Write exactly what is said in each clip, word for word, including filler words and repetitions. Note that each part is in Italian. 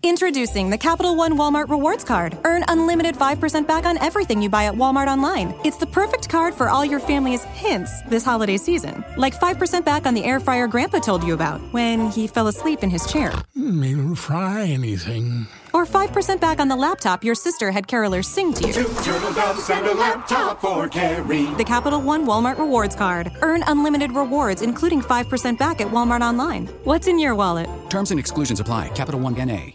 Introducing the Capital One Walmart Rewards Card. Earn unlimited five percent back on everything you buy at Walmart online. It's the perfect card for all your family's hints this holiday season. Like five percent back on the air fryer Grandpa told you about when he fell asleep in his chair. Maybe fry anything. Or five percent back on the laptop your sister had carolers sing to you. Two turtle doves and a laptop for Carrie. The Capital One Walmart Rewards Card. Earn unlimited rewards, including five percent back at Walmart online. What's in your wallet? Terms and exclusions apply. Capital One N A.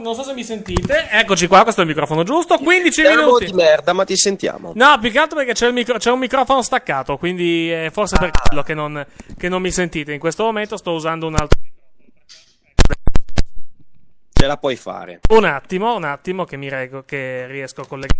Non so se mi sentite. Eccoci qua, questo è il microfono giusto. quindici Siamo minuti di merda, ma ti sentiamo. No, più che altro perché c'è, il micro- c'è un microfono staccato. Quindi eh, forse ah. per quello che non, che non mi sentite. In questo momento sto usando un altro microfono. Ce la puoi fare. Un attimo, un attimo che mi rego, che riesco a collegare.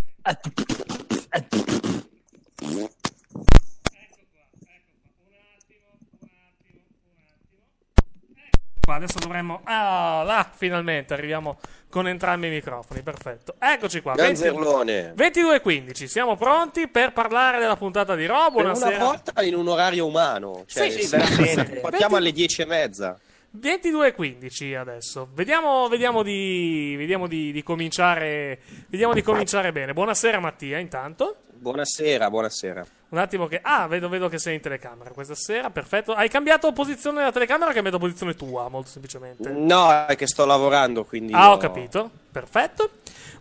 Adesso dovremmo... Ah, là, finalmente arriviamo con entrambi i microfoni, perfetto. Eccoci qua, ventidue e quindici, siamo pronti per parlare della puntata di Raw. Buonasera. Una volta in un orario umano, cioè, sì, sì, veramente. Partiamo alle dieci e mezza. ventidue e quindici adesso. Vediamo, vediamo di vediamo di, di cominciare, vediamo di cominciare bene. Buonasera Mattia, intanto. Buonasera, buonasera. Un attimo che... Ah, vedo, vedo che sei in telecamera questa sera, perfetto. Hai cambiato posizione della telecamera o hai cambiato posizione tua, molto semplicemente? No, è che sto lavorando, quindi... Ah, io... ho capito, perfetto.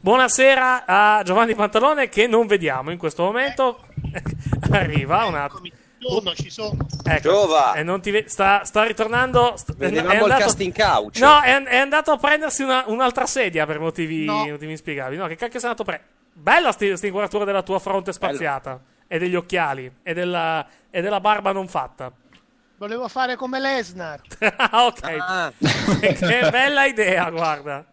Buonasera a Giovanni Pantalone, che non vediamo in questo momento. Arriva un attimo. Sono, ci sono. Ecco, e non ti ve- sta, sta ritornando. Sta, Venivamo è andato, al casting couch. No, è, è andato a prendersi una, un'altra sedia per motivi, no. motivi inspiegabili. No, che cacchio sei andato a pre- Bella st- st- inquadratura della tua fronte spaziata. Bello. E degli occhiali. E della, e della barba non fatta. Volevo fare come Lesnar. Ok. Ah. Che bella idea, guarda.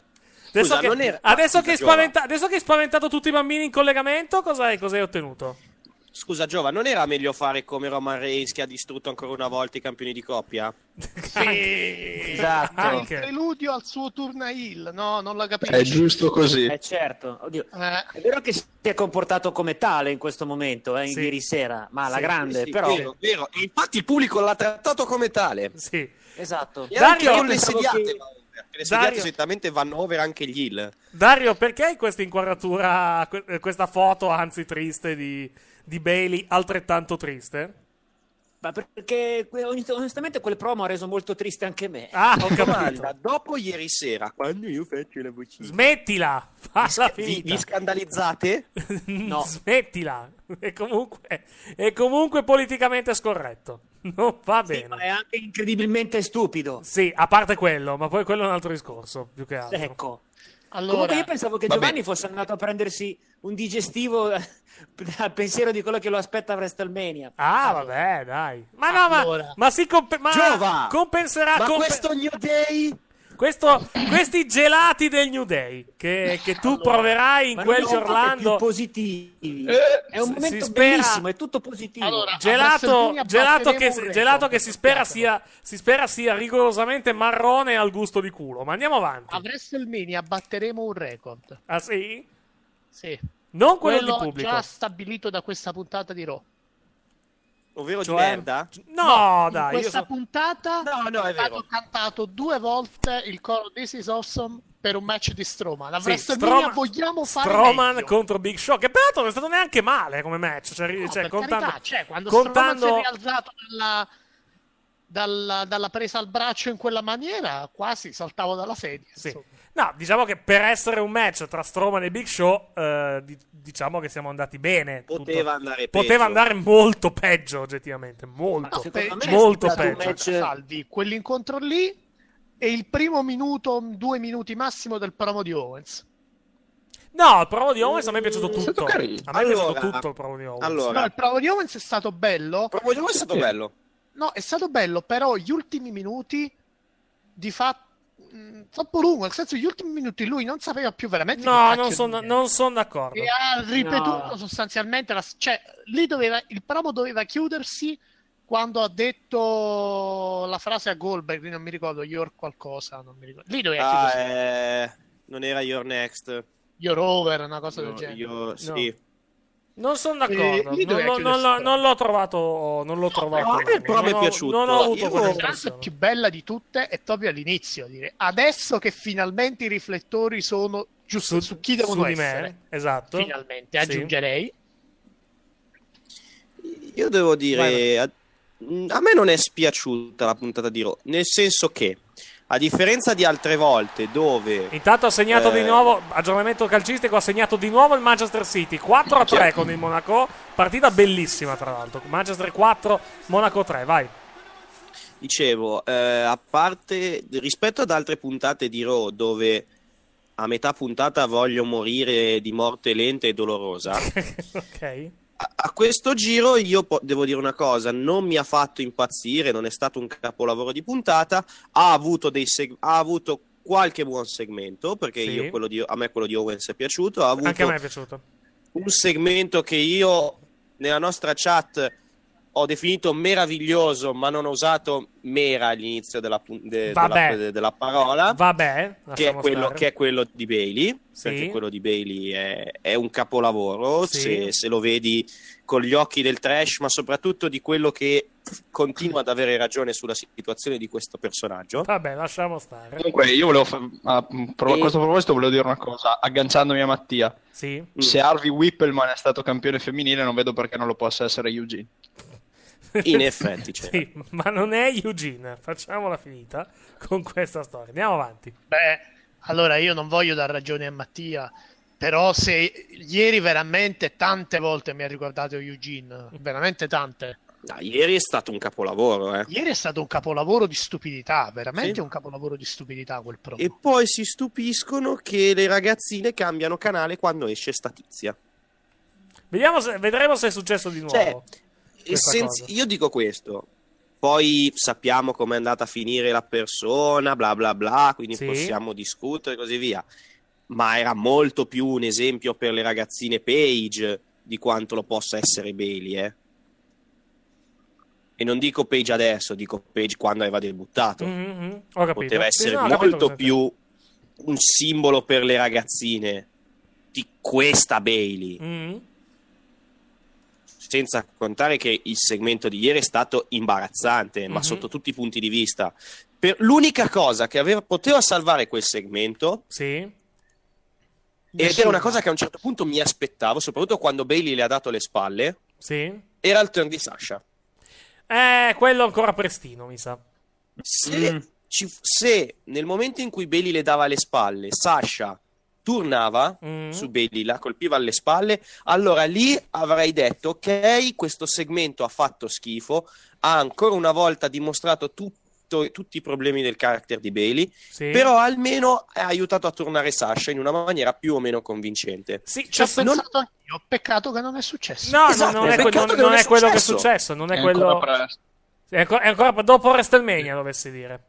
Adesso, Scusa, che, era... adesso, che spaventa- adesso che hai spaventato tutti i bambini in collegamento, cosa hai, cosa hai ottenuto? Scusa Giova, non era meglio fare come Roman Reigns, che ha distrutto ancora una volta i campioni di coppia? Sì, esatto. Anche. Il preludio al suo turna heel, no, non la capisco. È giusto così. È eh, certo. Oddio. Eh. È vero che si è comportato come tale in questo momento, eh, sì. ieri sera, ma alla sì, grande, sì, sì, però. Vero, vero. E infatti il pubblico l'ha trattato come tale. Sì, esatto. E anche Dario, le sediate, che... le sediate solitamente vanno over anche gli heel. Dario, perché hai questa inquadratura, questa foto, anzi triste, di... di Bailey altrettanto triste? Ma perché onestamente quel promo ha reso molto triste anche me. Ah, ho capito. Dopo ieri sera, quando io faccio la vocina, smettila, falla vi, finita. Vi scandalizzate? No, smettila. E comunque è comunque politicamente scorretto. Non va bene. Sì, ma è anche incredibilmente stupido. Sì, a parte quello, ma poi quello è un altro discorso, più che altro. Ecco. Allora, comunque io pensavo che Giovanni fosse andato a prendersi un digestivo al pensiero di quello che lo aspetta a WrestleMania. Ah, allora. Vabbè, dai. Ma no, allora. ma, ma si comp- ma Giova, compenserà. Ma comp- questo New Day? Questo, questi gelati del New Day che, che tu allora, proverai in quel Orlando. Positivi. È un momento si bellissimo, è tutto positivo. Allora, gelato, gelato, che, gelato che si spera sia, si spera sia rigorosamente marrone al gusto di culo. Ma andiamo avanti. A WrestleMania batteremo un record. Ah sì? Sì. Non quello, quello di pubblico. Già stabilito da questa puntata di Raw. Ovvero cioè, di merda? No, no dai. In questa so... puntata no, no, è stato vero. Cantato due volte il coro This is Awesome per un match di Strowman. La sì, Strowman vogliamo fare Strowman meglio. Contro Big Show, che peraltro non è stato neanche male come match. Cioè, no, cioè, per contando, carità, cioè, quando contando... Strowman si è rialzato dalla, dalla, dalla presa al braccio in quella maniera, quasi saltavo dalla sedia. Sì. No, diciamo che per essere un match tra Strowman e Big Show, eh, diciamo che siamo andati bene. Poteva tutto. andare peggio. Poteva andare molto peggio, oggettivamente. Molto, no, pe- molto peggio. Match... Salvi quell'incontro lì e il primo minuto, due minuti massimo del promo di Owens. No, il promo di Owens a me è piaciuto tutto. A me allora, è piaciuto tutto il promo di Owens. Allora. No, il promo di Owens è stato bello. Il promo di Owens è stato bello. No, è stato bello, però gli ultimi minuti, di fatto, troppo lungo, nel senso gli ultimi minuti lui non sapeva più veramente. No, non sono, non sono d'accordo. E ha ripetuto no. sostanzialmente la, cioè lì doveva, il promo doveva chiudersi quando ha detto la frase a Goldberg, non mi ricordo, your qualcosa, non mi ricordo. Lì doveva ah, chiudersi. Eh, non era your next. Your over, una cosa no, del genere. Your, sì. No. Non sono d'accordo, eh, non, non, non, non l'ho trovato, non l'ho no, trovato. Però, però mi è piaciuto. Non ho avuto quella cosa più bella di tutte è proprio all'inizio, dire. Adesso che finalmente i riflettori sono giusto su, su chi devono su essere. Di me. Esatto. Finalmente, aggiungerei. Sì. Io devo dire, a, a me non è spiaciuta la puntata di Raw, nel senso che a differenza di altre volte dove intanto ha segnato eh... di nuovo aggiornamento calcistico, ha segnato di nuovo il Manchester City quattro a tre con il Monaco, partita bellissima tra l'altro, Manchester quattro Monaco tre, vai. Dicevo, eh, a parte rispetto ad altre puntate di Raw dove a metà puntata voglio morire di morte lenta e dolorosa ok. A questo giro io po- devo dire una cosa, non mi ha fatto impazzire, non è stato un capolavoro di puntata, ha avuto, dei seg- ha avuto qualche buon segmento, perché sì. io quello di- a me quello di Owens è piaciuto, ha avuto anche a me è piaciuto un segmento che io nella nostra chat ho definito meraviglioso, ma non ho usato mera all'inizio della, de- della, de- della parola, vabbè, che, è quello, che è quello di Bailey, sì. perché quello di Bailey è, è un capolavoro, sì. se, se lo vedi con gli occhi del trash, ma soprattutto di quello che continua ad avere ragione sulla situazione di questo personaggio. Vabbè, lasciamo stare. Comunque, io volevo fa- a, pro- e... a questo proposito volevo dire una cosa, agganciandomi a Mattia. Sì. Se Harvey Whippleman è stato campione femminile, non vedo perché non lo possa essere Eugene. In effetti, c'era. Sì, ma non è Eugene. Facciamola finita con questa storia. Andiamo avanti. Beh, allora io non voglio dar ragione a Mattia, Però se ieri veramente tante volte mi ha riguardato Eugene, veramente tante. No, ieri è stato un capolavoro, eh. Ieri è stato un capolavoro di stupidità, veramente sì. Un capolavoro di stupidità quel promo. E poi si stupiscono che le ragazzine cambiano canale quando esce sta tizia. Vediamo se, vedremo se è successo di nuovo. Cioè, essenzi- io dico questo, poi sappiamo com'è andata a finire la persona, bla bla bla, quindi sì. Possiamo discutere e così via. Ma era molto più un esempio per le ragazzine Paige di quanto lo possa essere Bailey, eh. E non dico Page adesso, dico Page quando aveva debuttato. Mm-hmm, poteva essere sì, no, molto capito, più un simbolo per le ragazzine di questa Bailey. Mm-hmm. Senza contare che il segmento di ieri è stato imbarazzante, mm-hmm. ma sotto tutti i punti di vista. Per l'unica cosa che aveva, poteva salvare quel segmento... Sì. Ed era una cosa che a un certo punto mi aspettavo, soprattutto quando Bailey le ha dato le spalle, sì. Era il turn di Sasha. Eh, quello ancora prestino, mi sa. Se, mm. ci, se nel momento in cui Bailey le dava le spalle, Sasha tornava mm. su Bailey, la colpiva alle spalle, allora lì avrei detto, ok, questo segmento ha fatto schifo, ha ancora una volta dimostrato tutto, tutti i problemi del character di Bailey, sì. Però almeno ha aiutato a tornare Sasha in una maniera più o meno convincente. Sì, ci ho pensato non... Ho peccato che non è successo. No, esatto, no non è, que- non, che non non è, è quello che è successo. Non è, è quello. Ancora è, ancora, è ancora dopo WrestleMania, dovessi dire.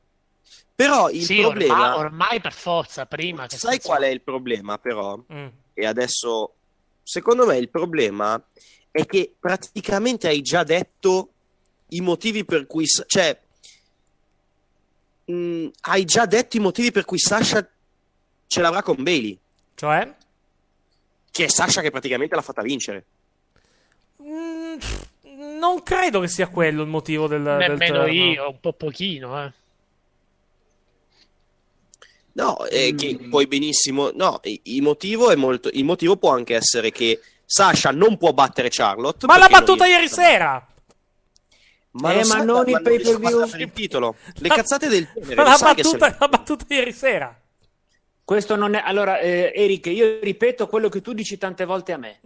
Però il sì, problema. Ormai, ormai per forza, prima. Che sai senso... qual è il problema, però? Mm. E adesso, secondo me, il problema è che praticamente hai già detto i motivi per cui. Cioè, mh, hai già detto i motivi per cui Sasha ce l'avrà con Bailey. Cioè? Che è Sasha che praticamente l'ha fatta vincere. Mm, non credo che sia quello il motivo del... Nemmeno del io, un po' pochino, eh. No, eh, mm. che puoi benissimo... No, il motivo è molto... Il motivo può anche essere che Sasha non può battere Charlotte... Ma l'ha battuta ieri sera! Ma, eh, ma non il pay-per-view... Il titolo. Le cazzate del... Ma l'ha battuta, l'ha battuta ieri sera! Questo non è... Allora, eh, Eric, io ripeto quello che tu dici tante volte a me.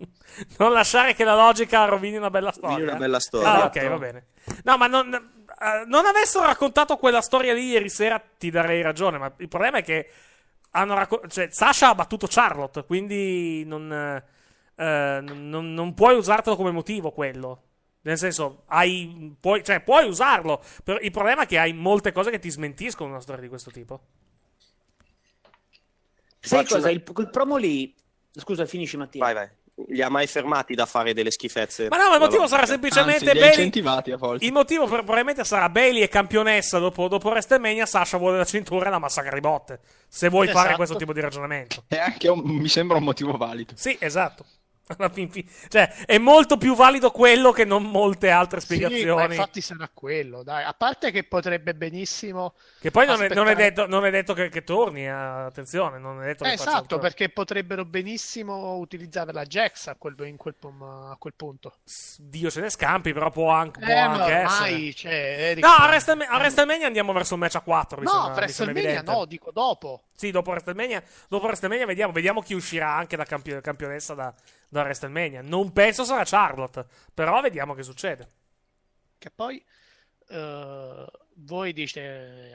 Non lasciare che la logica rovini una bella storia. Rovini una bella storia. Ah, ok, va bene. No, ma non, eh, non avessero raccontato quella storia lì ieri sera, ti darei ragione. Ma il problema è che hanno racco- cioè, Sasha ha battuto Charlotte, quindi non, eh, non, non puoi usartelo come motivo quello. Nel senso, hai puoi, cioè, puoi usarlo. Però il problema è che hai molte cose che ti smentiscono una storia di questo tipo. Sai cosa? Una... Il, il promo lì... Scusa, finisci Mattia. Vai, vai. Li ha mai fermati da fare delle schifezze? Ma no, ma il motivo sarà semplicemente... Anzi, li ha incentivati a volte. Il motivo per, probabilmente sarà Bailey è campionessa dopo, dopo WrestleMania, Sasha vuole la cintura e la massacra di botte. Se vuoi esatto. fare questo tipo di ragionamento. È anche un, mi sembra un motivo valido. Sì, esatto. Fin, fin. Cioè, è molto più valido quello che non molte altre spiegazioni. Sì, ma infatti sarà quello, dai. A parte che potrebbe benissimo. Che poi non, è, non, è, detto, non è detto che, che torni. Attenzione, non è detto eh, che esatto, perché potrebbero benissimo utilizzare la Jax a quel, in quel, a quel punto. Dio ce ne scampi, però può anche, eh, può anche ormai, essere. Cioè, Eric, no, a WrestleMania, a WrestleMania andiamo verso un match a quattro. No, sembra, WrestleMania no, dico dopo. Sì, dopo WrestleMania, dopo WrestleMania vediamo, vediamo chi uscirà anche da campion- campionessa da. Da WrestleMania. Non penso sarà Charlotte, però vediamo che succede. Che poi uh, voi dite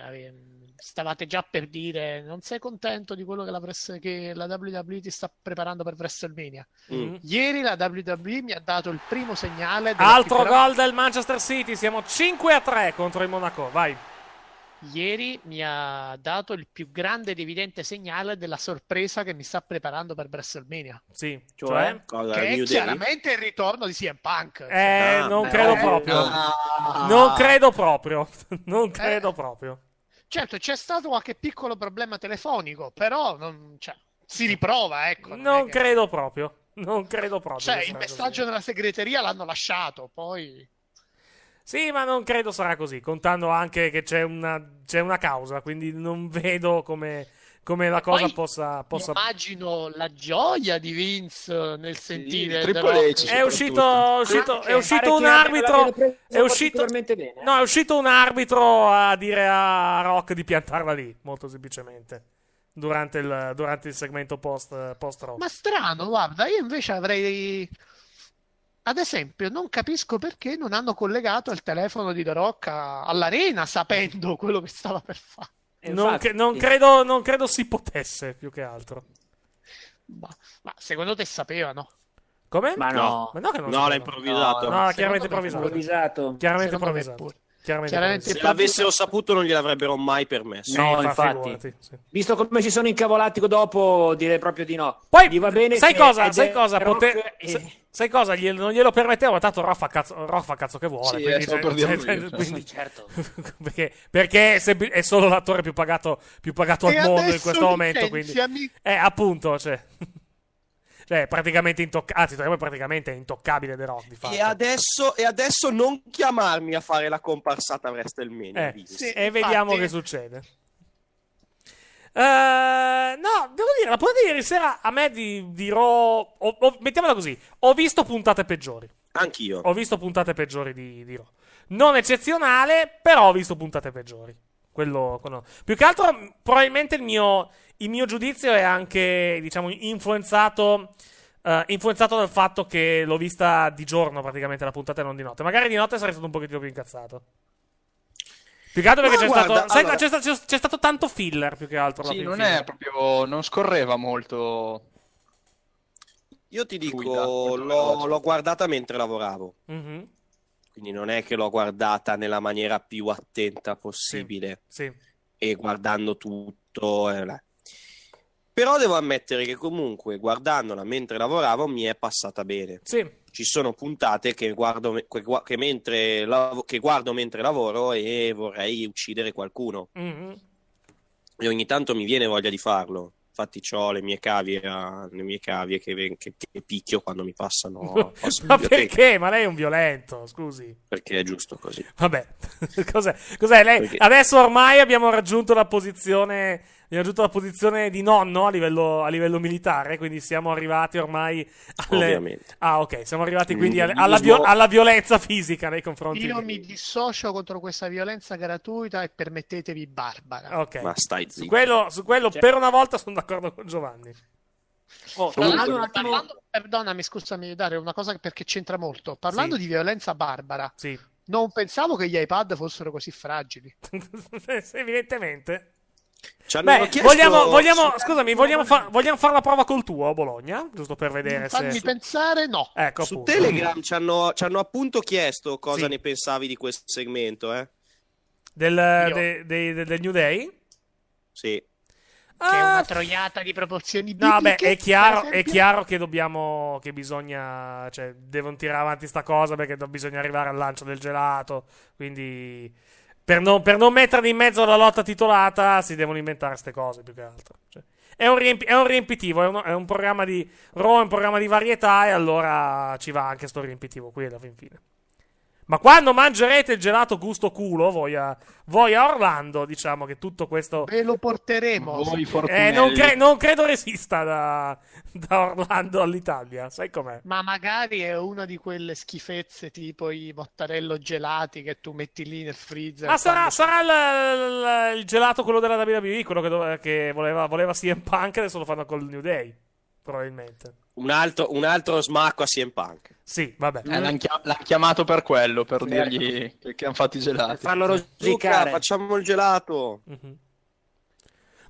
stavate già per dire non sei contento di quello che la, pres- che la W W E ti sta preparando per WrestleMania. Mm. Ieri la W W E mi ha dato il primo segnale. Altro gol del Manchester City, siamo cinque a tre contro il Monaco, vai. Ieri mi ha dato il più grande ed evidente segnale della sorpresa che mi sta preparando per WrestleMania. Sì, cioè, cioè che è chiaramente il ritorno di C M Punk. Eh, ah, non, credo eh, proprio. Ah. non credo proprio. Non credo eh. proprio. Certo, c'è stato qualche piccolo problema telefonico, però non, cioè, si riprova, ecco. Non, non credo che... proprio. Non credo proprio. Cioè, il messaggio della segreteria l'hanno lasciato, poi... Sì, ma non credo sarà così, contando anche che c'è una, c'è una causa, quindi non vedo come, come la cosa poi possa, possa... Immagino la gioia di Vince nel sentire... Sì, H, è uscito, uscito, è uscito un arbitro... È uscito, bene. No, è uscito un arbitro a dire a Rock di piantarla lì, molto semplicemente. durante il, durante il segmento post, post-Raw. Ma strano, guarda, io invece avrei... Ad esempio, non capisco perché non hanno collegato il telefono di The Rock all'arena, sapendo quello che stava per fare. Non, che, non, credo, non credo si potesse, più che altro. Ma, ma secondo te sapevano? Come? Ma no, no, ma no, che non no l'ha improvvisato. No, no chiaramente improvvisato. Chiaramente improvvisato. Chiaramente Chiaramente se l'avessero saputo non gliel'avrebbero mai permesso. No, sì, infatti, figurati, sì. Visto come ci sono incavolati dopo, direi proprio di no. Poi gli va bene, sai cosa? Sai cosa? Poter... E... Sai, sai cosa? Glielo, non glielo permettevano, tanto Raw fa cazzo, Raw fa cazzo che vuole. Sì, quindi, cioè, per cioè, cioè, quindi... sì, certo. perché, perché è, sem- è solo l'attore più pagato, più pagato al mondo in questo momento. Quindi... Eh, appunto, cioè... Cioè, praticamente intoccabile, anzi, praticamente intoccabile The Rock, di fatto. E adesso, e adesso non chiamarmi a fare la comparsata a WrestleMania. Eh, sì, e vediamo infatti... che succede. Uh, no, devo dire, la puntata di ieri sera a me di, di Raw... O, o, mettiamola così, ho visto puntate peggiori. Anch'io. Ho visto puntate peggiori di, di Raw. Non eccezionale, però ho visto puntate peggiori. Quello, quello... Più che altro, probabilmente il mio... Il mio giudizio è anche, diciamo, influenzato uh, influenzato dal fatto che l'ho vista di giorno praticamente la puntata e non di notte. Magari di notte sarei stato un pochettino più incazzato. Più che altro perché c'è, guarda, stato, allora... sai, c'è, c'è, c'è stato tanto filler, più che altro. Sì, non filler. È proprio... non scorreva molto... Io ti dico, Fluida, l'ho, l'ho guardata mentre lavoravo. Mm-hmm. Quindi non è che l'ho guardata nella maniera più attenta possibile. Sì, sì. E guardando tutto... Eh, però devo ammettere che comunque guardandola mentre lavoravo mi è passata bene. Sì. Ci sono puntate che guardo, che mentre lav- che guardo mentre lavoro e vorrei uccidere qualcuno. Mm-hmm. E ogni tanto mi viene voglia di farlo. Infatti c'ho le mie cavie, le mie cavie che, che, che picchio quando mi passano. Ma perché? Ma lei è un violento, scusi. Perché è giusto così. Vabbè, cos'è? Cos'è? Lei... Perché... Adesso ormai abbiamo raggiunto la posizione... Abbiamo raggiunto la posizione di nonno a livello, a livello militare, quindi siamo arrivati ormai alle... Ovviamente. Ah, ok, siamo arrivati quindi alle, alla, vio- alla violenza fisica nei confronti. Io mi dissocio contro questa violenza gratuita e permettetevi barbara. Ok. Ma stai zitto. Su quello, su quello cioè... per una volta sono d'accordo con Giovanni. Oh, parlando, un attimo... Perdonami, scusami, Dario, una cosa perché c'entra molto. Parlando sì. di violenza barbara, sì. non pensavo che gli iPad fossero così fragili. Evidentemente. Beh, vogliamo, vogliamo, scusami, vogliamo, fa, vogliamo fare la prova col tuo a Bologna? Giusto per vedere. Fammi se... pensare, no. Ecco, su appunto. Telegram ci hanno, ci hanno appunto chiesto cosa sì. ne pensavi di questo segmento, eh? Del, de, de, de, del New Day? Sì. Ah, che è una troiata di proporzioni bibliche. No, beh, è chiaro, è chiaro che dobbiamo, che bisogna, cioè, devono tirare avanti sta cosa perché bisogna arrivare al lancio del gelato, quindi... Per non, per non metterli in mezzo alla lotta titolata si devono inventare queste cose, più che altro. Cioè, è, un riempi- è un riempitivo, è, uno, è un programma di Raw, è un programma di varietà, e allora ci va anche sto riempitivo qui alla fin fine. Ma quando mangerete il gelato gusto culo, voi a, voi a Orlando, diciamo che tutto questo... Ve lo porteremo. Voi eh, non, cre- non credo resista da, da Orlando all'Italia, sai com'è. Ma magari è una di quelle schifezze tipo i mottarello gelati che tu metti lì nel freezer. Ah, sarà, sarà l- l- il gelato quello della W W E, quello che, dove- che voleva, voleva C M Punk, adesso lo fanno col New Day, probabilmente. Un altro, un altro smacco a C M Punk. Sì, vabbè. Eh, l'hanno chiam- l'han chiamato per quello, per sì, dirgli ecco. che hanno fatto i gelati. Fanno rosicare. Facciamo il gelato. Mm-hmm.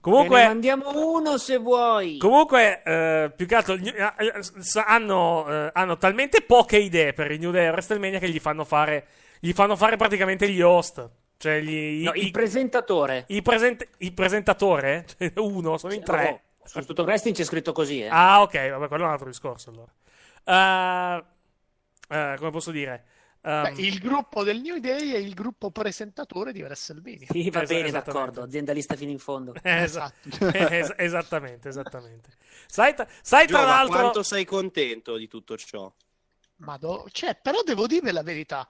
Comunque... Ne mandiamo uno se vuoi. Comunque, eh, più che altro, eh, hanno, eh, hanno talmente poche idee per il New Day e WrestleMania che gli fanno fare, gli fanno fare praticamente gli host. Cioè gli, no, i, il presentatore. I present- il presentatore? Cioè, uno, sono in tre. No. Su tutto il wrestling c'è scritto così, eh. Ah, ok, vabbè, quello è un altro discorso, allora. Uh, uh, come posso dire? Um... Beh, il gruppo del New Day è il gruppo presentatore di WrestleMania. Sì, va es- bene, d'accordo, aziendalista fino in fondo. Esatto. es- esattamente, esattamente. Sai, t- sai Gio, tra l'altro... Ma quanto sei contento di tutto ciò? Madonna, cioè, però devo dire la verità.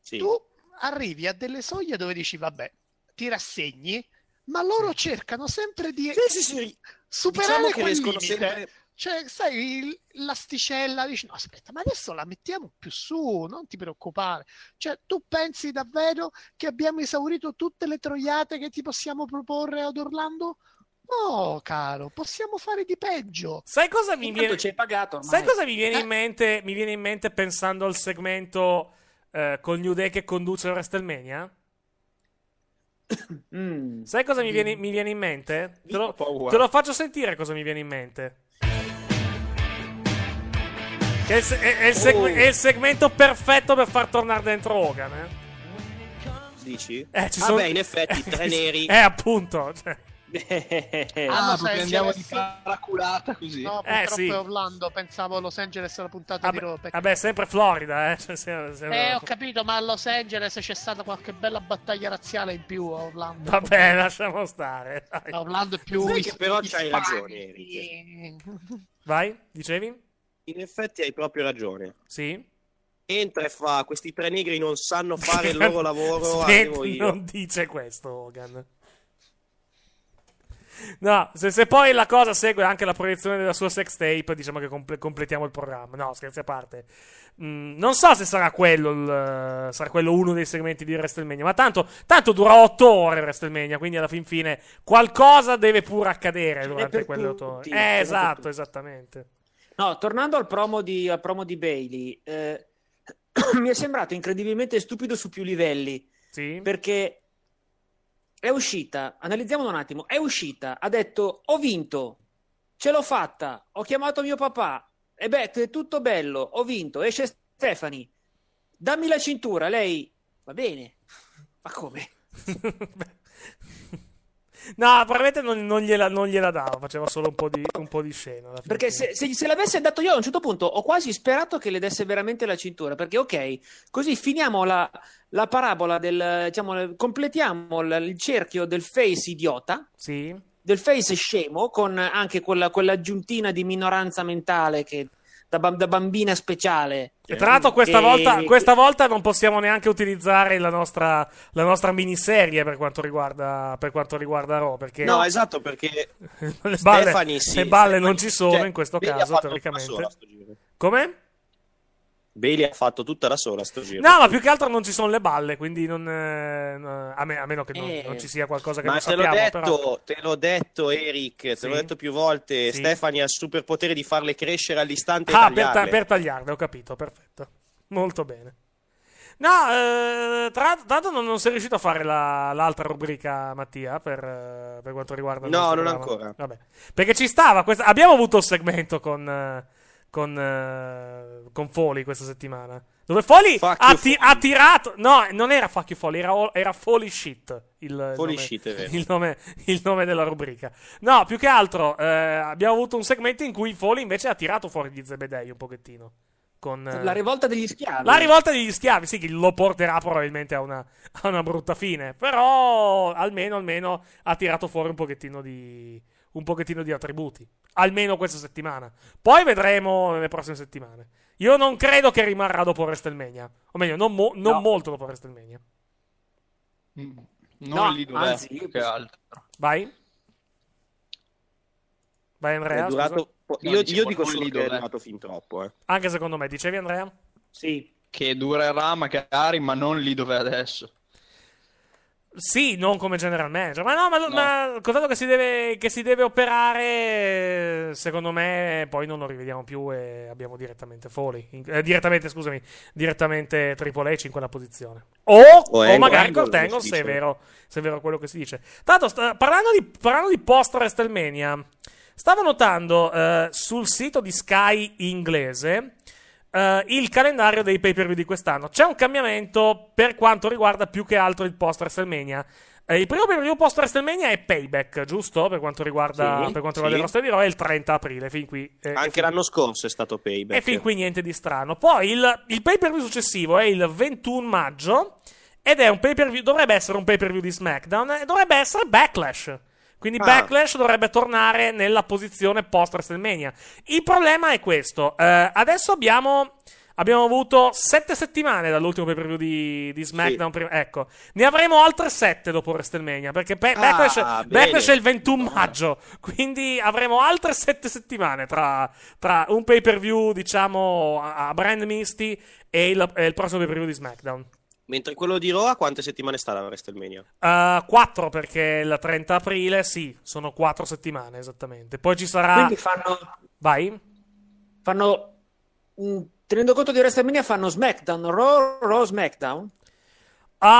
Sì. Tu arrivi a delle soglie dove dici, vabbè, ti rassegni, ma loro sì. cercano sempre di sì, sì, sì. superare diciamo quel limite sempre... cioè sai il, l'asticella dici no aspetta ma adesso la mettiamo più su, non ti preoccupare, cioè tu pensi davvero che abbiamo esaurito tutte le troiate che ti possiamo proporre ad Orlando? No, caro, possiamo fare di peggio. Sai cosa mi Intanto viene? Ci hai pagato ormai. Sai cosa mi viene eh? in mente? Mi viene in mente pensando al segmento eh, con New Day che conduce a WrestleMania. Mm. Sai cosa mm. mi, viene, mi viene in mente? Te lo, te lo faccio sentire cosa mi viene in mente. Che è, il, è, il seg- oh. è il segmento perfetto per far tornare dentro Hogan. Eh? Dici? Eh, ci ah sono... beh, in effetti, tre neri. Eh, appunto. Cioè... ah, ma prendiamo Angeles... di paraculata così. No, purtroppo eh, sì. è Orlando. Pensavo Los Angeles alla puntata ah, di Raw. Vabbè, sempre Florida, eh. Cioè, sempre, sempre... eh, ho capito, ma a Los Angeles c'è stata qualche bella battaglia razziale in più a Orlando. Vabbè, lasciamo stare. Dai. A Orlando è più. Sai che però c'hai ragione, Eric. Vai, dicevi? In effetti hai proprio ragione. Sì. Entra e fa, questi tre negri non sanno fare il loro lavoro. Senti, io. Non dice questo Hogan. No, se, se poi la cosa segue anche la proiezione della sua sex tape, diciamo che comple- completiamo il programma. No, scherzi a parte. Mm, non so se sarà quello il, sarà quello uno dei segmenti di WrestleMania, ma tanto, tanto dura otto ore WrestleMania, quindi alla fin fine qualcosa deve pure accadere durante quelle otto ore. Eh, esatto, esattamente. No, tornando al promo di, al promo di Bailey, eh, mi è sembrato incredibilmente stupido su più livelli. Sì. Perché è uscita, analizziamo un attimo, è uscita, ha detto ho vinto, ce l'ho fatta, ho chiamato mio papà, e beh, è tutto bello, ho vinto, esce Stefani, dammi la cintura, lei, va bene, ma come? No, probabilmente non, non, gliela, non gliela dava, faceva solo un po' di, un po' di scena. Perché se, se, se l'avesse dato io a un certo punto ho quasi sperato che le desse veramente la cintura, perché ok, così finiamo la, la parabola, del diciamo, completiamo il, il cerchio del face idiota, sì. Del face scemo, con anche quella, quella aggiuntina di minoranza mentale che... Da, da bambina speciale. E tra l'altro questa, e... volta, questa volta non possiamo neanche utilizzare la nostra, la nostra miniserie per quanto riguarda per quanto riguarda Raw, perché no, esatto, perché le balle, Stefani, sì, le balle Stefani, non ci sono, cioè, in questo Bailey caso teoricamente sola, come? Bailey ha fatto tutta da sola sto giro. No, ma più che altro non ci sono le balle, quindi non eh, a, me, a meno che non, eh. non ci sia qualcosa che ma non te sappiamo. Ma te l'ho detto, però... te l'ho detto Eric, te sì? l'ho detto più volte, sì. Stefani ha il superpotere di farle crescere all'istante e ah, tagliarle. Ah, per, ta- per tagliarle, ho capito, perfetto. Molto bene. No, eh, tra tanto non, non sei riuscito a fare la, l'altra rubrica, Mattia, per, per quanto riguarda il no, non programma. Ancora. Vabbè. Perché ci stava, questa... abbiamo avuto il segmento con... Con, uh, con Foley questa settimana, dove Foley ha, ti- ha tirato. No, non era fuck you Foley, era, era Foley shit. Il, Foley nome, shit, è vero. Il, nome, il nome della rubrica. No, più che altro eh, abbiamo avuto un segmento in cui Foley invece ha tirato fuori gli zebedei un pochettino. Con, eh, la rivolta degli schiavi. La rivolta degli schiavi, sì, che lo porterà probabilmente a una, a una brutta fine. Però almeno, almeno ha tirato fuori un pochettino di. Un pochettino di attributi. Almeno questa settimana. Poi vedremo nelle prossime settimane. Io non credo che rimarrà dopo WrestleMania. O meglio, non, mo- non no. molto dopo WrestleMania. Mm, non no, lì dov'è, anzi, più che altro. Vai. Vai Andrea. Durato... Io, io, io dico solo che è durato fin troppo. Eh. Anche secondo me. Dicevi Andrea? Sì. Che durerà magari, ma non lì dove è adesso. Sì, non come general manager, ma no, ma, no. ma contato che si deve che si deve operare, secondo me poi non lo rivediamo più e abbiamo direttamente Foley, in, eh, direttamente scusami, direttamente Triple H in quella posizione. O, o, o magari col Tango, se è vero, se è vero quello che si dice. Tanto st- parlando di parlando di post WrestleMania, stavo notando eh, sul sito di Sky inglese Uh, il calendario dei pay-per-view di quest'anno. C'è un cambiamento per quanto riguarda più che altro il post-WrestleMania. Uh, il primo pay-per-view post-WrestleMania è Payback, giusto? Per quanto riguarda, sì, per quanto riguarda sì. il roster di Raw è il trenta aprile. Fin qui, eh, anche fin... l'anno scorso è stato Payback. E fin qui niente di strano. Poi il, il pay-per-view successivo è il ventuno maggio ed è un pay-per-view, dovrebbe essere un pay-per-view di SmackDown e dovrebbe essere Backlash. Quindi ah. Backlash dovrebbe tornare nella posizione post-WrestleMania. Il problema è questo. Eh, adesso abbiamo, abbiamo avuto sette settimane dall'ultimo pay-per-view di, di SmackDown. Sì. Prima, ecco, ne avremo altre sette dopo WrestleMania, perché pe- ah, Backlash, Backlash è il ventuno maggio. Quindi avremo altre sette settimane tra, tra un pay-per-view, diciamo, a brand misti e il, e il prossimo pay-per-view di SmackDown. Mentre quello di Raw, quante settimane sta la WrestleMania? Uh, quattro, perché la trenta aprile, sì, sono quattro settimane esattamente. Poi ci sarà... Quindi fanno... Vai? Fanno... Tenendo conto di WrestleMania, fanno SmackDown, Raw, Raw SmackDown? Uh...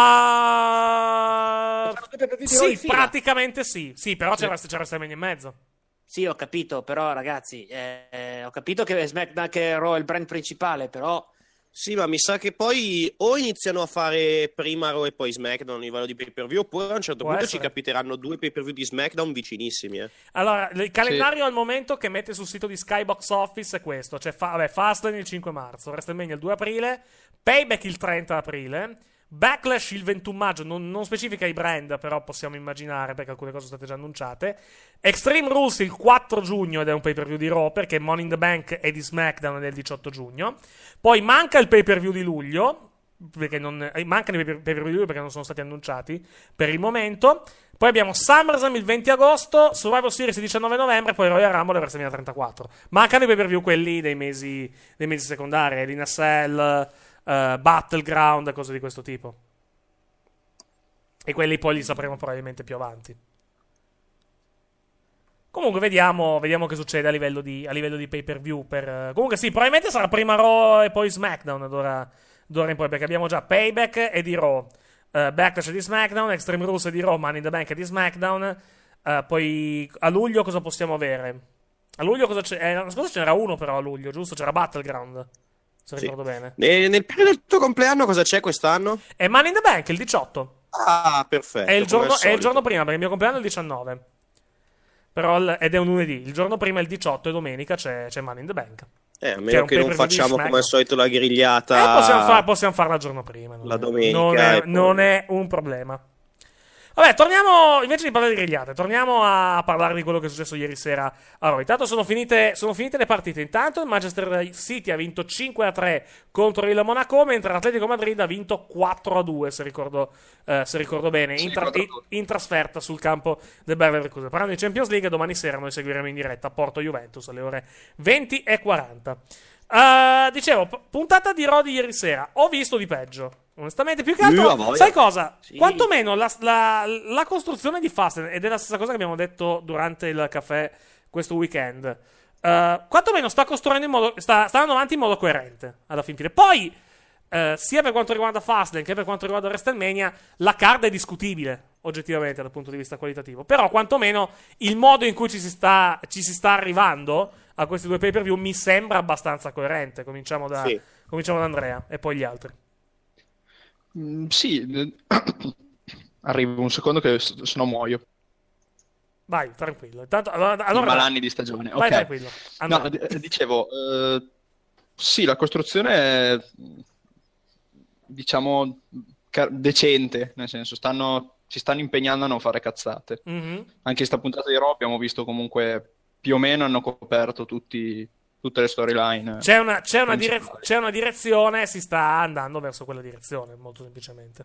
Sì, praticamente sì. Sì, però c'è WrestleMania in mezzo. Sì, ho capito, però ragazzi, eh, ho capito che SmackDown, che Raw è il brand principale, però... Sì, ma mi sa che poi o iniziano a fare prima Raw e poi SmackDown a livello di pay-per-view, oppure a un certo Può punto essere. Ci capiteranno due pay-per-view di SmackDown vicinissimi. Eh. Allora, il calendario sì. al momento che mette sul sito di Skybox Office è questo. Cioè, fa- vabbè, Fastlane il cinque marzo, WrestleMania il due aprile, Payback il trenta aprile, Backlash il ventuno maggio, non, non specifica i brand, però possiamo immaginare perché alcune cose sono state già annunciate. Extreme Rules il quattro giugno ed è un pay-per-view di Raw perché Money in the Bank è di SmackDown ed è il diciotto giugno. Poi manca il pay-per-view di luglio, perché non, eh, mancano i pay-per-view di luglio perché non sono stati annunciati per il momento. Poi abbiamo SummerSlam il venti agosto, Survivor Series il diciannove novembre, poi Royal Rumble e WrestleMania trentaquattro. Mancano i pay-per-view quelli dei mesi, dei mesi secondari, di Nassel... Uh, Battleground, cose di questo tipo. E quelli poi li sapremo probabilmente più avanti. Comunque vediamo, vediamo che succede a livello di, a livello di pay-per-view per, uh, comunque sì, probabilmente sarà prima Raw e poi SmackDown ad ora, ad ora in poi, perché abbiamo già Payback e di Raw, uh, Backlash di SmackDown, Extreme Rules di Raw, Money in the Bank di SmackDown. uh, Poi a luglio cosa possiamo avere? A luglio cosa c'è? Eh, la scorsa c'era uno però a luglio, giusto? C'era Battleground, se sì. ricordo bene. E nel periodo del tuo compleanno cosa c'è quest'anno? È Money in the Bank il diciotto. Ah, perfetto. È il giorno, è il giorno prima, perché il mio compleanno è il diciannove. Però il, ed è un lunedì. Il giorno prima è il diciotto e domenica c'è, c'è Money in the Bank. Eh, a meno che, che non facciamo come al solito la grigliata. Eh, possiamo, far, possiamo farla il giorno prima. Non la è, domenica. Non è, poi... non è un problema. Vabbè, torniamo, invece di parlare di grigliate, torniamo a parlare di quello che è successo ieri sera a Raw. Intanto sono finite, sono finite le partite. Intanto il Manchester City ha vinto cinque a tre contro il Monaco, mentre l'Atletico Madrid ha vinto quattro a due, se ricordo, eh, se ricordo bene, in, tra- in trasferta sul campo del Bayer Leverkusen. Parlando di Champions League, domani sera noi seguiremo in diretta Porto-Juventus alle ore venti e quaranta. Uh, dicevo, puntata di Raw di ieri sera, ho visto di peggio. Onestamente, più che altro, sai cosa? Sì. Quantomeno la, la, la costruzione di Fastlane, ed è la stessa cosa che abbiamo detto durante il caffè questo weekend. Uh, quantomeno sta costruendo in modo, sta, sta andando avanti in modo coerente alla fin fine. Poi, uh, sia per quanto riguarda Fastlane che per quanto riguarda WrestleMania, la card è discutibile oggettivamente dal punto di vista qualitativo. Però, quantomeno il modo in cui ci si sta, ci si sta arrivando a questi due pay per view mi sembra abbastanza coerente. Cominciamo da, sì. cominciamo da Andrea e poi gli altri. Mm, sì, arrivo un secondo che se no muoio. Vai, tranquillo. Tanto, allora, allora... malanni di stagione. Vai, okay. Tranquillo. No, d- dicevo, eh, sì, la costruzione è, diciamo, car- decente, nel senso, stanno, ci stanno impegnando a non fare cazzate. Mm-hmm. Anche in sta puntata di Raw abbiamo visto comunque più o meno hanno coperto tutti... tutte le storyline. C'è una, c'è, una direz- c'è una direzione, si sta andando verso quella direzione, molto semplicemente.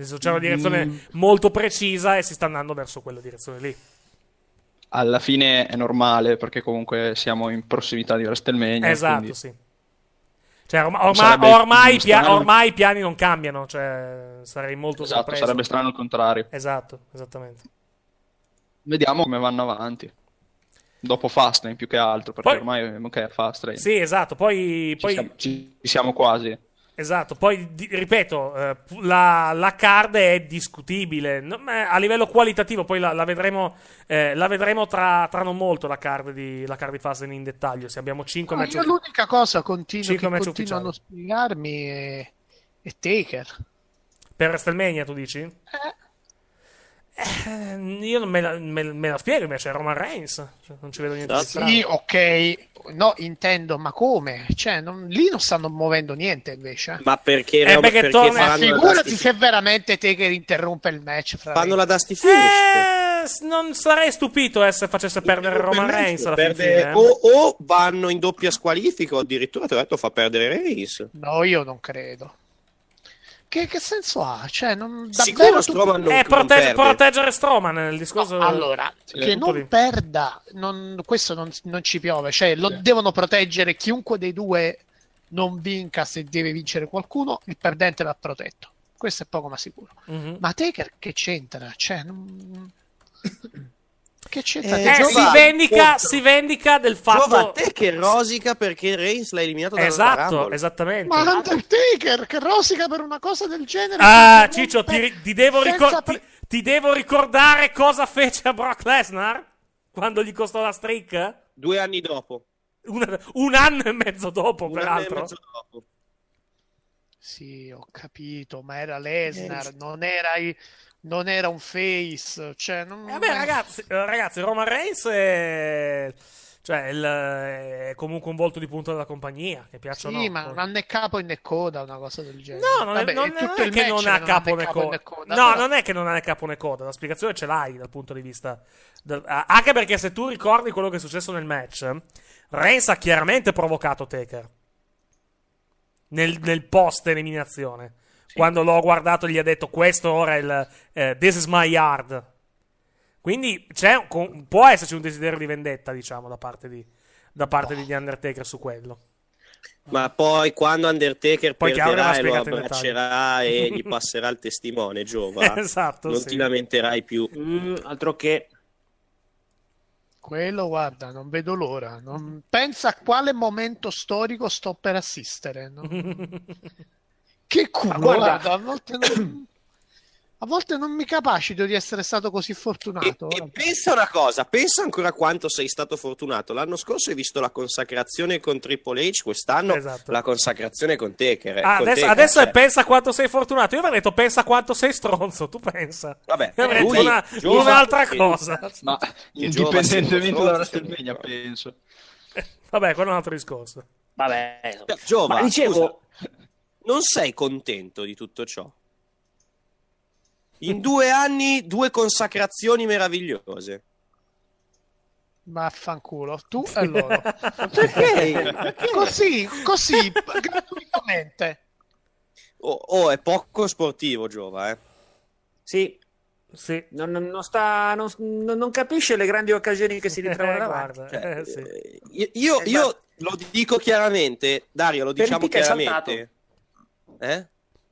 C'è una direzione mm. molto precisa e si sta andando verso quella direzione lì. Alla fine è normale, perché comunque siamo in prossimità di WrestleMania. Esatto, quindi... sì. Cioè, orma- orma- ormai, pia- ormai i piani non cambiano, cioè sarei molto esatto, sorpreso. Sarebbe strano il contrario. Esatto, esattamente. Vediamo come vanno avanti. Dopo Fastlane più che altro, perché poi... ormai okay, Fastlane. Sì, esatto, poi... Ci, poi... Siamo, ci siamo quasi. Esatto, poi di, ripeto, eh, la, la card è discutibile, no, a livello qualitativo, poi la, la vedremo, eh, la vedremo tra, tra non molto la card di, la card di Fastlane in dettaglio, se abbiamo cinque no, match io ufficiali. L'unica cosa continuo, che continuano ufficiali. A spiegarmi è, è Taker. Per WrestleMania tu dici? Eh. Eh, io non me la, me, me la spiego invece, è Roman Reigns, cioè, non ci vedo niente di strano. Sì, ok, no, intendo, ma come? Cioè, non, lì non stanno muovendo niente invece. Ma perché? Eh, perché, perché torna... Figurati se veramente Taker interrompe il match. Fra fanno la Dusty Finish. Eh, non sarei stupito eh, se facesse perdere Roman Reigns alla perde... fine, eh. o, o vanno in doppia squalifica, o addirittura te l'ho detto fa perdere Reigns. No, io non credo. Che, che senso ha? Cioè, non, sicuro Strowman non, eh, proteg- non proteggere Strowman nel discorso. No, allora, sì, che non di... perda, non, questo non, non ci piove. Cioè, lo sì. devono proteggere chiunque dei due non vinca se deve vincere qualcuno, il perdente va protetto. Questo è poco ma sicuro. Mm-hmm. Ma Taker che c'entra? Cioè, non... che c'entra? Eh, Giova, si, vendica, si vendica del fatto... Giova, Taker rosica perché Reigns l'ha eliminato dalla Esatto, Rumble. Esattamente. Ma Undertaker che rosica per una cosa del genere... Ah, Ciccio, ti, ti, devo ricor- pre- ti, ti devo ricordare cosa fece a Brock Lesnar? Quando gli costò la streak? Due anni dopo. Un, un anno e mezzo dopo, un peraltro. Anno e mezzo dopo. Sì, ho capito, ma era Lesnar, non era, non era un face. Cioè, non... Vabbè, ragazzi, ragazzi, Roman Reigns è, cioè, il, è comunque un volto di punta della compagnia, che piaccia o no. Sì, ma poi non è capo e né coda, una cosa del genere. No, non Vabbè, è, non è, tutto non è che non ha capo né coda. coda. No, però... non è che non ha capo né coda, la spiegazione ce l'hai dal punto di vista... Del... Anche perché se tu ricordi quello che è successo nel match, Reigns ha chiaramente provocato Taker. Nel, nel post eliminazione, sì. Quando l'ho guardato gli ha detto questo ora è il eh, this is my yard, quindi c'è un, può esserci un desiderio di vendetta, diciamo, da parte di da parte oh. di Undertaker su quello. Ma poi quando Undertaker poi perderà e lo abbraccerà e gli passerà il testimone, Giova, esatto, non sì. ti lamenterai più. Mm, altro che quello, guarda, non vedo l'ora. Non... Pensa a quale momento storico sto per assistere. Non... che culo, guarda. guarda, a volte non... a volte non mi capacito di essere stato così fortunato. E, e pensa una cosa, pensa ancora quanto sei stato fortunato. L'anno scorso hai visto la consacrazione con Triple H, quest'anno esatto. la consacrazione con Taker. Ah, con adesso Taker, adesso cioè. È pensa quanto sei fortunato. Io avrei detto pensa quanto sei stronzo, tu pensa. Vabbè, eh, lui, una, Giova, un'altra che, cosa. Ma indipendentemente dalla Stelvegna, penso. Vabbè, quello è un altro discorso. Vabbè, Giova, ma dicevo... scusa, non sei contento di tutto ciò? In due anni, due consacrazioni meravigliose. Vaffanculo, tu e loro. Perché? Così, così, gratuitamente. Oh, oh, è poco sportivo, Giova, eh? Sì, sì. Non, non, non, sta, non, non capisce le grandi occasioni che si ritrovano davanti. Cioè, eh, sì. Io, io, io lo dico chiaramente, Dario, lo per diciamo chiaramente. Eh?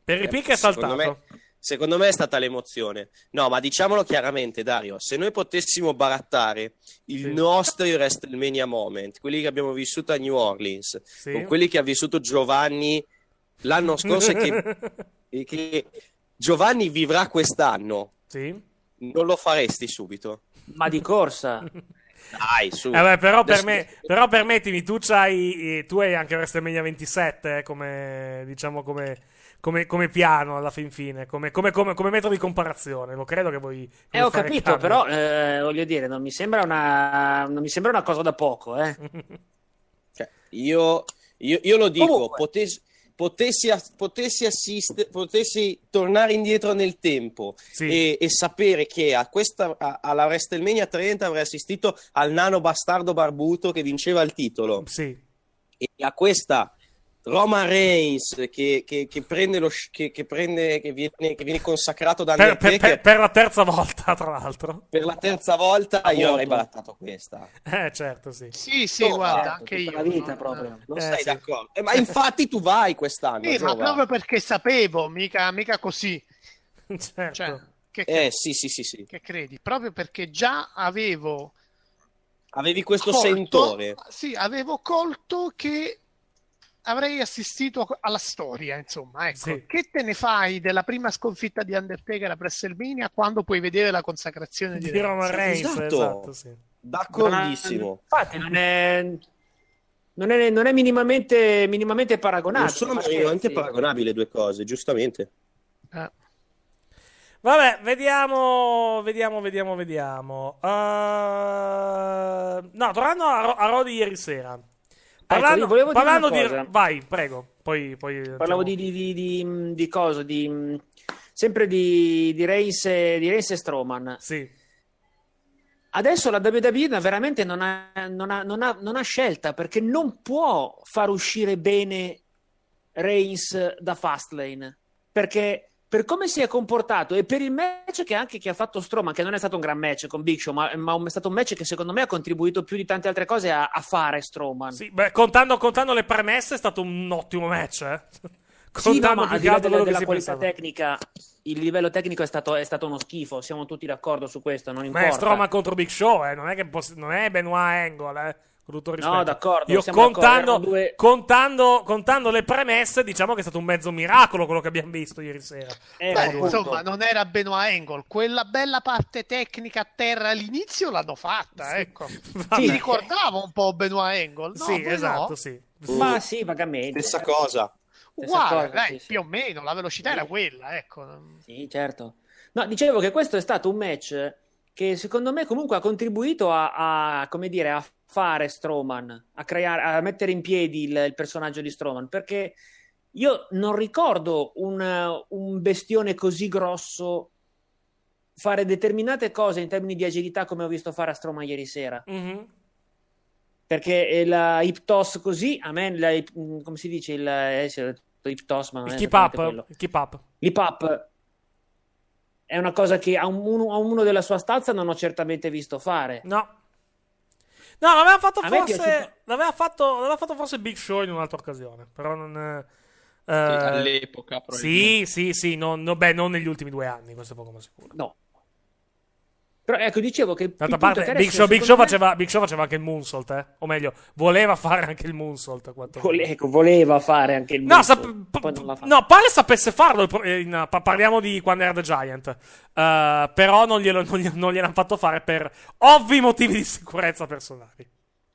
Per il picco è saltato. Me... Secondo me è stata l'emozione. No, ma diciamolo chiaramente, Dario, se noi potessimo barattare il sì. nostro WrestleMania moment, quelli che abbiamo vissuto a New Orleans, sì. con quelli che ha vissuto Giovanni l'anno scorso e che, che Giovanni vivrà quest'anno, sì. non lo faresti subito? Ma di corsa. Dai, su. Eh beh, però, per me, però permettimi, tu c'hai, tu hai anche WrestleMania ventisette eh, come, diciamo, come... Come, come piano alla fin fine, come, come, come, come metro di comparazione, lo credo che voi. Eh, ho capito, cambio. Però eh, voglio dire, non mi sembra una, non mi sembra una cosa da poco, eh. Cioè, io, io, io lo dico, comunque, potessi, potessi, potessi, assiste, potessi tornare indietro nel tempo sì. e, e sapere che a questa, a, alla WrestleMania trenta avrei assistito al nano bastardo barbuto che vinceva il titolo, sì. e a questa Roman Reigns che, che, che prende lo sh- che, che prende che viene, che viene consacrato da per, per, per, per la terza volta, tra l'altro per la terza volta ah, io avrei barattato questa eh certo sì sì sì oh, guarda certo, anche io la vita no, proprio no. non eh, sei sì. d'accordo eh, ma infatti tu vai quest'anno sì, ma proprio perché sapevo mica mica così certo. cioè, che, che, eh sì sì sì sì che credi proprio perché già avevo avevi questo colto, sentore sì avevo colto che avrei assistito alla storia, insomma, ecco. Sì. Che te ne fai della prima sconfitta di Undertaker a WrestleMania quando puoi vedere la consacrazione di, di Roman Reigns? Esatto, esatto sì. D'accordissimo. Non, infatti non è, non è, non è minimamente, minimamente paragonabile. Non sono minimamente paragonabili le due cose, giustamente. Ah. Vabbè, vediamo, vediamo, vediamo, vediamo. Uh... No, tornando a, Ro- a Raw di ieri sera. Parlando, ecco, volevo parlando dire di... Vai, prego. Poi, poi parlavo diciamo... di, di, di, di cosa, di, sempre di, di Reigns e Strowman. Sì. Adesso la W W E veramente non ha, non, ha, non, ha, non ha scelta, perché non può far uscire bene Reigns da Fastlane, perché per come si è comportato e per il match che anche che ha fatto Strowman, che non è stato un gran match con Big Show, ma, ma è stato un match che secondo me ha contribuito più di tante altre cose a, a fare Strowman. Sì, beh, contando, contando le premesse è stato un ottimo match, eh. Sì, no, ma al di là della, della qualità tecnica, il livello tecnico è stato, è stato uno schifo, siamo tutti d'accordo su questo, non importa. Beh, Strowman contro Big Show, eh. non è che poss- non è Benoit Angle, eh. No, d'accordo. Io contando, d'accordo. Due... contando, contando le premesse, diciamo che è stato un mezzo miracolo quello che abbiamo visto ieri sera. Eh, Beh, insomma, non era Benoit Angle. Quella bella parte tecnica a terra all'inizio l'hanno fatta. Sì. Ecco. Vabbè. Ti ricordava un po' Benoit Angle? No, sì, esatto. No. Sì. Uh, Ma sì, vagamente. Stessa cosa. Uguale, cosa, dai, sì, più o meno. La velocità sì. era quella, ecco. Sì, certo. No, dicevo che questo è stato un match che secondo me comunque ha contribuito a, a come dire, a fare Strowman, a creare, a mettere in piedi il, il personaggio di Strowman, perché io non ricordo un, un bestione così grosso fare determinate cose in termini di agilità come ho visto fare a Strowman ieri sera. Mm-hmm. Perché la hip toss così, a me la, come si dice il eh, hip toss, ma non il keep up, il keep up, l'hip up è una cosa che a, un, a uno della sua stazza non ho certamente visto fare. No. No, l'aveva fatto forse l'aveva fatto, l'aveva fatto forse Big Show in un'altra occasione, però non eh, all'epoca probabilmente. Sì, sì, sì, non, no, beh, non negli ultimi due anni, questo è poco ma sicuro. No. Però ecco, dicevo che d'altra parte che Big Show, Big Show me... faceva Big Show faceva anche il moonsault, eh? O meglio, voleva fare anche il moonsault, Vole, ecco, voleva fare anche il moonsault. No, sap- poi non l'ha fatto. No, pare sapesse farlo, eh, in, parliamo di quando era The Giant. Uh, però non glielo non, gli, non gliel'hanno fatto fare per ovvi motivi di sicurezza personali.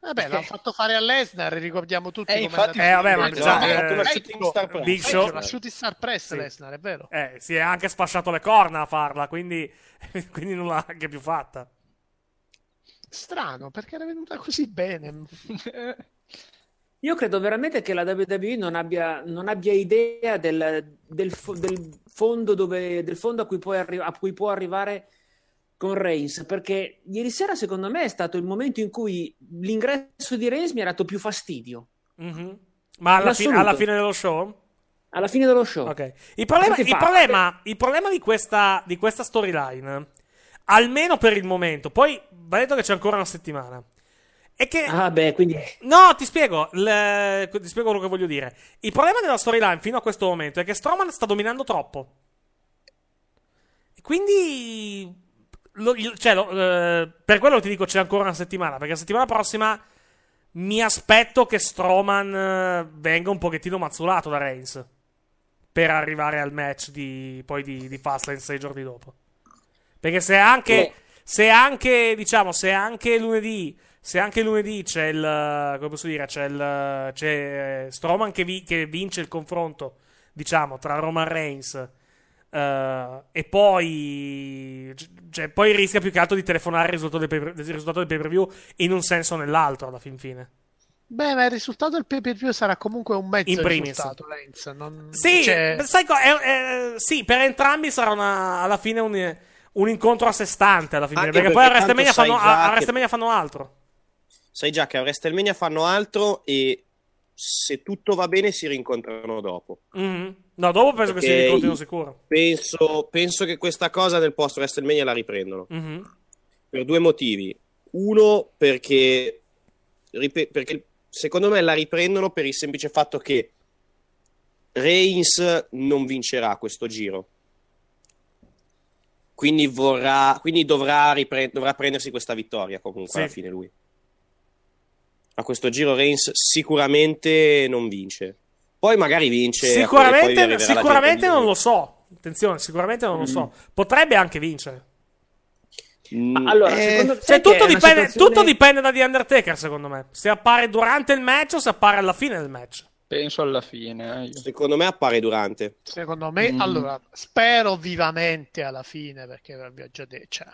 Vabbè, l'hanno fatto fare a Lesnar, ricordiamo tutti eh, come infatti, è andato. Eh, vabbè, ma già Big Show, la shooting star press sì. Lesnar, è vero. Eh, si è anche sfasciato le corna a farla, quindi quindi non l'ha anche più fatta. Strano, perché era venuta così bene. Io credo veramente che la W W E non abbia non abbia idea del del, fo- del fondo dove del fondo a cui puoi arri- a cui può arrivare con Reigns, perché ieri sera secondo me è stato il momento in cui l'ingresso di Reigns mi ha dato più fastidio. Mm-hmm. Ma alla, fi- alla fine dello show? Alla fine dello show. Okay. Il problema, il problema, il problema di questa, di questa storyline, almeno per il momento, poi va detto che c'è ancora una settimana, è che... Ah beh, quindi... No, ti spiego, le... ti spiego quello che voglio dire. Il problema della storyline fino a questo momento è che Strowman sta dominando troppo. E quindi... Lo, cioè, lo, eh, per quello ti dico c'è ancora una settimana, perché la settimana prossima mi aspetto che Strowman eh, venga un pochettino mazzolato da Reigns per arrivare al match di, poi di, di Fastlane sei giorni dopo, perché se anche, se anche diciamo se anche lunedì se anche lunedì c'è il come posso dire c'è il c'è Strowman che, vi, che vince il confronto, diciamo, tra Roman Reigns Uh, e poi cioè, poi rischia più che altro di telefonare il risultato del pay-per-view, il risultato del pay-per-view in un senso o nell'altro alla fin fine. Beh, ma il risultato del pay-per-view sarà comunque un mezzo risultato, Lenz, non... Sì, cioè... sai co- eh, eh, sì, per entrambi sarà una, alla fine un, un incontro a sé stante alla fine, perché, perché poi a WrestleMania fanno, a, a WrestleMania che... fanno altro. Sai già che a WrestleMania fanno altro e se tutto va bene si rincontrano dopo. Mm-hmm. No, dopo penso perché che si rincontrino sicuro. Penso, penso che questa cosa nel post WrestleMania la riprendono. Mm-hmm. Per due motivi. Uno, perché, rip- perché secondo me la riprendono per il semplice fatto che Reigns non vincerà questo giro. Quindi vorrà, quindi dovrà, ripre- dovrà prendersi questa vittoria comunque sì. alla fine lui. A questo giro Reigns sicuramente non vince. Poi magari vince. Sicuramente, poi sicuramente non lo so. Attenzione, sicuramente non mm. lo so. Potrebbe anche vincere. Ma allora, eh, secondo... cioè, tutto, dipende, situazione... tutto dipende da The Undertaker, secondo me. Se appare durante il match o se appare alla fine del match. Penso alla fine. Eh. Secondo me appare durante. Secondo me, mm. allora, spero vivamente alla fine, perché l'abbiamo già detto. Cioè...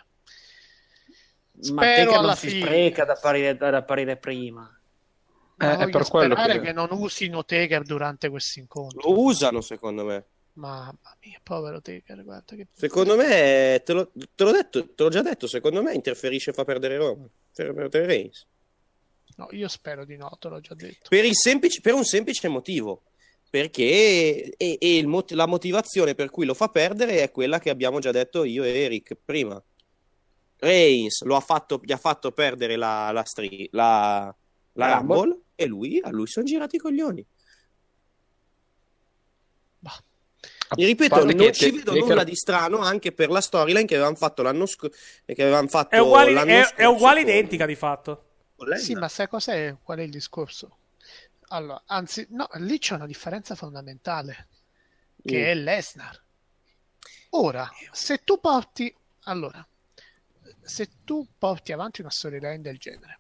Spero alla non fine. Si spreca ad apparire, ad apparire prima. Eh, è per quello che... che non usino Taker durante questo incontro. Lo usano, secondo me. Mamma mia, povero Taker, guarda che... Secondo me, te l'ho, te l'ho detto, te l'ho già detto, secondo me interferisce e fa perdere Roma, per perdere Reigns. No, io spero di no, te l'ho già detto. Per, il semplice, per un semplice motivo. perché e, e il mot- la motivazione per cui lo fa perdere è quella che abbiamo già detto io e Eric prima. Reigns lo ha fatto, gli ha fatto perdere la, la, stri- la, la, la Rumble, Rumble e lui, a lui sono girati i coglioni. Bah. Ripeto, non che, ci che, vedo che, nulla che... di strano anche per la storyline che avevamo fatto l'anno scorso. È uguale, l'anno è, scorso è uguale identica di fatto. Sì, ma sai cos'è? Qual è il discorso? Allora, anzi, no, lì c'è una differenza fondamentale che mm. è Lesnar. Ora, se tu porti allora, se tu porti avanti una storyline del genere,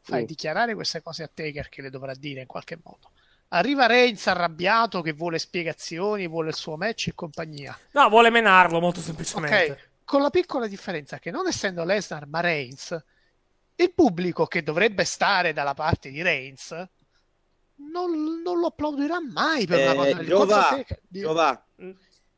fai mm. dichiarare queste cose a Taker che le dovrà dire in qualche modo. Arriva Reigns arrabbiato che vuole spiegazioni, vuole il suo match e compagnia. No, vuole menarlo molto semplicemente. Okay. Con la piccola differenza che non essendo Lesnar ma Reigns, il pubblico che dovrebbe stare dalla parte di Reigns non, non lo applaudirà mai per eh, una cosa del Giova, Giova,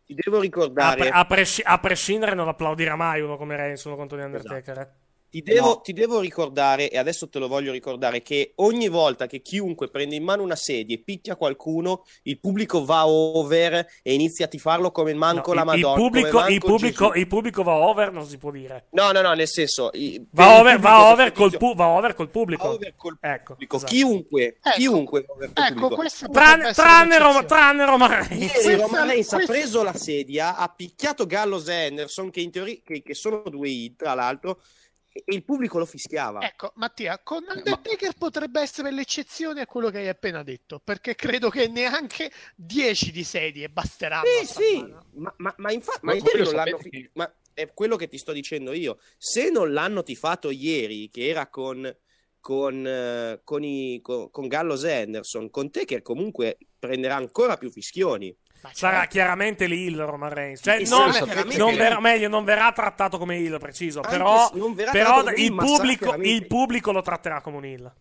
ti devo ricordare. A, pre- a, presci- a prescindere non applaudirà mai uno come Reigns, uno contro di Undertaker. Esatto. Eh. Ti devo, no. ti devo ricordare, e adesso te lo voglio ricordare, che ogni volta che chiunque prende in mano una sedia e picchia qualcuno, il pubblico va over e inizia a tifarlo come manco no, la il, Madonna. Il pubblico, il, pubblico, il pubblico va over, non si può dire. No, no, no, nel senso... Va over, va over, col pu- va over col pubblico. Va over col ecco, pubblico. Esatto. Chiunque, ecco, chiunque va over col ecco, pubblico. Tranne, tranne, Roma, tranne Roman Reigns. Ieri Roman Reigns ha preso la sedia, ha picchiato Gallows e Anderson, che in teoria che, che sono due hit, tra l'altro... E il pubblico lo fischiava. Ecco, Mattia, con Undertaker Ma... potrebbe essere l'eccezione a quello che hai appena detto, perché credo che neanche dieci di sedie basteranno. Sì, sì, ma, ma, ma infatti ma ieri non l'hanno fi- ma è quello che ti sto dicendo io. Se non l'hanno tifato ieri, che era con con eh, con, i, con, con Gallows e Anderson, con Taker comunque prenderà ancora più fischioni. Sarà chiaramente l'Hill Roman Reigns, cioè non, non verrà, meglio non verrà trattato come Hill preciso, anche però, però come il, pubblico, il pubblico lo tratterà come un Hill.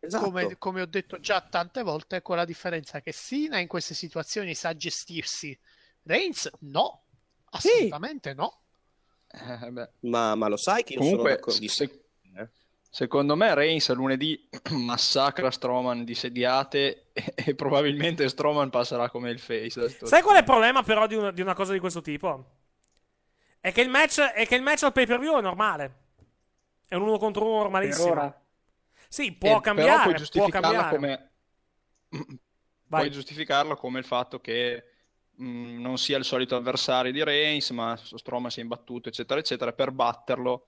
Esatto. Come, come ho detto già tante volte, con la differenza che Cena in queste situazioni sa gestirsi, Reigns no, assolutamente sì. no. Eh, ma, ma lo sai che comunque sono se, eh. secondo me Reigns lunedì massacra Strowman di sediate. E, e probabilmente Strowman passerà come il face. Sai qual è il problema però di una, di una cosa di questo tipo? È che il match è che il match al pay per view è normale, è un uno contro uno normalissimo. Per ora. Sì, può e cambiare, però puoi giustificarla può cambiare. Come Vai. Puoi giustificarlo come il fatto che mh, non sia il solito avversario di Reigns, ma Strowman si è imbattuto eccetera eccetera. Per batterlo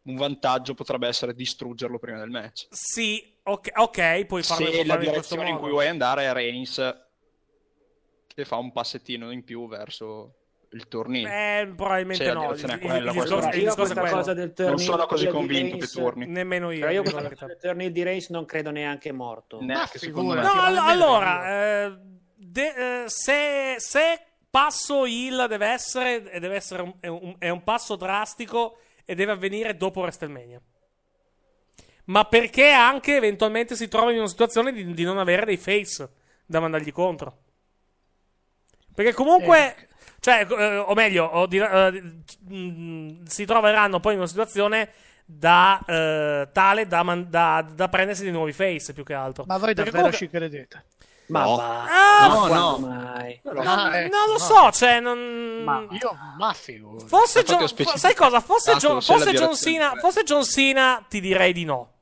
un vantaggio potrebbe essere distruggerlo prima del match. Sì. Ok, okay, puoi farlo se la direzione in, in cui vuoi andare è Reigns che fa un passettino in più verso il torneo. Eh, probabilmente cioè, no. Quella, discorso, io questa cosa del torneo non sono così convinto che torni. Nemmeno io. Però io questa cosa del torneo di Reigns non credo neanche morto. Neanche secondo me. No, allora, eh, de, eh, se, se passo il deve essere, deve essere un, è, un, è un passo drastico e deve avvenire dopo WrestleMania. Ma perché anche eventualmente si trova in una situazione di, di non avere dei face da mandargli contro? Perché comunque, eh. cioè, eh, o meglio, o di, eh, mh, si troveranno poi in una situazione da eh, tale da, man- da, da prendersi dei nuovi face più che altro. Ma voi davvero comunque... ci credete? Ma no, ah, no, no. Mai. No, ah, ecco, non lo so, no. Cioè non... ma io ma figura. Forse Gio... sai cosa? Forse, Gio... forse, forse John Cena, forse John Cena ti direi di no.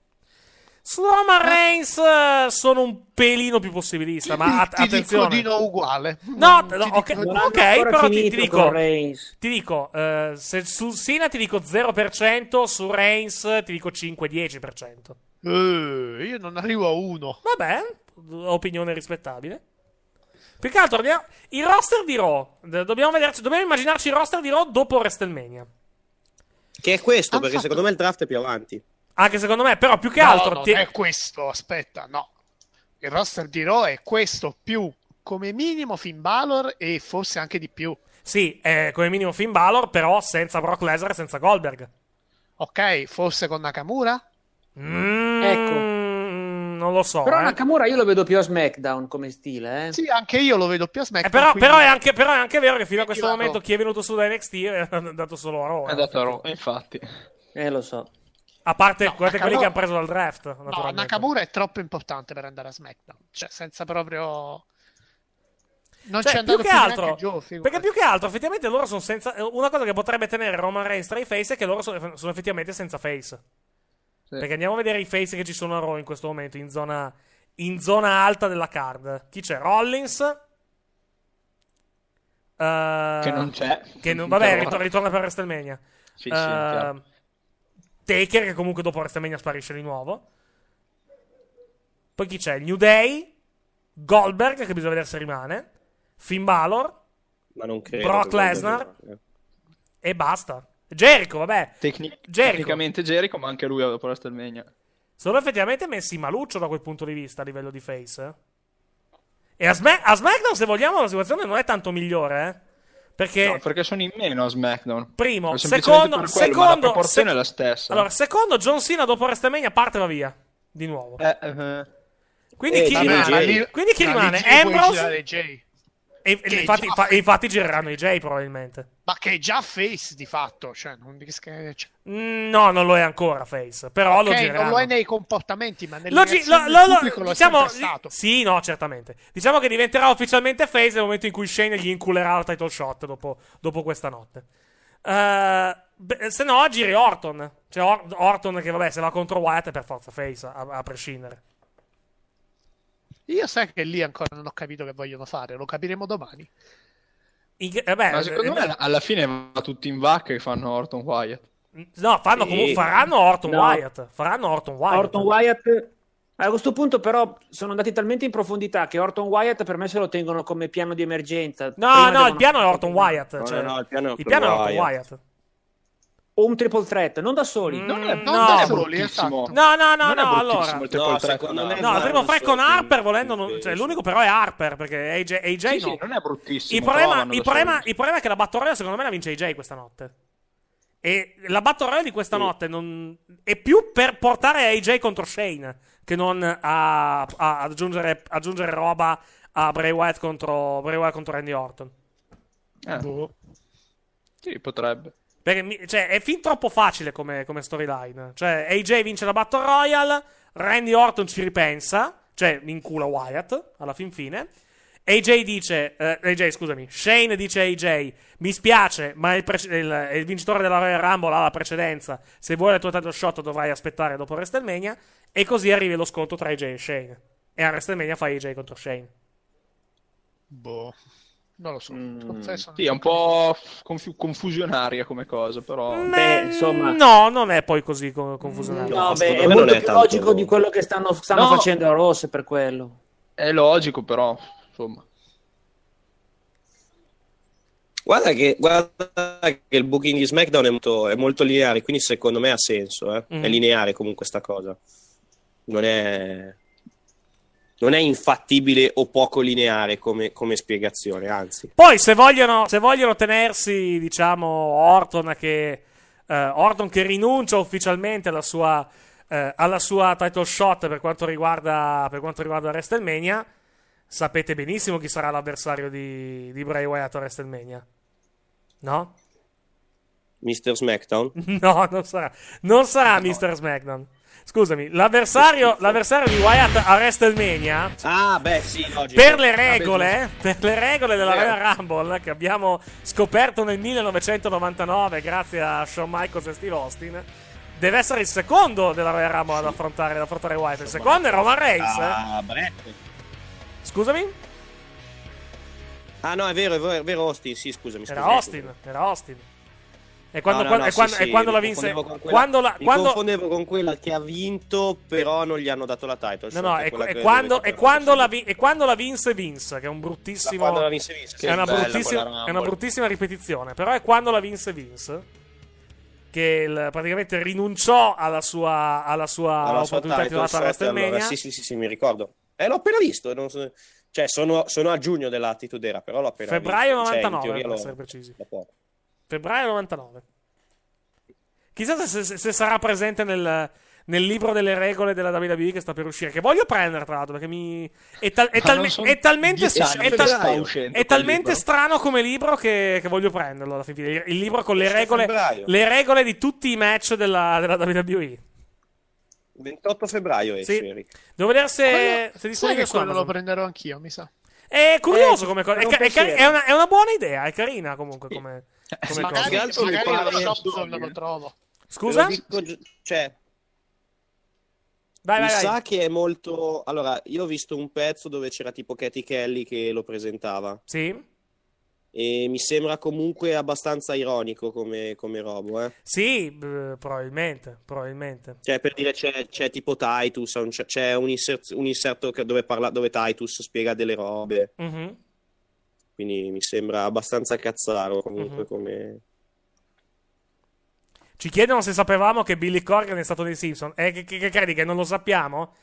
Su Roman Reigns sono un pelino più possibilista, ti, ma att- ti attenzione. Ti dico di no uguale. No, no ok, no, okay però ti, ti dico ti dico uh, se su Cena ti dico zero per cento, su Reigns ti dico cinque dieci per cento. Eh, io non arrivo a uno. Vabbè. Opinione rispettabile. Più che altro abbiamo... il roster di Raw. Dobbiamo vederci, dobbiamo immaginarci il roster di Raw dopo WrestleMania. Che è questo, ah, perché fatto. Secondo me il draft è più avanti. Anche secondo me, però più che no, altro. No, ti... è questo, aspetta, no. Il roster di Raw è questo più come minimo Finn Balor e forse anche di più. Sì, eh, come minimo Finn Balor, però senza Brock Lesnar e senza Goldberg. Ok, forse con Nakamura? Mm... Ecco. Non lo so. Però eh. Nakamura io lo vedo più a SmackDown come stile. Eh? Sì, anche io lo vedo più a SmackDown. Eh, però, quindi... però, è anche, però è anche vero che fino a questo momento Raw. Chi è venuto su da N X T è andato solo a Raw. È andato a Raw, infatti. Eh, lo so. A parte no, Nakamura... quelli che hanno preso dal draft. No, Nakamura è troppo importante per andare a SmackDown. Cioè, senza proprio... Non cioè, c'è più che altro Joe, perché più che altro effettivamente loro sono senza. Una cosa che potrebbe tenere Roman Reigns tra i face è che loro sono, sono effettivamente senza face, sì. Perché andiamo a vedere i face che ci sono a Raw in questo momento in zona, in zona alta della card. Chi c'è? Rollins, uh, che non c'è, che non, vabbè, ritor- ritorna per WrestleMania, sì, sì, uh, Taker, che comunque dopo WrestleMania sparisce di nuovo. Poi chi c'è? New Day, Goldberg, che bisogna vedere se rimane, Finn Balor, ma non credo, Brock Lesnar, eh. E basta. Jericho, vabbè. Tecnic- Jericho. Tecnicamente Jericho, ma anche lui dopo WrestleMania. Sono effettivamente messi maluccio da quel punto di vista a livello di face. Eh? E a, Smack- a SmackDown, se vogliamo, la situazione non è tanto migliore, eh? Perché... No, perché sono in meno a SmackDown. Primo, secondo, quello, secondo, la proporzione sec- è la stessa. Allora, secondo, John Cena dopo WrestleMania parte e va via di nuovo. Eh, eh. Quindi, eh, chi rimane? Lì, quindi chi rimane? Ambrose. E, e infatti, fa, infatti gireranno i J probabilmente. Ma che è già face di fatto, cioè, non... No, non lo è ancora face, però okay, lo gireranno. Non lo è nei comportamenti, ma nel gi- pubblico lo diciamo, è sempre stato. Sì, no, certamente. Diciamo che diventerà ufficialmente face nel momento in cui Shane gli inculerà il title shot dopo, dopo questa notte. Uh, se no, giri Orton. Cioè Or- Orton che vabbè, se va contro Wyatt è per forza face, a, a prescindere. Io sai che lì ancora non ho capito che vogliono fare, lo capiremo domani. In, eh beh, Ma secondo eh, me beh. alla fine va tutti in vacca e fanno Orton Wyatt. No, fanno sì. comunque faranno Orton no. Wyatt, faranno Orton Wyatt. Orton Wyatt a questo punto però sono andati talmente in profondità che Orton Wyatt per me se lo tengono come piano di emergenza. No, Prima no, devono... il piano è Orton Wyatt, cioè, no, no, il piano è Orton, il piano Wyatt. È Orton Wyatt. O un triple threat, non da soli. Mm, non è, non no, da soli, esatto. No, no, no, non no, allora. Il no, me no, il primo threat con Harper, volendo, non, cioè l'unico però è Harper, perché A J, A J sì, no. Sì, non è bruttissimo. Il problema, il, problema, il problema è che la Battle Royale secondo me la vince A J questa notte. E la Battle Royale di questa sì. notte non è più per portare A J contro Shane che non a, a aggiungere, aggiungere roba a Bray Wyatt contro, Bray Wyatt contro Randy Orton. Eh. Boh. Sì, potrebbe. Perché mi, cioè, è fin troppo facile come, come storyline. Cioè, A J vince la Battle Royale, Randy Orton ci ripensa, cioè incula Wyatt alla fin fine. A J dice, eh, A J scusami, Shane dice a A J, mi spiace, ma il, pre- il, il vincitore della Royal Rumble ha la precedenza, se vuoi il tuo title shot dovrai aspettare dopo WrestleMania, e così arrivi lo scontro tra A J e Shane. E a WrestleMania fai A J contro Shane. Boh... Non lo so, mm, sì, è un po' conf- confusionaria come cosa, però beh, insomma... No, non è poi così confusionaria. No, beh, è molto è più logico tanto... di quello che stanno, stanno no, facendo a Ross per quello. È logico, però, insomma. Guarda che, guarda che il booking di SmackDown è molto, è molto lineare, quindi secondo me ha senso, eh? Mm. È lineare comunque sta cosa. Non è... Non è infattibile o poco lineare come, come spiegazione, anzi. Poi se vogliono, se vogliono tenersi, diciamo, Orton che eh, Orton che rinuncia ufficialmente alla sua eh, alla sua title shot per quanto riguarda per quanto riguarda WrestleMania, sapete benissimo chi sarà l'avversario di, di Bray Wyatt a WrestleMania. No? mister SmackDown? No, non sarà. Non sarà no. mister SmackDown. Scusami, l'avversario, l'avversario di Wyatt a WrestleMania. Ah, beh, sì, logico. Per le regole, ah, per le regole della Royal Rumble che abbiamo scoperto nel millenovecentonovantanove grazie a Shawn Michaels e Steve Austin, deve essere il secondo della Royal Rumble sì. ad affrontare, ad affrontare Wyatt. Il secondo è Roman Reigns. Ah, beh. Scusami? Ah, no, è vero, è vero, è vero Austin, sì, scusami. Era scusami, Austin, scusami. era Austin. E quando, no, no, no, quando, sì, sì, quando la vinse quella, quando la, mi quando... confondevo con quella che ha vinto però non gli hanno dato la title no no e, qu- e, quando, e, quando la vi- e quando la vinse Vince che è un bruttissimo la, la vinse Vince, che è, una bruttissima, è una bruttissima ripetizione però è quando la vinse Vince che il, praticamente rinunciò alla sua alla sua alla opportunità di tornare a WrestleMania allora, sì, sì sì sì mi ricordo eh, l'ho appena visto non so, cioè sono, sono a giugno della Attitude Era però l'ho appena febbraio visto. novantanove cioè, per essere precisi febbraio novantanove. Chissà se, se, se sarà presente nel, nel libro delle regole della W W E che sta per uscire. Che voglio prendere, tra l'altro, perché mi. È, tal, è, tal, no, è talmente, è tal, è talmente strano come libro che, che voglio prenderlo alla fine. Il, il libro con le regole, le regole di tutti i match della, della W W E. ventotto febbraio esce, sì. Devo vedere se, allora, se disponibile. Sai che quello lo prenderò anch'io, mi sa. È curioso eh, come cosa. È, è, car- è, una, è una buona idea, è carina comunque. Come, come sì, magari cosa. Magari lo shop non lo trovo. Scusa? Dico, cioè, vai, mi vai, sa vai. Che è molto. Allora, io ho visto un pezzo dove c'era tipo Katie Kelly che lo presentava. Sì. E mi sembra comunque abbastanza ironico come, come robo, eh? Sì, b- probabilmente, probabilmente. Cioè, per dire, c'è, c'è tipo Titus, c'è un, insert, un inserto dove, parla, dove Titus spiega delle robe. Mm-hmm. Quindi mi sembra abbastanza cazzaro comunque mm-hmm. come... Ci chiedono se sapevamo che Billy Corgan è stato dei Simpson. Eh, che, che credi che non lo sappiamo?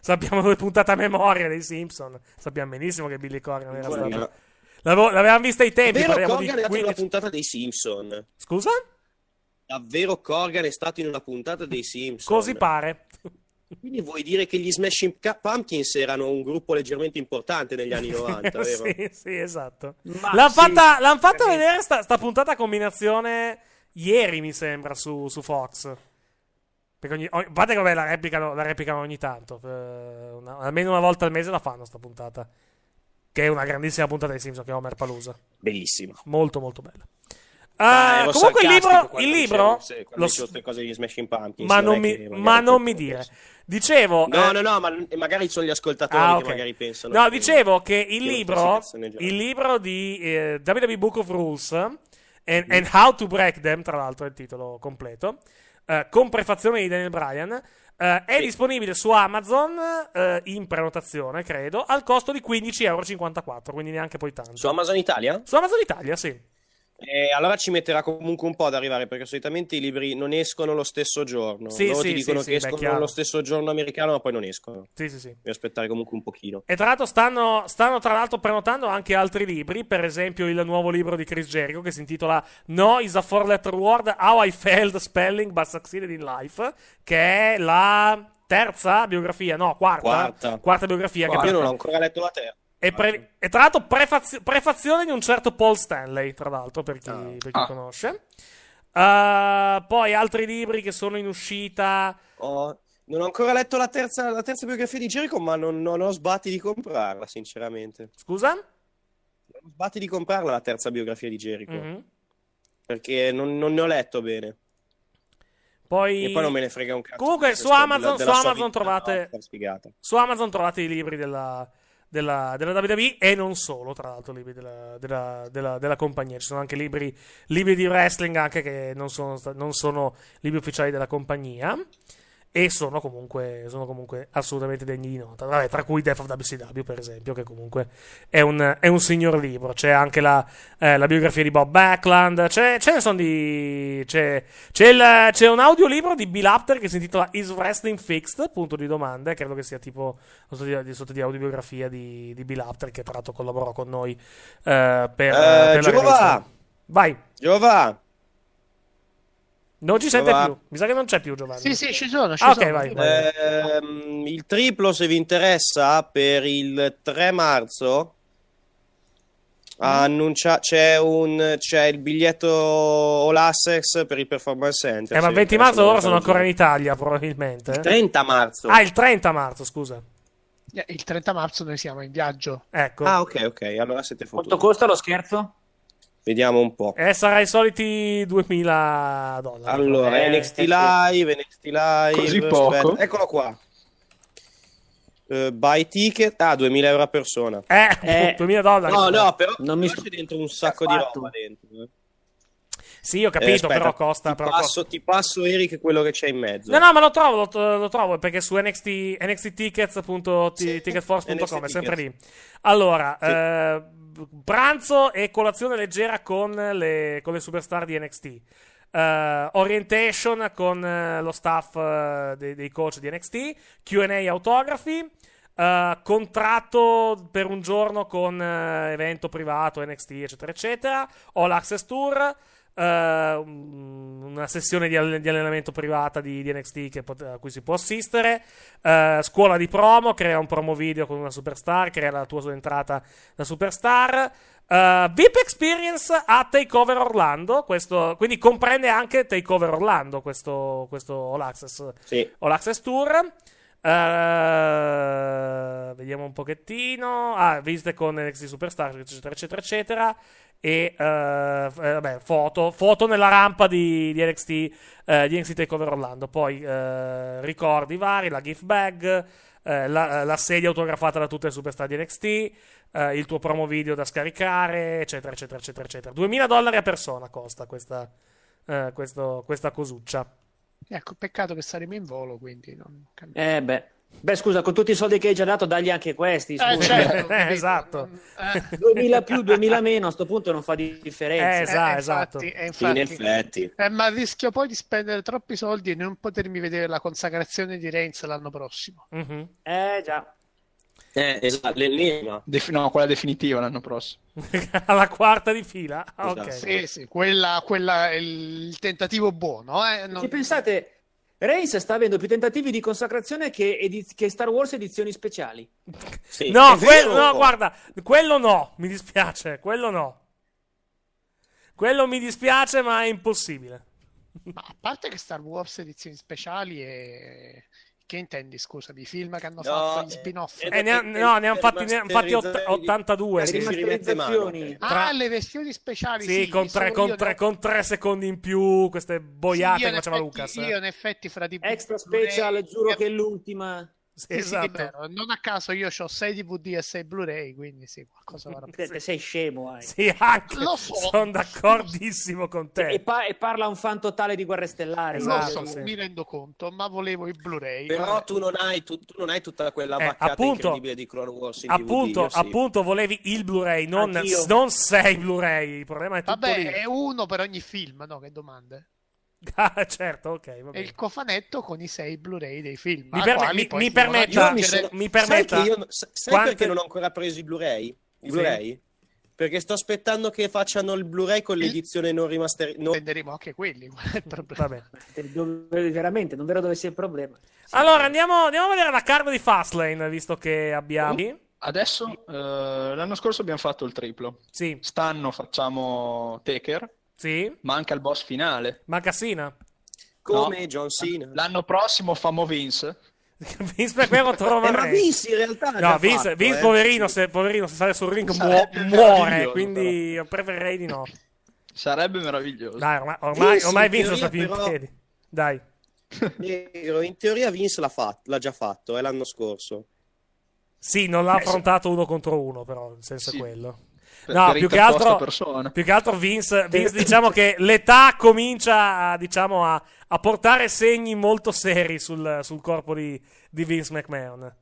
Sappiamo due puntate a memoria dei Simpson. Sappiamo benissimo che Billy Corgan era stato... Era... L'avevo, l'avevamo vista ai tempi. Davvero Corgan di... è stato in una puntata dei Simpson. Scusa? Davvero Corgan è stato in una puntata dei Simpson. Così pare. Quindi vuoi dire che gli Smashing Pumpkins erano un gruppo leggermente importante negli anni novanta, vero? Sì, sì, esatto. L'hanno sì, fatta, l'han fatta vedere sta, sta puntata a combinazione ieri, mi sembra, su, su Fox. Perché ogni, ogni, guardate che la replicano, la replicano ogni tanto. Una, almeno una volta al mese la fanno sta puntata. Che è una grandissima puntata dei Simpson, che è Homer Palusa. Bellissima. Molto, molto bella. Ah, uh, comunque il libro... Il libro... Dicevo, lo... queste cose di Smashing Pumpkins. Ma non, non mi, ma non mi dire. Dicevo... No, eh... no, no, ma magari sono gli ascoltatori ah, okay. che magari pensano... No, che dicevo che il libro... Il libro di eh, W W E Book of Rules and, mm. and How to Break Them, tra l'altro è il titolo completo, eh, con prefazione di Daniel Bryan... Uh, è sì. disponibile su Amazon uh, in prenotazione, credo, al costo di quindici euro e cinquantaquattro, quindi neanche poi tanto. Su Amazon Italia? Su Amazon Italia, sì. Eh, allora ci metterà comunque un po' ad arrivare, perché solitamente i libri non escono lo stesso giorno. Sì, loro sì, ti dicono sì, che sì, escono beh, lo stesso giorno americano, ma poi non escono. Sì, sì, sì. Devi aspettare comunque un pochino. E tra l'altro stanno, stanno tra l'altro prenotando anche altri libri, per esempio il nuovo libro di Chris Jericho che si intitola No is a Four Letter Word, How I Failed Spelling But Succeeded in Life, che è la terza biografia, no, quarta. Quarta, quarta biografia. Quarta. Che io non ho ancora letto la terza. E, pre- e tra l'altro prefazio- prefazione di un certo Paul Stanley, tra l'altro, per chi, oh. per chi ah. conosce. Uh, poi altri libri che sono in uscita. Oh, non ho ancora letto la terza, la terza biografia di Jericho, ma non, non ho sbatti di comprarla, sinceramente. Scusa? Non ho sbatti di comprarla la terza biografia di Jericho, mm-hmm. perché non, non ne ho letto bene. Poi... E poi non me ne frega un cazzo. Comunque su Amazon, della, della su, Amazon trovate... no, su Amazon trovate i libri della... Della, della W W E e non solo, tra l'altro, libri della, della, della, della compagnia. Ci sono anche libri, libri di wrestling, anche che non sono, non sono libri ufficiali della compagnia. E sono comunque, sono comunque assolutamente degni di nota. Vabbè, tra cui Death of W C W, per esempio, che comunque è un, è un signor libro. C'è anche la, eh, la biografia di Bob Backlund. C'è, c'è ne sono di. C'è, c'è, il, c'è un audiolibro di Bill Apter che si intitola Is Wrestling Fixed? Punto di domanda. Credo che sia tipo sotto di, sotto di audiobiografia di, di Bill Apter, che tra l'altro collaborò con noi eh, per, uh, per Giova. La rivista. Vai, Giova. Non ci sente più, mi sa che non c'è più Giovanni. Sì, sì, ci sono. Ci ah, sono. Ok, vai. Ehm, il triplo, se vi interessa, per il tre marzo mm. annuncia, c'è, un, c'è il biglietto All Access per il Performance Center. Eh, ma il venti marzo loro sono ancora in Italia, probabilmente. Il trenta marzo. Ah, il trenta marzo, scusa. Il trenta marzo noi siamo in viaggio. Ecco. Ah, ok, ok, allora siete fottuti. Quanto costa lo scherzo? Vediamo un po'. Eh, sarà i soliti duemila dollari. Allora, eh, N X T Live, N X T Live. Così poco? Eccolo qua. Uh, buy ticket. Ah, duemila euro a persona. Eh, eh. duemila dollari. No, no, però non mi sto... c'è dentro un sacco di roba dentro. Eh. Sì, ho capito, eh, aspetta, però costa. Ti, però passo, costa. Ti passo, Eric, quello che c'è in mezzo. No, no, ma lo trovo, lo, lo trovo perché su N X T, N X T tickets punto t- sì. ticketforce punto com è sempre lì. Allora, sì. eh, pranzo e colazione leggera con le, con le superstar di N X T. Uh, orientation con uh, lo staff uh, dei, dei coach di N X T. Q and A autografi. Uh, contratto per un giorno con uh, evento privato N X T, eccetera, eccetera. All Access Tour. Uh, una sessione di, all- di allenamento privata di, di N X T che pot- a cui si può assistere, uh, scuola di promo, crea un promo video con una superstar, crea la tua entrata da superstar, uh, V I P Experience a Takeover Orlando, questo, quindi comprende anche Takeover Orlando questo, questo All Access, sì. All Access Tour. Uh, vediamo un pochettino. Ah, visite con N X T Superstar, eccetera, eccetera, eccetera. E uh, vabbè, foto, foto nella rampa di, di N X T, uh, di N X T Takeover Orlando. Poi uh, ricordi vari, la gift bag, uh, la, la sedia autografata da tutte le superstar di N X T, uh, il tuo promo video da scaricare, eccetera, eccetera, eccetera, eccetera. duemila dollari a persona costa questa, uh, questo, questa cosuccia. Ecco, peccato che saremo in volo, quindi non cambia. Eh beh. Beh, scusa, con tutti i soldi che hai già dato, dagli anche questi. Eh, certo, eh, esatto. Eh. duemila più, duemila meno, a sto punto non fa differenza. Eh, esatto, eh, esatto. Infatti, infatti, in effetti. Eh, ma rischio poi di spendere troppi soldi e non potermi vedere la consacrazione di Reigns l'anno prossimo. Mm-hmm. Eh, già. Eh, esatto, l'ennesima. Def- no, quella definitiva l'anno prossimo. Alla quarta di fila? Ah, esatto. Ok. Sì, sì, quella, quella è il tentativo buono. Eh? Non... Ci pensate... Reigns sta avendo più tentativi di consacrazione che, ediz- che Star Wars edizioni speciali. Sì. No, quello, no, guarda, quello no, mi dispiace, quello no. Quello mi dispiace, ma è impossibile. Ma a parte che Star Wars edizioni speciali è... Che intendi, scusa, di film che hanno no, fatto gli spin-off? Eh, eh, ne ha, no, ne hanno fatti, ne han fatti ottantadue. Le rimasterizzazioni. Ah, le versioni speciali, sì. sì con, tre, con, tre, ne... con tre secondi in più, queste boiate sì, che faceva effetti, Lucas. Io, eh. in effetti, fra di... Extra special, Blu-ray, giuro che è l'ultima. Sì, sì, esatto. Sì, è vero. Non a caso io ho sei D V D e sei Blu-ray, quindi sì, qualcosa sì. Sei scemo, eh. Sì, anche. Lo so. Sono d'accordissimo con te. E, pa- e parla un fan totale di Guerre Stellari. Esatto, lo so, sì. Mi rendo conto, ma volevo i Blu-ray. Però eh. tu, non hai, tu, tu non hai tutta quella eh, vaccata appunto, incredibile di Clone Wars in appunto, D V D. Sì. Appunto, volevi il Blu-ray, non, non sei Blu-ray. Il problema è tutto Vabbè, lì. È uno per ogni film, no? Che domande? Ah, certo, ok. Va bene. E il cofanetto con i sei Blu-ray dei film. Mi, perme- mi, mi permetta, mi, sono... mi permetta. Sai, che io... Sai quante... perché non ho ancora preso i Blu-ray? I Blu-ray? Sì. Perché sto aspettando che facciano il Blu-ray con l'edizione non rimasterizzata. Non... Prenderemo anche quelli. Va bene. Veramente, non vedo dove sia il problema. Sì. Allora andiamo, andiamo a vedere la card di Fastlane, visto che abbiamo. Uh, adesso, uh, l'anno scorso abbiamo fatto il triplo. Sì. Stanno facciamo Taker. Sì. Manca il boss finale. Manca Cena. Come no. John Cena. L'anno prossimo famo Vince. Vince McMahon trova Ma Vince in realtà No, Vince, fatto, Vince eh. poverino, se, poverino se sale sul ring muo- muore, quindi però. preferirei di no. Sarebbe meraviglioso. Dai, ormai, ormai, ormai Vince lo sta più in piedi. Dai. In teoria Vince l'ha, fatto, l'ha già fatto, è eh, l'anno scorso. Sì, non l'ha eh, affrontato sì. uno contro uno, però, nel senso sì. quello. No, più che, altro, più che altro Vince, Vince diciamo che l'età comincia a, diciamo, a, a portare segni molto seri sul, sul corpo di, di Vince McMahon.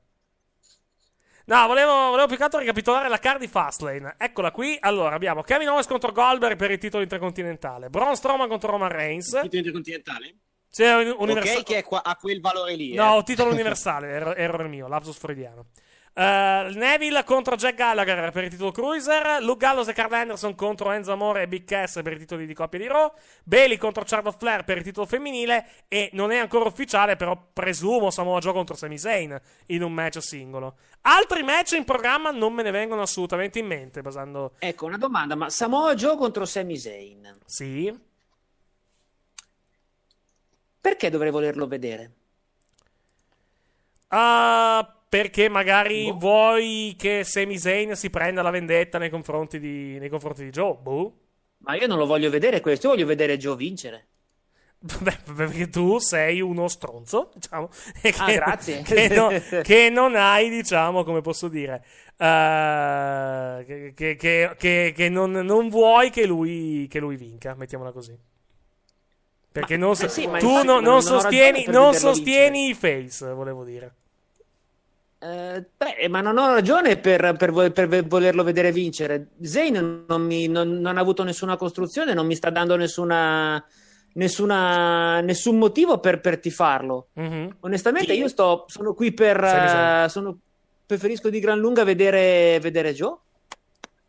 No, volevo, volevo più che altro ricapitolare la card di Fastlane. Eccola qui. Allora, abbiamo Kevin Owens contro Goldberg per il titolo intercontinentale, Braun Strowman contro Roman Reigns. Il titolo intercontinentale? Sì, un, universal... Ok, che è qua, ha quel valore lì. No, eh. titolo universale, errore error mio, lapsus freudiano. Uh, Neville contro Jack Gallagher per il titolo Cruiser, Luke Gallows e Carl Anderson contro Enzo Amore e Big Cass per i titoli di coppia di Raw, Bailey contro Charlotte Flair per il titolo femminile e non è ancora ufficiale, però presumo Samoa Joe contro Sami Zayn in un match singolo. Altri match in programma non me ne vengono assolutamente in mente, basando... Ecco, una domanda, ma Samoa Joe contro Sami Zayn? Sì. Perché dovrei volerlo vedere? Ah... Uh... Perché magari boh. vuoi che Sami Zayn si prenda la vendetta nei confronti di, nei confronti di Joe? Boh. Ma io non lo voglio vedere questo, io voglio vedere Joe vincere. Beh, perché tu sei uno stronzo, diciamo. Che, ah, grazie. Che, no, che non hai, diciamo, come posso dire, uh, che, che, che, che, che non, non vuoi che lui, che lui vinca, mettiamola così. Perché ma, non so, eh sì, tu infatti, non, non sostieni, non sostieni i face, volevo dire. Eh, beh, ma non ho ragione per, per, per volerlo vedere vincere. Zayn non, mi, non, non ha avuto nessuna costruzione, non mi sta dando nessuna, nessuna nessun motivo per, per tifarlo. Mm-hmm. Onestamente, sì. io sto sono qui per uh, sono, preferisco di gran lunga vedere, vedere Joe,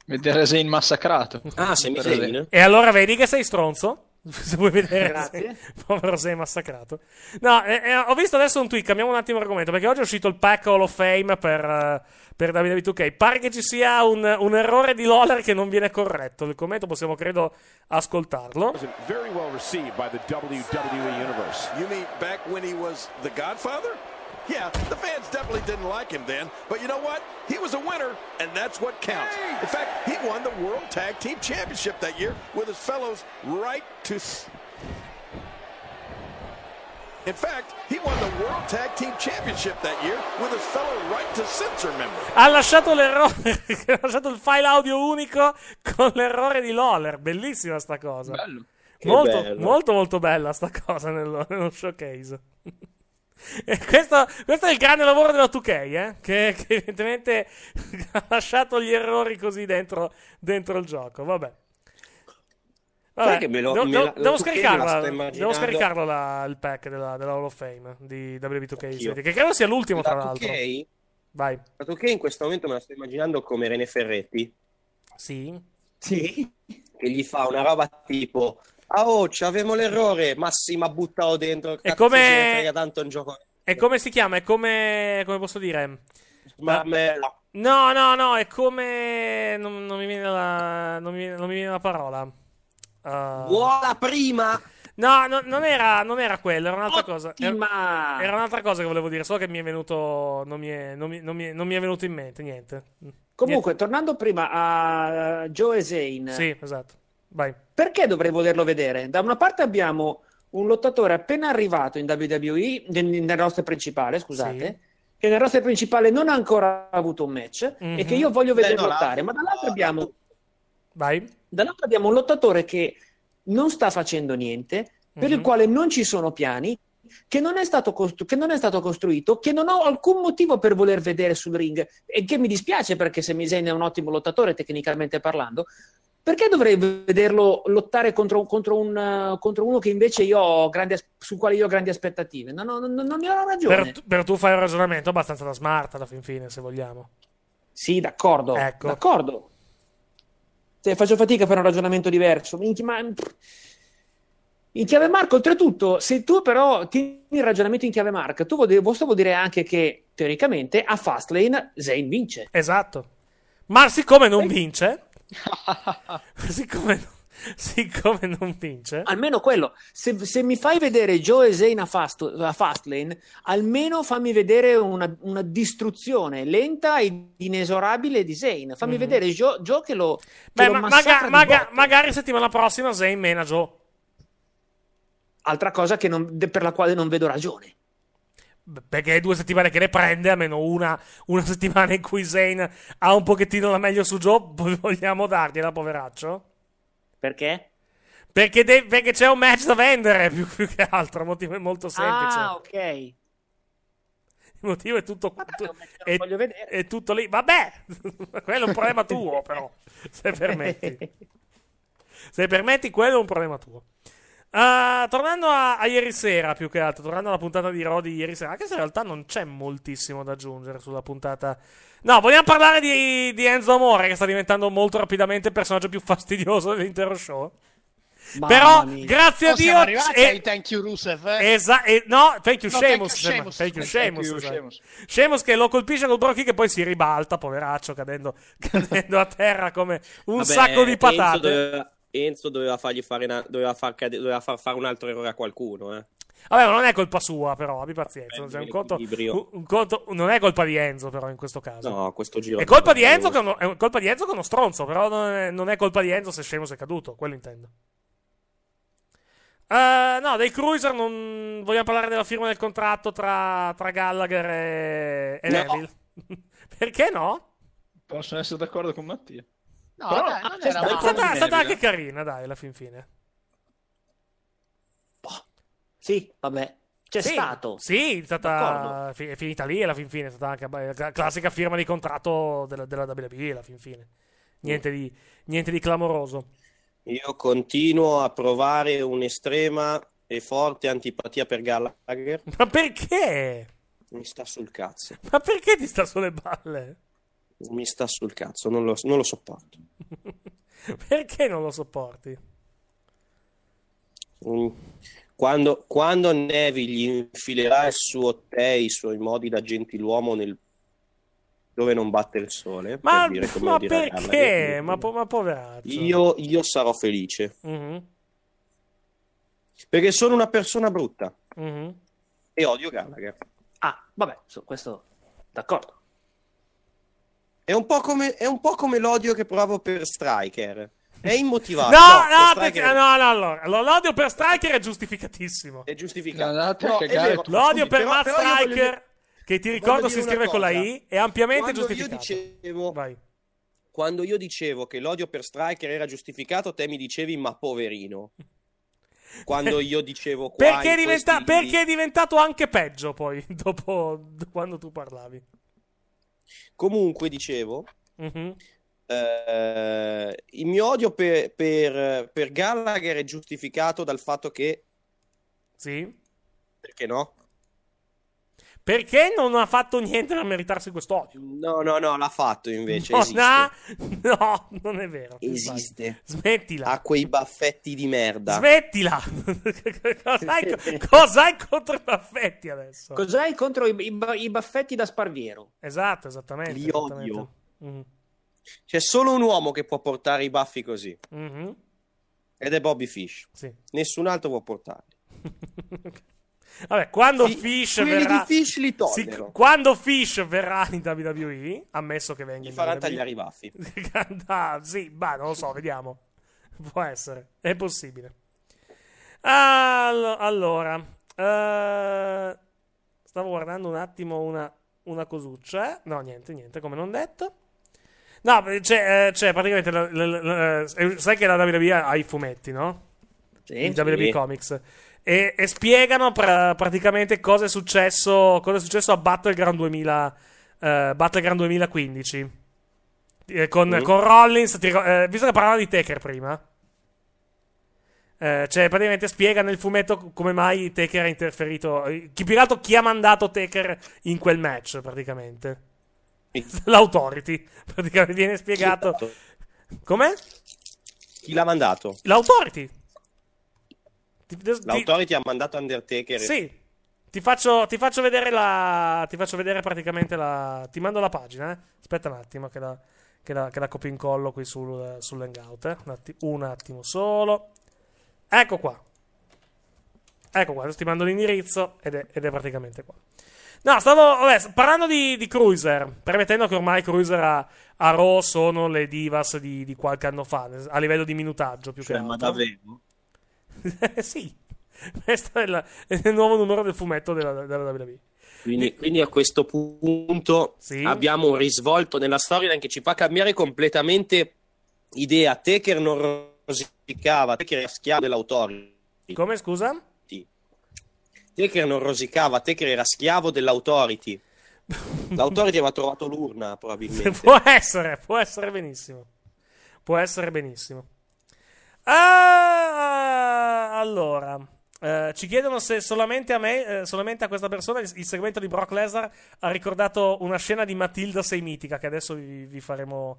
vedere Zayn massacrato. Ah, sì, Zayn. E allora vedi che sei stronzo. Se vuoi vedere, grazie. Povero sei massacrato. No, eh, eh, ho visto adesso un tweet. Cambiamo un attimo argomento, perché oggi è uscito il pack Hall of Fame per, uh, per W W E due K. Pare che ci sia un, un errore di Lawler che non viene corretto. Il commento possiamo, credo, ascoltarlo. Very well received by the W W E universe. You mean back when he was the Godfather? Yeah, the fans definitely didn't like him then, but you know what? He was a winner, and that's what counts. In fact, he won the World Tag Team Championship that year with his fellows right to... In fact, he won the World Tag Team Championship that year with his fellow right to censor member. Ha lasciato l'errore, ha lasciato il file audio unico con l'errore di Lawler. Bellissima sta cosa. Bello. Molto, bello. molto molto bella sta cosa nello, nello showcase. E questo, questo è il grande lavoro della due K, eh? che, che evidentemente ha lasciato gli errori così dentro, dentro il gioco. Vabbè. Vabbè, me lo, devo, me la, devo, scaricarla, me devo scaricarlo la, il pack della, della Hall of Fame di W W E two K, che credo sia l'ultimo, tra l'altro. Vai. La due K in questo momento me la sto immaginando come Rene Ferretti. Sì. Sì. Che gli fa una roba tipo: ah, oh, c'avevo l'errore, massima, buttalo dentro. Cazzo, è come... frega tanto un gioco. È come si chiama? È come. Come posso dire? Ma... No, no, no, è come. Non, non mi viene la. Non mi viene, non mi viene la parola. Uh... Buona prima! No, no, non era, non era quello, era un'altra Ottima. cosa. Era, era un'altra cosa che volevo dire, solo che mi è venuto. Non mi è, non mi, non mi è, non mi è venuto in mente niente. Comunque, niente. Tornando prima a Joe e Zayn. Sì, esatto. Vai. Perché dovrei volerlo vedere? Da una parte abbiamo un lottatore appena arrivato in W W E, nel roster principale, scusate. Sì. Che nel roster principale non ha ancora avuto un match, mm-hmm. e che io voglio vedere lottare, ma dall'altra abbiamo. Vai. Dall'altro abbiamo un lottatore che non sta facendo niente, per mm-hmm. il quale non ci sono piani, che non è stato costru- che non è stato costruito, che non ho alcun motivo per voler vedere sul ring, e che mi dispiace perché Sami Zayn è un ottimo lottatore tecnicamente parlando. Perché dovrei vederlo lottare contro, contro, un, contro uno che invece io ho grandi, sul quale io ho grandi aspettative? No, no, no, non ne ho ragione. Per, per tu fai un ragionamento abbastanza da smart alla fin fine, se vogliamo. Sì, d'accordo, ecco. d'accordo. Se faccio fatica a fare un ragionamento diverso. Minchia, ma... In chiave Mark, oltretutto, se tu però tieni il ragionamento in chiave Mark, tu vuol dire, vuol dire anche che, teoricamente, a Fastlane Zayn vince. Esatto. Ma siccome non vince... siccome, siccome non vince, almeno quello. Se, se mi fai vedere Joe e Zayn a, fast, a Fastlane, almeno fammi vedere una, una distruzione lenta e inesorabile di Zayn. Fammi mm-hmm. vedere Joe, Joe che lo, Beh, che ma, lo massacra maga, maga, magari settimana prossima Zayn mena Joe. Altra cosa che non, per la quale non vedo ragione. Perché è due settimane che ne prende, almeno una, una settimana in cui Zayn ha un pochettino la meglio su Joe, vogliamo dargliela, poveraccio? Perché? Perché, de- perché c'è un match da vendere, più, più che altro, il motivo è molto semplice. Ah, ok. Il motivo è tutto... Tu- è, voglio vedere. È tutto lì, vabbè, quello è un problema tuo però, se permetti. Se permetti, quello è un problema tuo. Uh, tornando a, a ieri sera, più che altro, tornando alla puntata di Raw di ieri sera, anche se in realtà non c'è moltissimo da aggiungere sulla puntata. No, vogliamo parlare di, di Enzo Amore, che sta diventando molto rapidamente il personaggio più fastidioso dell'intero show. Mamma Però, mia. grazie oh, a Dio, siamo arrivati e... ai thank you Rusev. Eh? Esa- e... No, thank you, no, Sheamus. Thank you, Sheamus. Thank you, Sheamus, thank you, Sheamus. Sheamus che lo colpisce col Brock Kick e poi si ribalta, poveraccio, cadendo, cadendo a terra come un Vabbè, sacco di patate. Enzo doveva fargli fare una, doveva far cade, doveva far fare un altro errore a qualcuno, eh. Vabbè, ma non è colpa sua, però abbi pazienza. Vabbè, cioè, un conto, un, un conto, non è colpa di Enzo, però in questo caso. No, questo giro. È colpa di Enzo, che uno, è colpa di Enzo che è uno stronzo, però non è, non è colpa di Enzo se Sheamus è caduto, quello intendo. Uh, no, dei Cruiser non vogliamo parlare della firma del contratto tra, tra Gallagher e, e no. Neville. Perché no? Posso essere d'accordo con Mattia. No, però, dai, non è stata, stata anche carina, dai, alla fin fine. Boh. Sì, vabbè, c'è sì, stato. Sì, è stata fi- è finita lì alla fin fine, è stata anche la classica firma di contratto della, della W W E alla fin fine. Niente, mm. di, niente di clamoroso. Io continuo a provare un'estrema e forte antipatia per Gallagher. Ma perché? Mi sta sul cazzo. Ma perché ti sta sulle balle? Mi sta sul cazzo, non lo, non lo sopporto. Perché non lo sopporti? Quando, quando Nevi gli infilerà il suo tè, i suoi modi da gentiluomo nel dove non batte il sole, ma, per dire, come ma perché? Ma, po- ma poveraccio, io, io sarò felice mm-hmm. perché sono una persona brutta mm-hmm. e odio Gallagher. Ah, vabbè, su questo d'accordo. È un po' come, è un po' come l'odio che provo per Striker. È immotivato. No, no, no, Striker... perché, no, no, no, no, l'odio per Striker è giustificatissimo. È giustificato. No, no, è vero, l'odio per però, Matt però Striker, voglio... che ti ricordo si scrive cosa. Con la I, è ampiamente quando giustificato. Io dicevo... Vai. Quando io dicevo che l'odio per Striker era giustificato, te mi dicevi ma poverino. Quando io dicevo qua, perché, diventa... questi... perché è diventato anche peggio poi, dopo quando tu parlavi. Comunque dicevo, mm-hmm. eh, il mio odio per, per, per Gallagher è giustificato dal fatto che... Sì. Perché no? Perché non ha fatto niente da meritarsi quest'odio. No, no, no, l'ha fatto invece. No, esiste. No, no, non è vero. Esiste. Smettila. Ha quei baffetti di merda. Smettila. Cos'hai, cos'hai contro i baffetti adesso? Cos'hai contro i, i, i baffetti da Sparviero? Esatto, esattamente. Li esattamente. Odio. Mm-hmm. C'è solo un uomo che può portare i baffi così. Mm-hmm. Ed è Bobby Fish. Sì. Nessun altro può portarli. Vabbè, quando F- Fish verrà Fish li si, quando Fish verrà in W W E, ammesso che venga, gli faranno tagliare i baffi. Ah, sì, ma non lo so, vediamo. Può essere, è possibile. All- allora, uh, stavo guardando un attimo una, una cosuccia. No, niente, niente, come non detto. No, c'è, eh, c'è praticamente la, la, la, la, sai che la W W E ha i fumetti, no? Sì, in W W E sì. Comics. E, e spiegano pra, praticamente cosa è successo cosa è successo a Battleground duemila eh, Battleground duemilaquindici eh, con, mm. con Rollins ti, eh, visto che parlavano di Taker prima eh, cioè praticamente spiega nel fumetto come mai Taker ha interferito, chi più altro chi ha mandato Taker in quel match praticamente sì. L'Authority praticamente viene spiegato come? Chi l'ha mandato? L'Authority. L'Authority ha mandato Undertaker. Sì. Ti faccio, ti faccio vedere la. Ti faccio vedere praticamente la. Ti mando la pagina. Eh. Aspetta un attimo, che la, che la, che la copio incollo qui sul, sull'hangout. Eh. Un, atti- un attimo solo. Ecco qua. Ecco qua. Adesso ti mando l'indirizzo. Ed è, ed è praticamente qua. No, stavo. Vabbè, parlando di, di Cruiser. Premettendo che ormai Cruiser a, a Raw sono le divas di, di qualche anno fa. A livello di minutaggio più cioè, che altro. Ma davvero? Sì, questo è, la, è il nuovo numero del fumetto della, della W W E. Quindi, quindi a questo punto sì. Abbiamo un risvolto nella storyline che ci fa cambiare completamente idea. Taker non rosicava, Taker era schiavo dell'Authority. Come scusa? Sì. Taker non rosicava, Taker era schiavo dell'Authority. L'Authority aveva trovato l'urna probabilmente. Può essere, può essere benissimo. Può essere benissimo. Ah, allora, eh, ci chiedono se solamente a me, eh, solamente a questa persona, il, il segmento di Brock Lesnar ha ricordato una scena di Matilda sei mitica, che adesso vi, vi faremo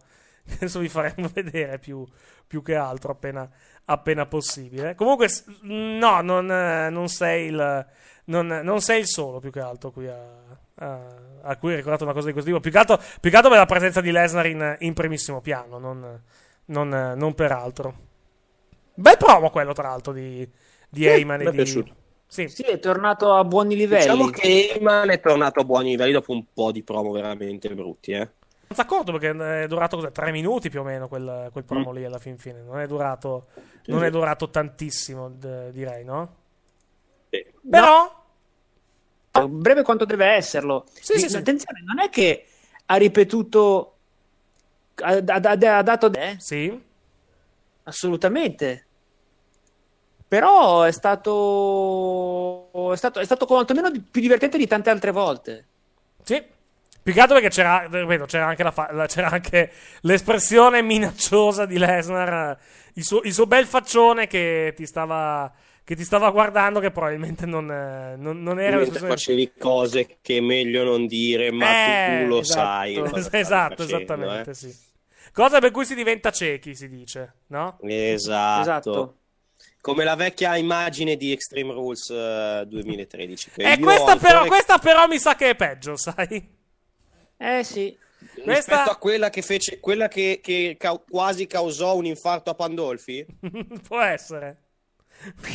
adesso vi faremo vedere più, più che altro appena, appena possibile. Comunque, no, non, non sei il non, non sei il solo più che altro qui a, a, a cui hai ricordato una cosa di questo tipo. Più che altro, più che altro per la presenza di Lesnar in, in primissimo piano, non, non, non per altro. Bel promo quello, tra l'altro, di, di sì, Heyman. E di... Sì. Sì, è tornato a buoni livelli. Diciamo che Heyman è tornato a buoni livelli dopo un po' di promo veramente brutti, eh. Non sono accorto perché è durato cos'è, tre minuti più o meno quel, quel promo mm. lì alla fin fine. Non è durato, sì. non è durato tantissimo, d- direi, no? Sì. Però... No. Breve quanto deve esserlo. Sì, sì, sì, attenzione, sì. Non è che ha ripetuto... Ha, ha, ha dato... Eh? Sì. Assolutamente. Però è stato è stato è stato quantomeno più divertente di tante altre volte. Sì. Più che altro perché c'era vedo, c'era anche la, fa- la c'era anche l'espressione minacciosa di Lesnar, il suo, il suo bel faccione che ti stava che ti stava guardando, che probabilmente non non, non era mentre facevi cose che è meglio non dire, ma eh, tu, tu lo esatto, sai. Esatto, esattamente, eh? Sì. Cosa per cui si diventa ciechi, si dice, no? Esatto. Esatto. Come la vecchia immagine di Extreme Rules uh, duemilatredici. E questa però, che... questa però mi sa che è peggio, sai? Eh sì. Rispetto questa... a quella che fece, quella che, che ca- quasi causò un infarto a Pandolfi? Può essere.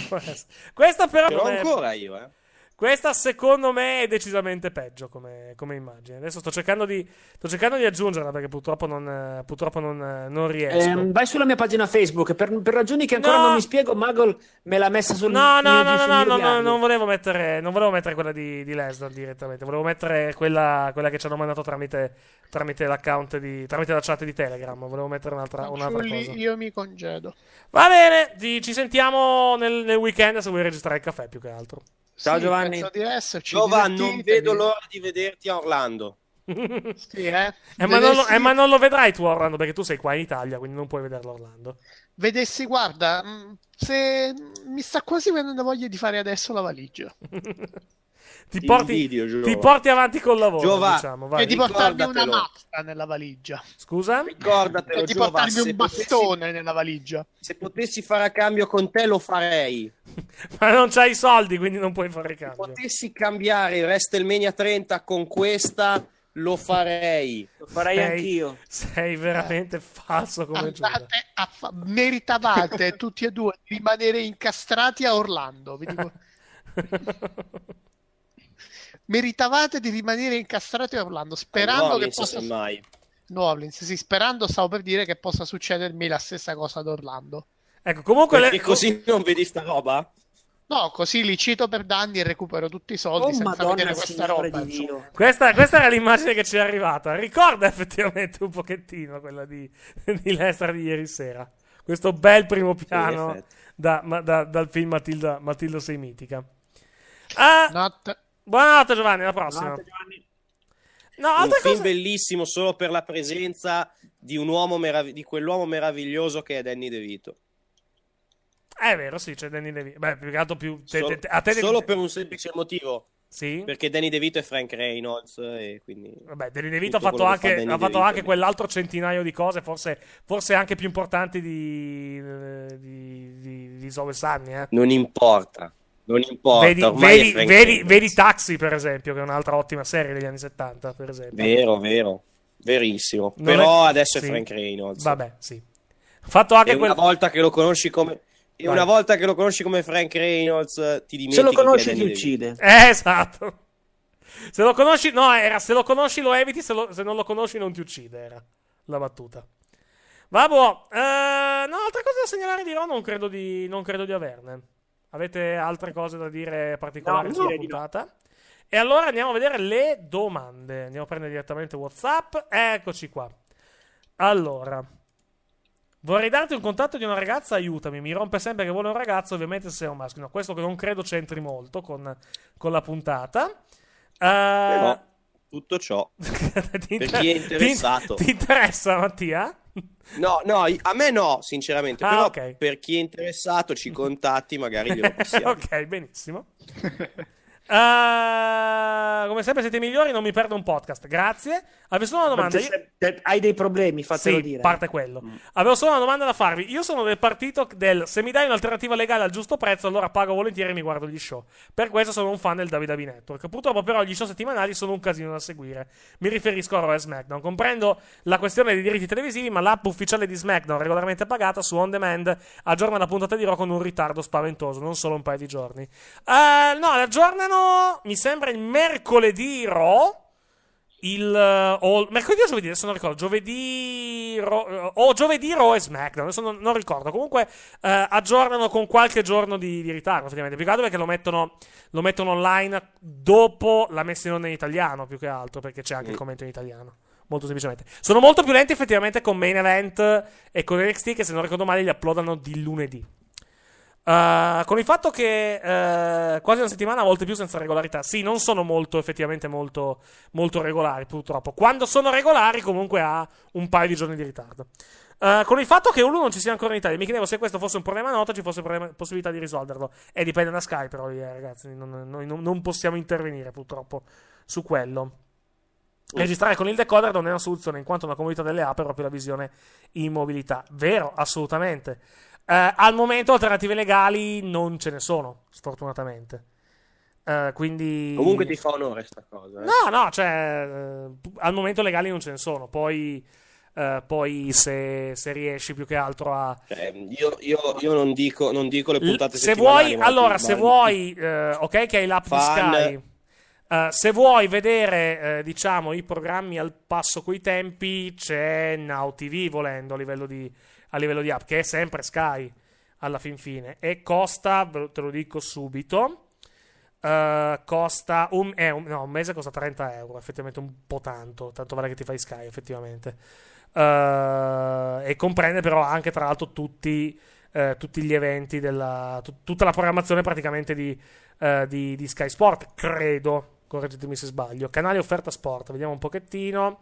Può essere. Questa però... Però ancora è... io, eh. Questa secondo me è decisamente peggio come, come immagine. Adesso sto cercando di sto cercando di aggiungerla perché purtroppo non, purtroppo non, non riesco. Eh, vai sulla mia pagina Facebook per, per ragioni che ancora no. non mi spiego. Magol me l'ha messa sul no no mio, no sul no no, no non volevo mettere non volevo mettere quella di, di Lesnar direttamente. Volevo mettere quella, quella che ci hanno mandato tramite tramite l'account di tramite la chat di Telegram. Volevo mettere un'altra un'altra Giulli, cosa. Io mi congedo. Va bene, ti, ci sentiamo nel, nel weekend se vuoi registrare il caffè più che altro. Ciao sì, Giovanni, Giovanni non vedo l'ora di vederti a Orlando. Sì, eh? Eh, ma non lo, eh, ma non lo vedrai tu a Orlando perché tu sei qua in Italia, quindi non puoi vederlo a Orlando. Vedessi, guarda, se mi sta quasi venendo voglia di fare adesso la valigia. ti, porti, video, ti porti avanti col lavoro, Giovanni, diciamo, vai. E di portarmi una mazza nella valigia. Scusa? Ricordatelo, e di Giova, portarmi un bastone potessi, nella valigia. Se potessi fare a cambio con te lo farei. Ma non c'hai i soldi, quindi non puoi fare cambio. Se potessi cambiare WrestleMania trenta con questa, lo farei. Lo farei sei, anch'io. Sei veramente falso come Giuda. Fa- meritavate tutti e due di rimanere incastrati a Orlando. Vi dico. Meritavate di rimanere incastrati a Orlando, sperando no, che possa mai. New Orleans, sì, sperando, stavo per dire che possa succedermi la stessa cosa ad Orlando. Ecco, comunque perché le... così non vedi sta roba? No, così li cito per danni e recupero tutti i soldi oh, senza Madonna, vedere questa roba. Questa, questa era l'immagine che ci è arrivata. Ricorda effettivamente un pochettino quella di, di Lesnar di ieri sera. Questo bel primo piano da, da, dal film Matilda, Matilda sei mitica. Ah, Not... Buonanotte Giovanni, alla prossima. Buonanotte, Giovanni. No, un film cosa... bellissimo solo per la presenza di, un uomo merav- di quell'uomo meraviglioso che è Danny DeVito. È vero, sì, c'è Danny DeVito. Beh, più che altro più... Te, solo, te, a te solo per un semplice motivo. Sì? Perché Danny DeVito è Frank Reynolds e quindi... Vabbè, Danny DeVito ha fatto anche, fa Danny ha fatto DeVito, anche quell'altro centinaio di cose, forse, forse anche più importanti di... di, di, di Zoe Sunny, eh. Non importa. Non importa. Vedi, vedi, vedi, vedi Taxi, per esempio, che è un'altra ottima serie degli anni settanta, per esempio. Vero, vero. Verissimo. Non Però è... adesso sì. è Frank Reynolds. Vabbè, sì. Fatto anche e quel... una volta che lo conosci come... E Vai. una volta che lo conosci come Frank Reynolds, ti dimentichi. Se lo conosci, ti uccide. Eh, esatto. Se lo conosci, no, era se lo conosci lo eviti, se, lo, se non lo conosci non ti uccide, era la battuta. Vabbè, eh, no, altra cosa da segnalare di Raw non credo di, non credo di averne. Avete altre cose da dire particolari no, sulla no, puntata? No. E allora andiamo a vedere le domande. Andiamo a prendere direttamente WhatsApp. Eccoci qua. Allora... Vorrei darti un contatto di una ragazza, aiutami. Mi rompe sempre che vuole un ragazzo, ovviamente se sei un maschio. No, questo che non credo c'entri molto con, con la puntata. Uh, Però tutto ciò ti inter- per chi è interessato. Ti, ti interessa, Mattia? No, no, a me no, sinceramente. Ah, Però okay. Per chi è interessato ci contatti, magari glielo possiamo. Ok, benissimo. Uh, come sempre siete migliori, non mi perdo un podcast, grazie. Avevo solo una domanda. Io... Hai dei problemi, fatelo sì, dire. Parte quello. Mm. Avevo solo una domanda da farvi. Io sono del partito del se mi dai un'alternativa legale al giusto prezzo, allora pago volentieri e mi guardo gli show. Per questo sono un fan del WWE Network. Purtroppo però gli show settimanali sono un casino da seguire. Mi riferisco a Raw e SmackDown. Comprendo la questione dei diritti televisivi, ma l'app ufficiale di SmackDown, regolarmente pagata su On Demand, aggiorna la puntata di Raw con un ritardo spaventoso, non solo un paio di giorni. Uh, no, la giornata mi sembra il mercoledì Raw il uh, o, mercoledì o giovedì adesso non ricordo giovedì Raw, o giovedì Raw e SmackDown adesso non, non ricordo comunque uh, aggiornano con qualche giorno di, di ritardo effettivamente più che altro perché lo mettono lo mettono online dopo la messa in onda in italiano più che altro perché c'è anche mm. il commento in italiano molto semplicemente sono molto più lenti effettivamente con Main Event e con N X T che se non ricordo male li uploadano di lunedì. Uh, con il fatto che uh, quasi una settimana, a volte più senza regolarità. Sì, non sono molto, effettivamente molto, molto regolari, purtroppo. Quando sono regolari, comunque ha un paio di giorni di ritardo. Uh, con il fatto che uno non ci sia ancora in Italia, mi chiedevo se questo fosse un problema noto, ci fosse problema, possibilità di risolverlo. E dipende da Sky, però, eh, ragazzi, non, noi non, non possiamo intervenire, purtroppo, su quello. Registrare con il decoder non è una soluzione, in quanto una comodità delle app è proprio la visione in mobilità. Vero, assolutamente. Uh, al momento alternative legali non ce ne sono, sfortunatamente. Uh, quindi comunque ti fa onore sta cosa. Eh? No, no, cioè uh, al momento legali non ce ne sono. Poi eh, poi se, se riesci più che altro a... Eh, io, io, io non dico non dico le puntate L- se vuoi, allora, se vuoi, eh, ok che hai l'app di Sky... Uh, se vuoi vedere, eh, diciamo, i programmi al passo coi tempi, c'è Now ti vu volendo a livello di, a livello di app, che è sempre Sky alla fin fine, e costa, te lo dico subito, uh, costa un, eh, un, no, un mese costa trenta euro, effettivamente un po' tanto, tanto vale che ti fai Sky effettivamente, uh, e comprende però anche tra l'altro tutti, uh, tutti gli eventi, della, t- tutta la programmazione praticamente di, uh, di, di Sky Sport, credo. Correggetemi se sbaglio. Canale offerta sport, vediamo un pochettino.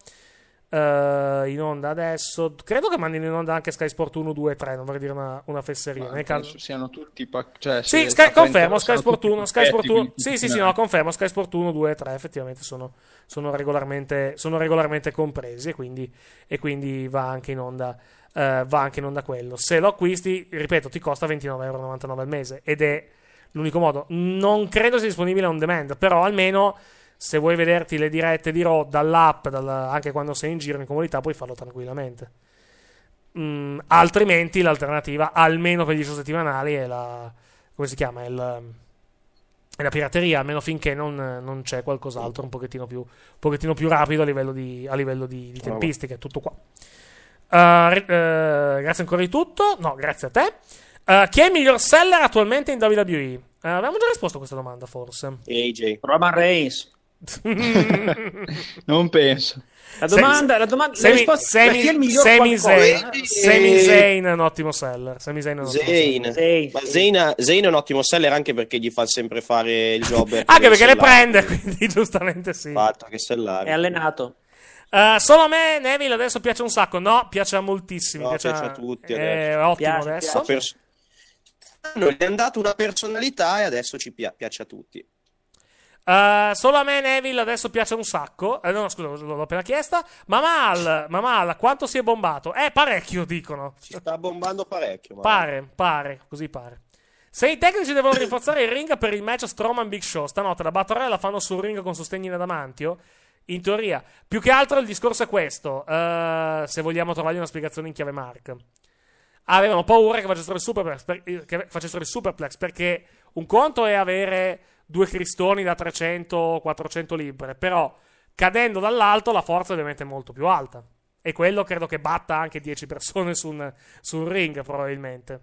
Uh, in onda adesso. Credo che mandino in onda anche Sky Sport uno, due, tre. Non vorrei dire una, una fesseria. Nel caso... siano tutti. Pac- cioè, sì, Sky, confermo. Sky Sport uno. Sky Sport uno. Sì, sì, sì, no, confermo. Sky Sport uno, due, tre. Effettivamente sono, sono, regolarmente, sono regolarmente compresi. E quindi, e quindi va anche in onda. Uh, va anche in onda quello. Se lo acquisti, ripeto, ti costa ventinove virgola novantanove euro al mese. Ed è l'unico modo. Non credo sia disponibile on demand, però almeno se vuoi vederti le dirette di Raw dall'app, dal, anche quando sei in giro in comunità, puoi farlo tranquillamente. Mm, altrimenti l'alternativa, almeno per gli show settimanali, è la, come si chiama, è la, è la pirateria, almeno finché non, non c'è qualcos'altro un pochettino più, un pochettino più rapido a livello di, a livello di, di tempistiche. Tutto qua. Uh, uh, grazie ancora di tutto. No, grazie a te. Uh, chi è il miglior seller attualmente in W W E? Uh, avevamo già risposto a questa domanda, forse. A J. Roman Reigns. Non penso. La domanda, Sem- la domanda, Semi, la risposta Semi, chi è il miglior Sami Zayn. Sami Zayn è un ottimo seller. Sami Zayn è un ottimo Zayn. seller. Ma Zayn, Zayn è un ottimo seller anche perché gli fa sempre fare il job. Anche perché sellare. Le prende, quindi giustamente sì. Fatto che sellare. È allenato. Uh, solo a me Neville adesso piace un sacco. No, piace a moltissimi. No, piace, piace a tutti. È ottimo piace, adesso. Piace. Non gli è andato una personalità e adesso ci pi- piace a tutti. Uh, solo a me Neville adesso piace un sacco. Eh, no, scusa, l'ho appena chiesta. Ma Mal, ma Mal, quanto si è bombato? Eh, parecchio, dicono. Si sta bombando parecchio. Mal. Pare, pare, così pare. Se i tecnici devono rinforzare il ring per il match Strowman Big Show, stanotte la battle la fanno sul ring con sostegni in adamantio? In teoria. Più che altro il discorso è questo. Uh, se vogliamo trovargli una spiegazione in chiave Mark. Avevano paura che facessero il superplex, per, che facessero il superplex perché un conto è avere due cristoni da trecento quattrocento libbre, però cadendo dall'alto la forza ovviamente è molto più alta e quello credo che batta anche dieci persone su un, su un ring probabilmente,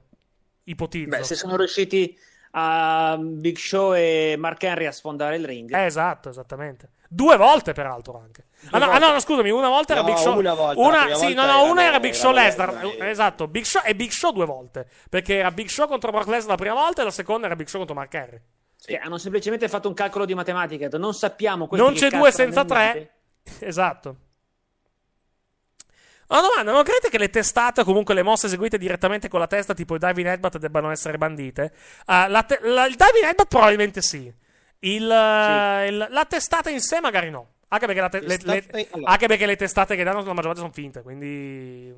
ipotizzo. Beh, se sono riusciti a Big Show e Mark Henry a sfondare il ring, eh, esatto, esattamente. Due volte, peraltro, anche. Ah no, ah no, no, scusami, una volta era no, Big Show. Una volta. Una, sì, no, no, una era, era Big Show Lesnar. E... Esatto, Big Show e Big Show due volte. Perché era Big Show contro Brock Lesnar la prima volta e la seconda era Big Show contro Mark Henry. Sì, hanno semplicemente fatto un calcolo di matematica. Non sappiamo questo. Non c'è due senza tre. Esatto. Una domanda, non credete che le testate o comunque le mosse eseguite direttamente con la testa, tipo il diving headbutt, debbano essere bandite? Uh, la te- la, il diving headbutt probabilmente sì. Il, sì. il, la testata in sé magari no, anche perché, la te, le, le, le, allora. anche perché le testate che danno la maggior parte sono finte, quindi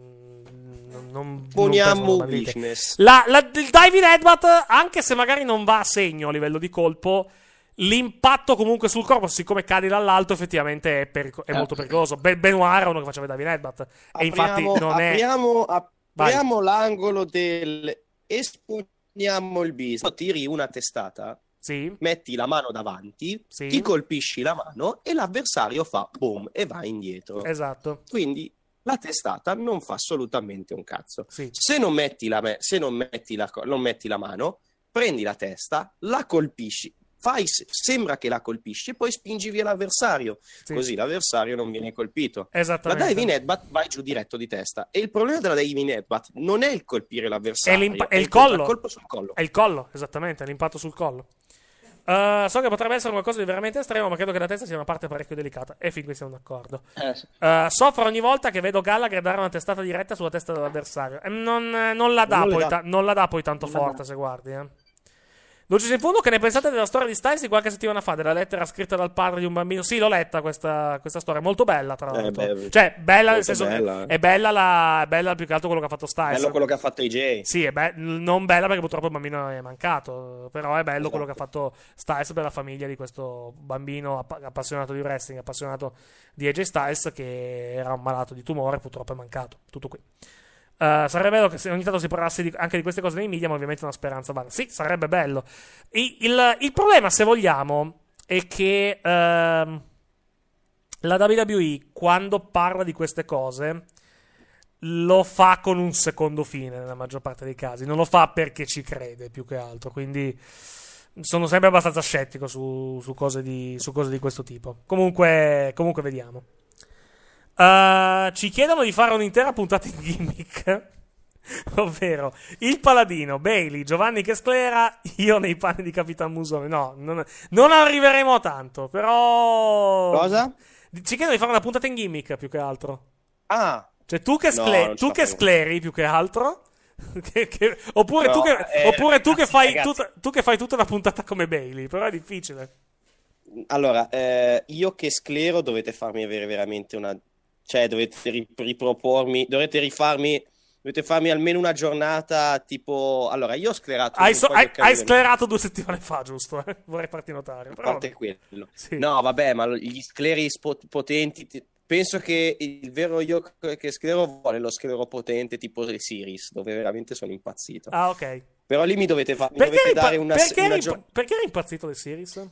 non, non, poniamo non business la, la, il diving headbutt, anche se magari non va a segno a livello di colpo, l'impatto comunque sul corpo, siccome cade dall'alto, effettivamente è, perico- è eh. molto pericoloso. Ben- Benoit era uno che faceva il diving headbutt e infatti non apriamo, è apriamo Vai. L'angolo del esponiamo il business, tiri una testata. Sì. Metti la mano davanti, sì. Ti colpisci la mano e l'avversario fa boom e va indietro. Esatto. Quindi la testata non fa assolutamente un cazzo. Sì. Se non metti la me- se non metti la co- non metti la mano, prendi la testa, la colpisci, fai se- sembra che la colpisci e poi spingi via l'avversario, sì. Così l'avversario non viene colpito. Esattamente. La diving headbutt vai giù diretto di testa e il problema della diving headbutt non è il colpire l'avversario, è, è il collo. Colpo sul collo. È il collo, esattamente, è l'impatto sul collo. Uh, so che potrebbe essere qualcosa di veramente estremo, ma credo che la testa sia una parte parecchio delicata. E fin qui siamo d'accordo. Eh, sì. uh, Soffro ogni volta che vedo Gallagher dare una testata diretta sulla testa dell'avversario. Eh, non, non, la dà non, poi da. ta- non la dà poi tanto non forte, se guardi. Eh. Dolce in fondo, che ne pensate della storia di Styles di qualche settimana fa, della lettera scritta dal padre di un bambino? Sì, l'ho letta questa, questa storia, è molto bella tra l'altro. Eh, beh, cioè, bella nel senso bella. È, è bella la, è bella più che altro quello che ha fatto Styles. Bello quello che ha fatto A J. Sì, è be- non bella perché purtroppo il bambino è mancato, però è bello, esatto, quello che ha fatto Styles per la famiglia di questo bambino app- appassionato di wrestling, appassionato di A J Styles, che era un malato di tumore, purtroppo è mancato. Tutto qui. Uh, sarebbe bello che se ogni tanto si parlasse di, anche di queste cose nei media, ma ovviamente è una speranza vana. Sì, sarebbe bello. I, il, il problema, se vogliamo, è che uh, la W W E, quando parla di queste cose, lo fa con un secondo fine nella maggior parte dei casi. Non lo fa perché ci crede, più che altro. Quindi sono sempre abbastanza scettico su, su, cose, di, su cose di questo tipo. Comunque, comunque vediamo. Uh, ci chiedono di fare un'intera puntata in gimmick, ovvero il paladino, Bailey, Giovanni che sclera, io nei panni di Capitan Musone. No, non, non arriveremo a tanto, però. Cosa? Ci chiedono di fare una puntata in gimmick, più che altro. Ah, cioè tu che, scler- no, tu che scleri più che altro. Che, che... Oppure, però, tu che... Eh, Oppure ragazzi, tu, che fai tut... tu che fai tutta una puntata come Bailey. Però è difficile. Allora, eh, io che sclero, dovete farmi avere veramente una. Cioè, dovete ripropormi, dovete rifarmi, dovete farmi almeno una giornata tipo... Allora, io ho sclerato... Hai, so, hai, hai sclerato due settimane fa, giusto? Eh? Vorrei farti notare. Però... A parte quello. Sì. No, vabbè, ma gli scleri spot- potenti... Ti... Penso che il vero io che sclero vuole lo sclero potente tipo le series, dove veramente sono impazzito. Ah, ok. Però lì mi dovete, fa- mi perché dovete impa- dare una... Perché, una impa- gio- perché era impazzito le series?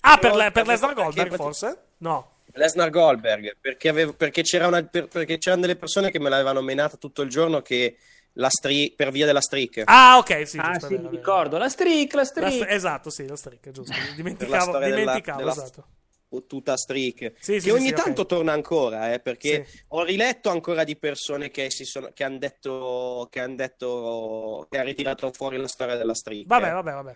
Ah, per, le- per Lesnar Goldberg, forse? No. Lesnar Goldberg, perché, avevo, perché, c'era una, per, perché c'erano delle persone che me l'avevano menata tutto il giorno che la stri, per via della streak. Ah, ok, sì, ah, sì, mi ricordo, la streak, la streak. La st- esatto, sì, la streak, giusto. Dimenticavo, dimenticavo, della, della esatto. Fottuta streak. Sì, che sì, ogni sì, tanto okay. torna ancora, eh, perché sì. Ho riletto ancora di persone che si sono che hanno detto che hanno detto che ha ritirato fuori la storia della streak. Vabbè, vabbè, vabbè.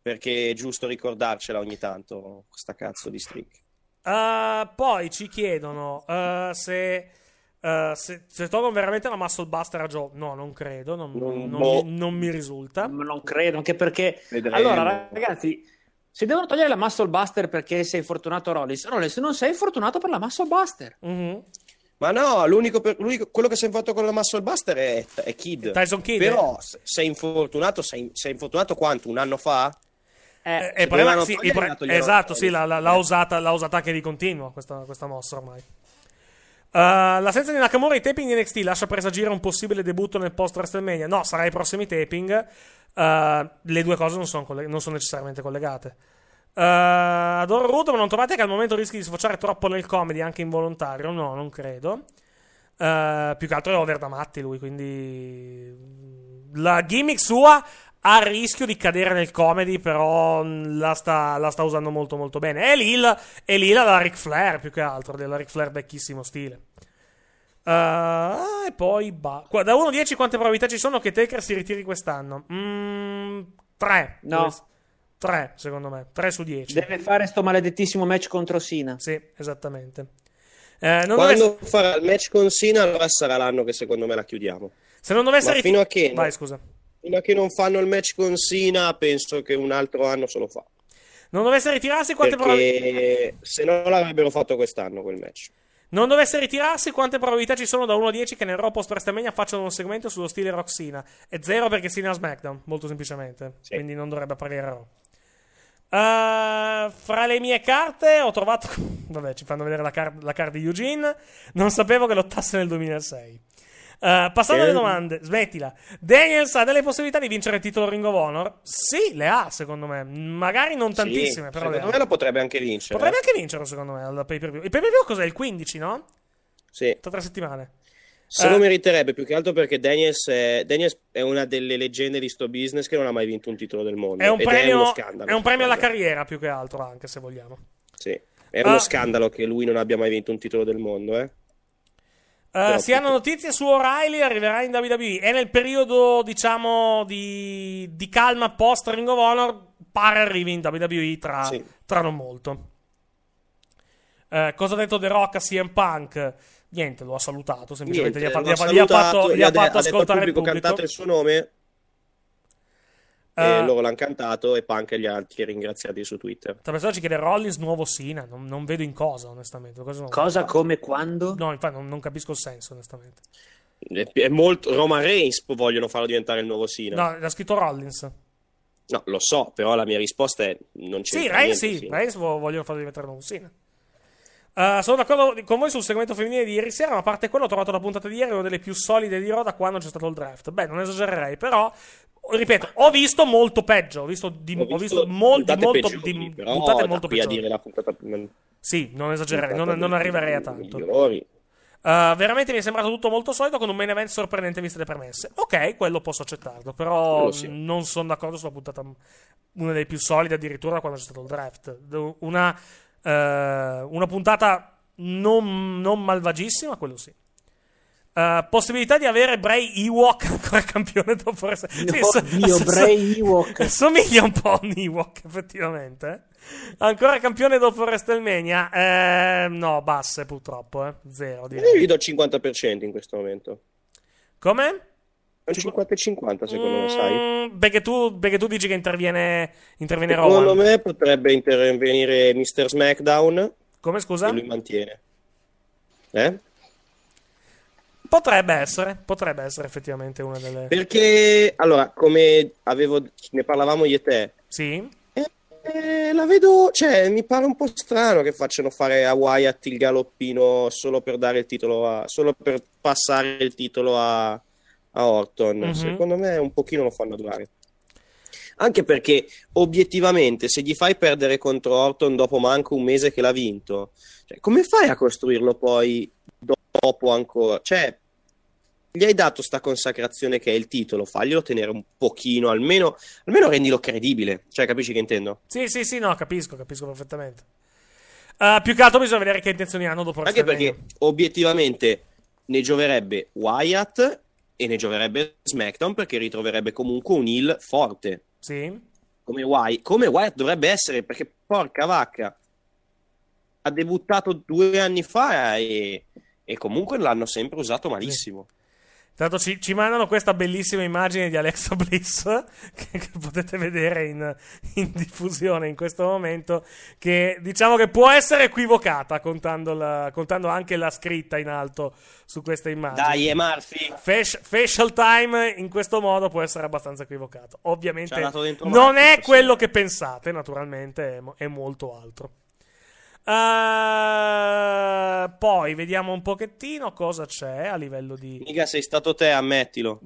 Perché è giusto ricordarcela ogni tanto questa cazzo di streak. Uh, poi ci chiedono uh, se, uh, se se tolgono veramente la muscle buster a Joe. No, non credo, non, non, non, boh. mi, non mi risulta. Non credo, anche perché vedremo. Allora ragazzi, se devono togliere la muscle buster perché sei fortunato Rollins, Rollins non sei fortunato per la muscle buster. Mm-hmm. Ma no, l'unico, per, l'unico quello che sei fatto con la muscle buster è, è Kid. Tyson Kidd. Però eh? sei infortunato, sei, sei infortunato quanto? Un anno fa? Eh, eh, problema, sì, problema, esatto, sì, la, la, l'ha, usata, l'ha usata anche di continuo questa, questa mossa ormai. Uh, l'assenza di Nakamura ai taping di N X T lascia presagire un possibile debutto nel post WrestleMania. No, sarà ai prossimi taping. Uh, le due cose non sono, colleg- non sono necessariamente collegate. Uh, adoro Rudo, ma non trovate che al momento rischi di sfociare troppo nel comedy anche involontario? No, non credo. Uh, più che altro è over da matti lui, quindi la gimmick sua ha il rischio di cadere nel comedy, però la sta, la sta usando molto molto bene. E lì la, e lì la da Ric Flair, più che altro, della Ric Flair vecchissimo stile. Uh, e poi, bah. Da uno a dieci quante probabilità ci sono che Taker si ritiri quest'anno? Mm, tre. No. tre, secondo me. tre su dieci. Deve fare sto maledettissimo match contro Cena. Sì, esattamente. Eh, non Quando dovesse... farà il match con Cena, allora sarà l'anno che secondo me la chiudiamo. Se non dovesse ritirare... fino a che... Vai, scusa. Fino a che non fanno il match con Cena, penso che un altro anno se lo fa. Non dovesse ritirarsi quante probabilità? Se no l'avrebbero fatto quest'anno quel match. Non dovesse ritirarsi quante probabilità ci sono da uno a dieci che nel Raw post WrestleMania facciano un segmento sullo stile Rock Cena? È zero perché Cena è SmackDown, molto semplicemente. Sì. Quindi non dovrebbe apparire Raw. Uh, fra le mie carte ho trovato... Vabbè, ci fanno vedere la card, la card di Eugene. Non sapevo che lottasse nel duemilasei. Uh, passando alle domande, smettila. Daniels ha delle possibilità di vincere il titolo Ring of Honor? Sì, le ha, secondo me. Magari non tantissime, sì, però secondo me lo potrebbe anche vincere. Potrebbe anche vincere, secondo me, al pay per view. Il pay per view cos'è? Il quindici, no? Sì. Tra tre settimane. Se uh, lo meriterebbe, più che altro perché Daniels è, Daniels è una delle leggende di sto business che non ha mai vinto un titolo del mondo. È un premio, ed è uno scandalo, è un premio alla carriera, più che altro, anche se vogliamo. Sì. È uh, uno scandalo che lui non abbia mai vinto un titolo del mondo, eh. Uh, si hanno notizie su O'Reilly, arriverà in W W E. È nel periodo, diciamo, di, di calma post Ring of Honor. Pare arrivi in W W E tra, sì. tra non molto. Uh, cosa ha detto The Rock a C M Punk? Niente, lo ha salutato. Semplicemente Niente, gli ha, fa- gli ha, salutato, gli ha fatto, gli ha fatto ha ascoltare il pubblico, il pubblico. Cantato il suo nome. E uh, loro l'hanno cantato e Punk e gli altri ringraziati su Twitter. Tra persone ci chiede Rollins nuovo Sina, non, non vedo in cosa onestamente. Cosa, cosa come quando? No, infatti non, non capisco il senso onestamente. È molto Roman Reigns vogliono farlo diventare il nuovo Sina. No, l'ha scritto Rollins. No, lo so, però la mia risposta è non c'è. Sì, Reigns sì, Reigns vogliono farlo diventare il nuovo Sina. Uh, sono d'accordo con voi sul segmento femminile di ieri sera, ma a parte quello ho trovato la puntata di ieri una delle più solide di Raw da quando c'è stato il draft. Beh, non esagererei, però ripeto, ho visto molto peggio, ho visto, di, ho visto, ho visto molti, molto peggiori, di, puntate molto peggiori. A dire la puntata, non, sì, non esagerare, non, non arriverei a tanto. Uh, veramente mi è sembrato tutto molto solido con un main event sorprendente viste le premesse. Ok, quello posso accettarlo, però sì, non sono d'accordo sulla puntata, una delle più solide addirittura quando c'è stato il draft. Una, uh, una puntata non, non malvagissima, quello sì. Uh, possibilità di avere Bray Ewok ancora campione dopo. No, sì, so, Dio, so, Bray so, Ewok somiglia un po' a un Ewok effettivamente, ancora campione dopo WrestleMania. Eh, no, basse purtroppo, eh. Zero direi. Io gli do il cinquanta per cento in questo momento. Come? Un cinquanta e cinquanta secondo mm, me, sai? Perché tu, perché tu dici che interviene interviene Roman. Secondo me potrebbe intervenire mister SmackDown. Come, scusa? E lui mantiene. Eh? Potrebbe essere, potrebbe essere effettivamente una delle... Perché, allora, come avevo, ne parlavamo io e te. Sì. Eh, eh, la vedo, cioè, mi pare un po' strano che facciano fare a Wyatt il galoppino solo per dare il titolo a... solo per passare il titolo a, a Orton. Mm-hmm. Secondo me un pochino lo fanno durare. Anche perché, obiettivamente, se gli fai perdere contro Orton dopo manco un mese che l'ha vinto, cioè, come fai a costruirlo poi... dopo ancora, cioè gli hai dato sta consacrazione che è il titolo, faglielo tenere un pochino, almeno almeno rendilo credibile, cioè capisci che intendo? Sì sì sì, no, capisco capisco perfettamente. Uh, più che altro bisogna vedere che intenzioni hanno dopo, anche perché meglio. Obiettivamente ne gioverebbe Wyatt e ne gioverebbe SmackDown, perché ritroverebbe comunque un heel forte, sì, come Wyatt, come Wyatt dovrebbe essere, perché porca vacca ha debuttato due anni fa e E comunque l'hanno sempre usato malissimo. Tanto ci, ci mandano questa bellissima immagine di Alexa Bliss, che, che potete vedere in, in diffusione in questo momento, che diciamo che può essere equivocata contando, la, contando anche la scritta in alto su questa immagine. Dai, e Murphy. Fash, facial time in questo modo può essere abbastanza equivocato. Ovviamente non è quello che pensate, naturalmente, è, è molto altro. Uh, poi vediamo un pochettino cosa c'è a livello di... Mica sei stato te, ammettilo.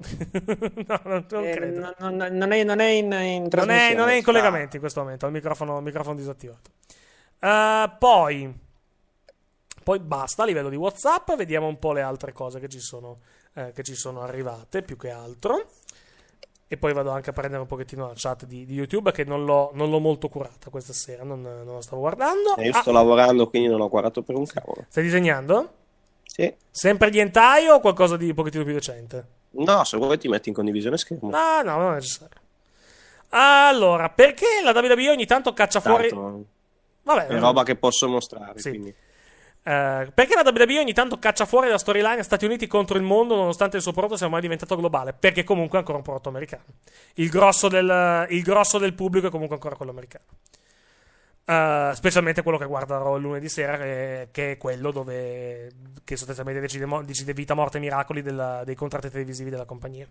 No, non, non eh, credo. Non, non, non è, non è in, in trasmissione. Non è, non è in collegamenti in questo momento, ho il microfono, il microfono disattivato. Uh, poi, poi basta a livello di WhatsApp, vediamo un po' le altre cose che ci sono, eh, che ci sono arrivate più che altro. E poi vado anche a prendere un pochettino la chat di, di YouTube, che non l'ho, non l'ho molto curata questa sera, non, non la stavo guardando. Eh, io ah. sto lavorando, quindi non l'ho guardato per un cavolo. Stai disegnando? Sì. Sempre gli hentai o qualcosa di un pochettino più decente? No, se vuoi ti metti in condivisione schermo. No, no, non è necessario. Allora, perché la W W E ogni tanto caccia tanto, fuori... Vabbè, è roba che posso mostrare, sì. Quindi... Uh, perché la W W E ogni tanto caccia fuori la storyline Stati Uniti contro il mondo, nonostante il suo prodotto sia ormai diventato globale? Perché comunque è ancora un prodotto americano. Il grosso del, il grosso del pubblico è comunque ancora quello americano, uh, specialmente quello che guarda Raw il lunedì sera, che, che è quello dove che sostanzialmente decide, decide vita, morte e miracoli della, dei contratti televisivi della compagnia.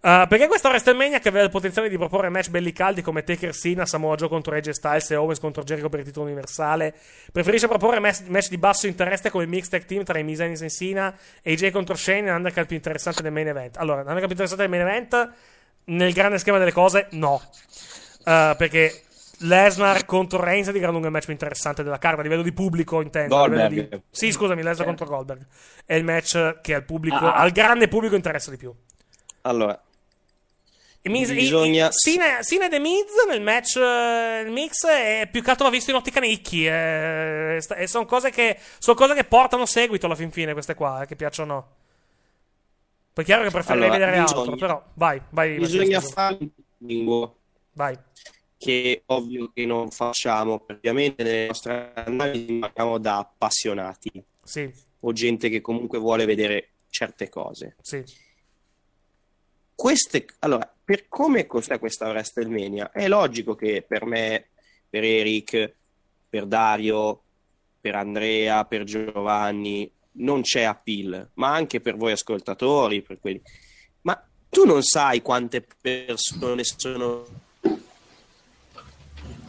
Uh, perché questa WrestleMania, che aveva il potenziale di proporre match belli caldi come Taker Cena, Samoa Joe contro A J Styles e Owens contro Jericho per il titolo universale, preferisce proporre match, match di basso interesse come Mixed Tag Team tra i Miz e Cena, A J contro Shane e l'Undercard più interessante del main event. Allora, l'Undercard più interessante del main event, nel grande schema delle cose, no. Uh, perché Lesnar contro Reigns è di gran lunga il match più interessante della carta, a livello di pubblico intendo. Goldberg. Di... Sì, scusami, Lesnar contro Goldberg. È il match che al pubblico, ah. al grande pubblico interessa di più. Allora... Miz, bisogna... Sina, Sina e The Miz nel match, eh, il mix è più che altro va visto in ottica nicchi, eh, e sono cose che sono cose che portano seguito alla fin fine, queste qua, eh, che piacciono o no. Poi è chiaro che preferirei allora, vedere bisogna... altro, però vai, vai. Bisogna fare un bingo, vai. Che ovvio che non facciamo, ovviamente nelle nostre analisi parliamo da appassionati, sì, o gente che comunque vuole vedere certe cose, sì. Queste, allora, per come costa questa WrestleMania, è logico che per me, per Eric, per Dario, per Andrea, per Giovanni non c'è appeal, ma anche per voi ascoltatori, per quelli. Ma tu non sai quante persone sono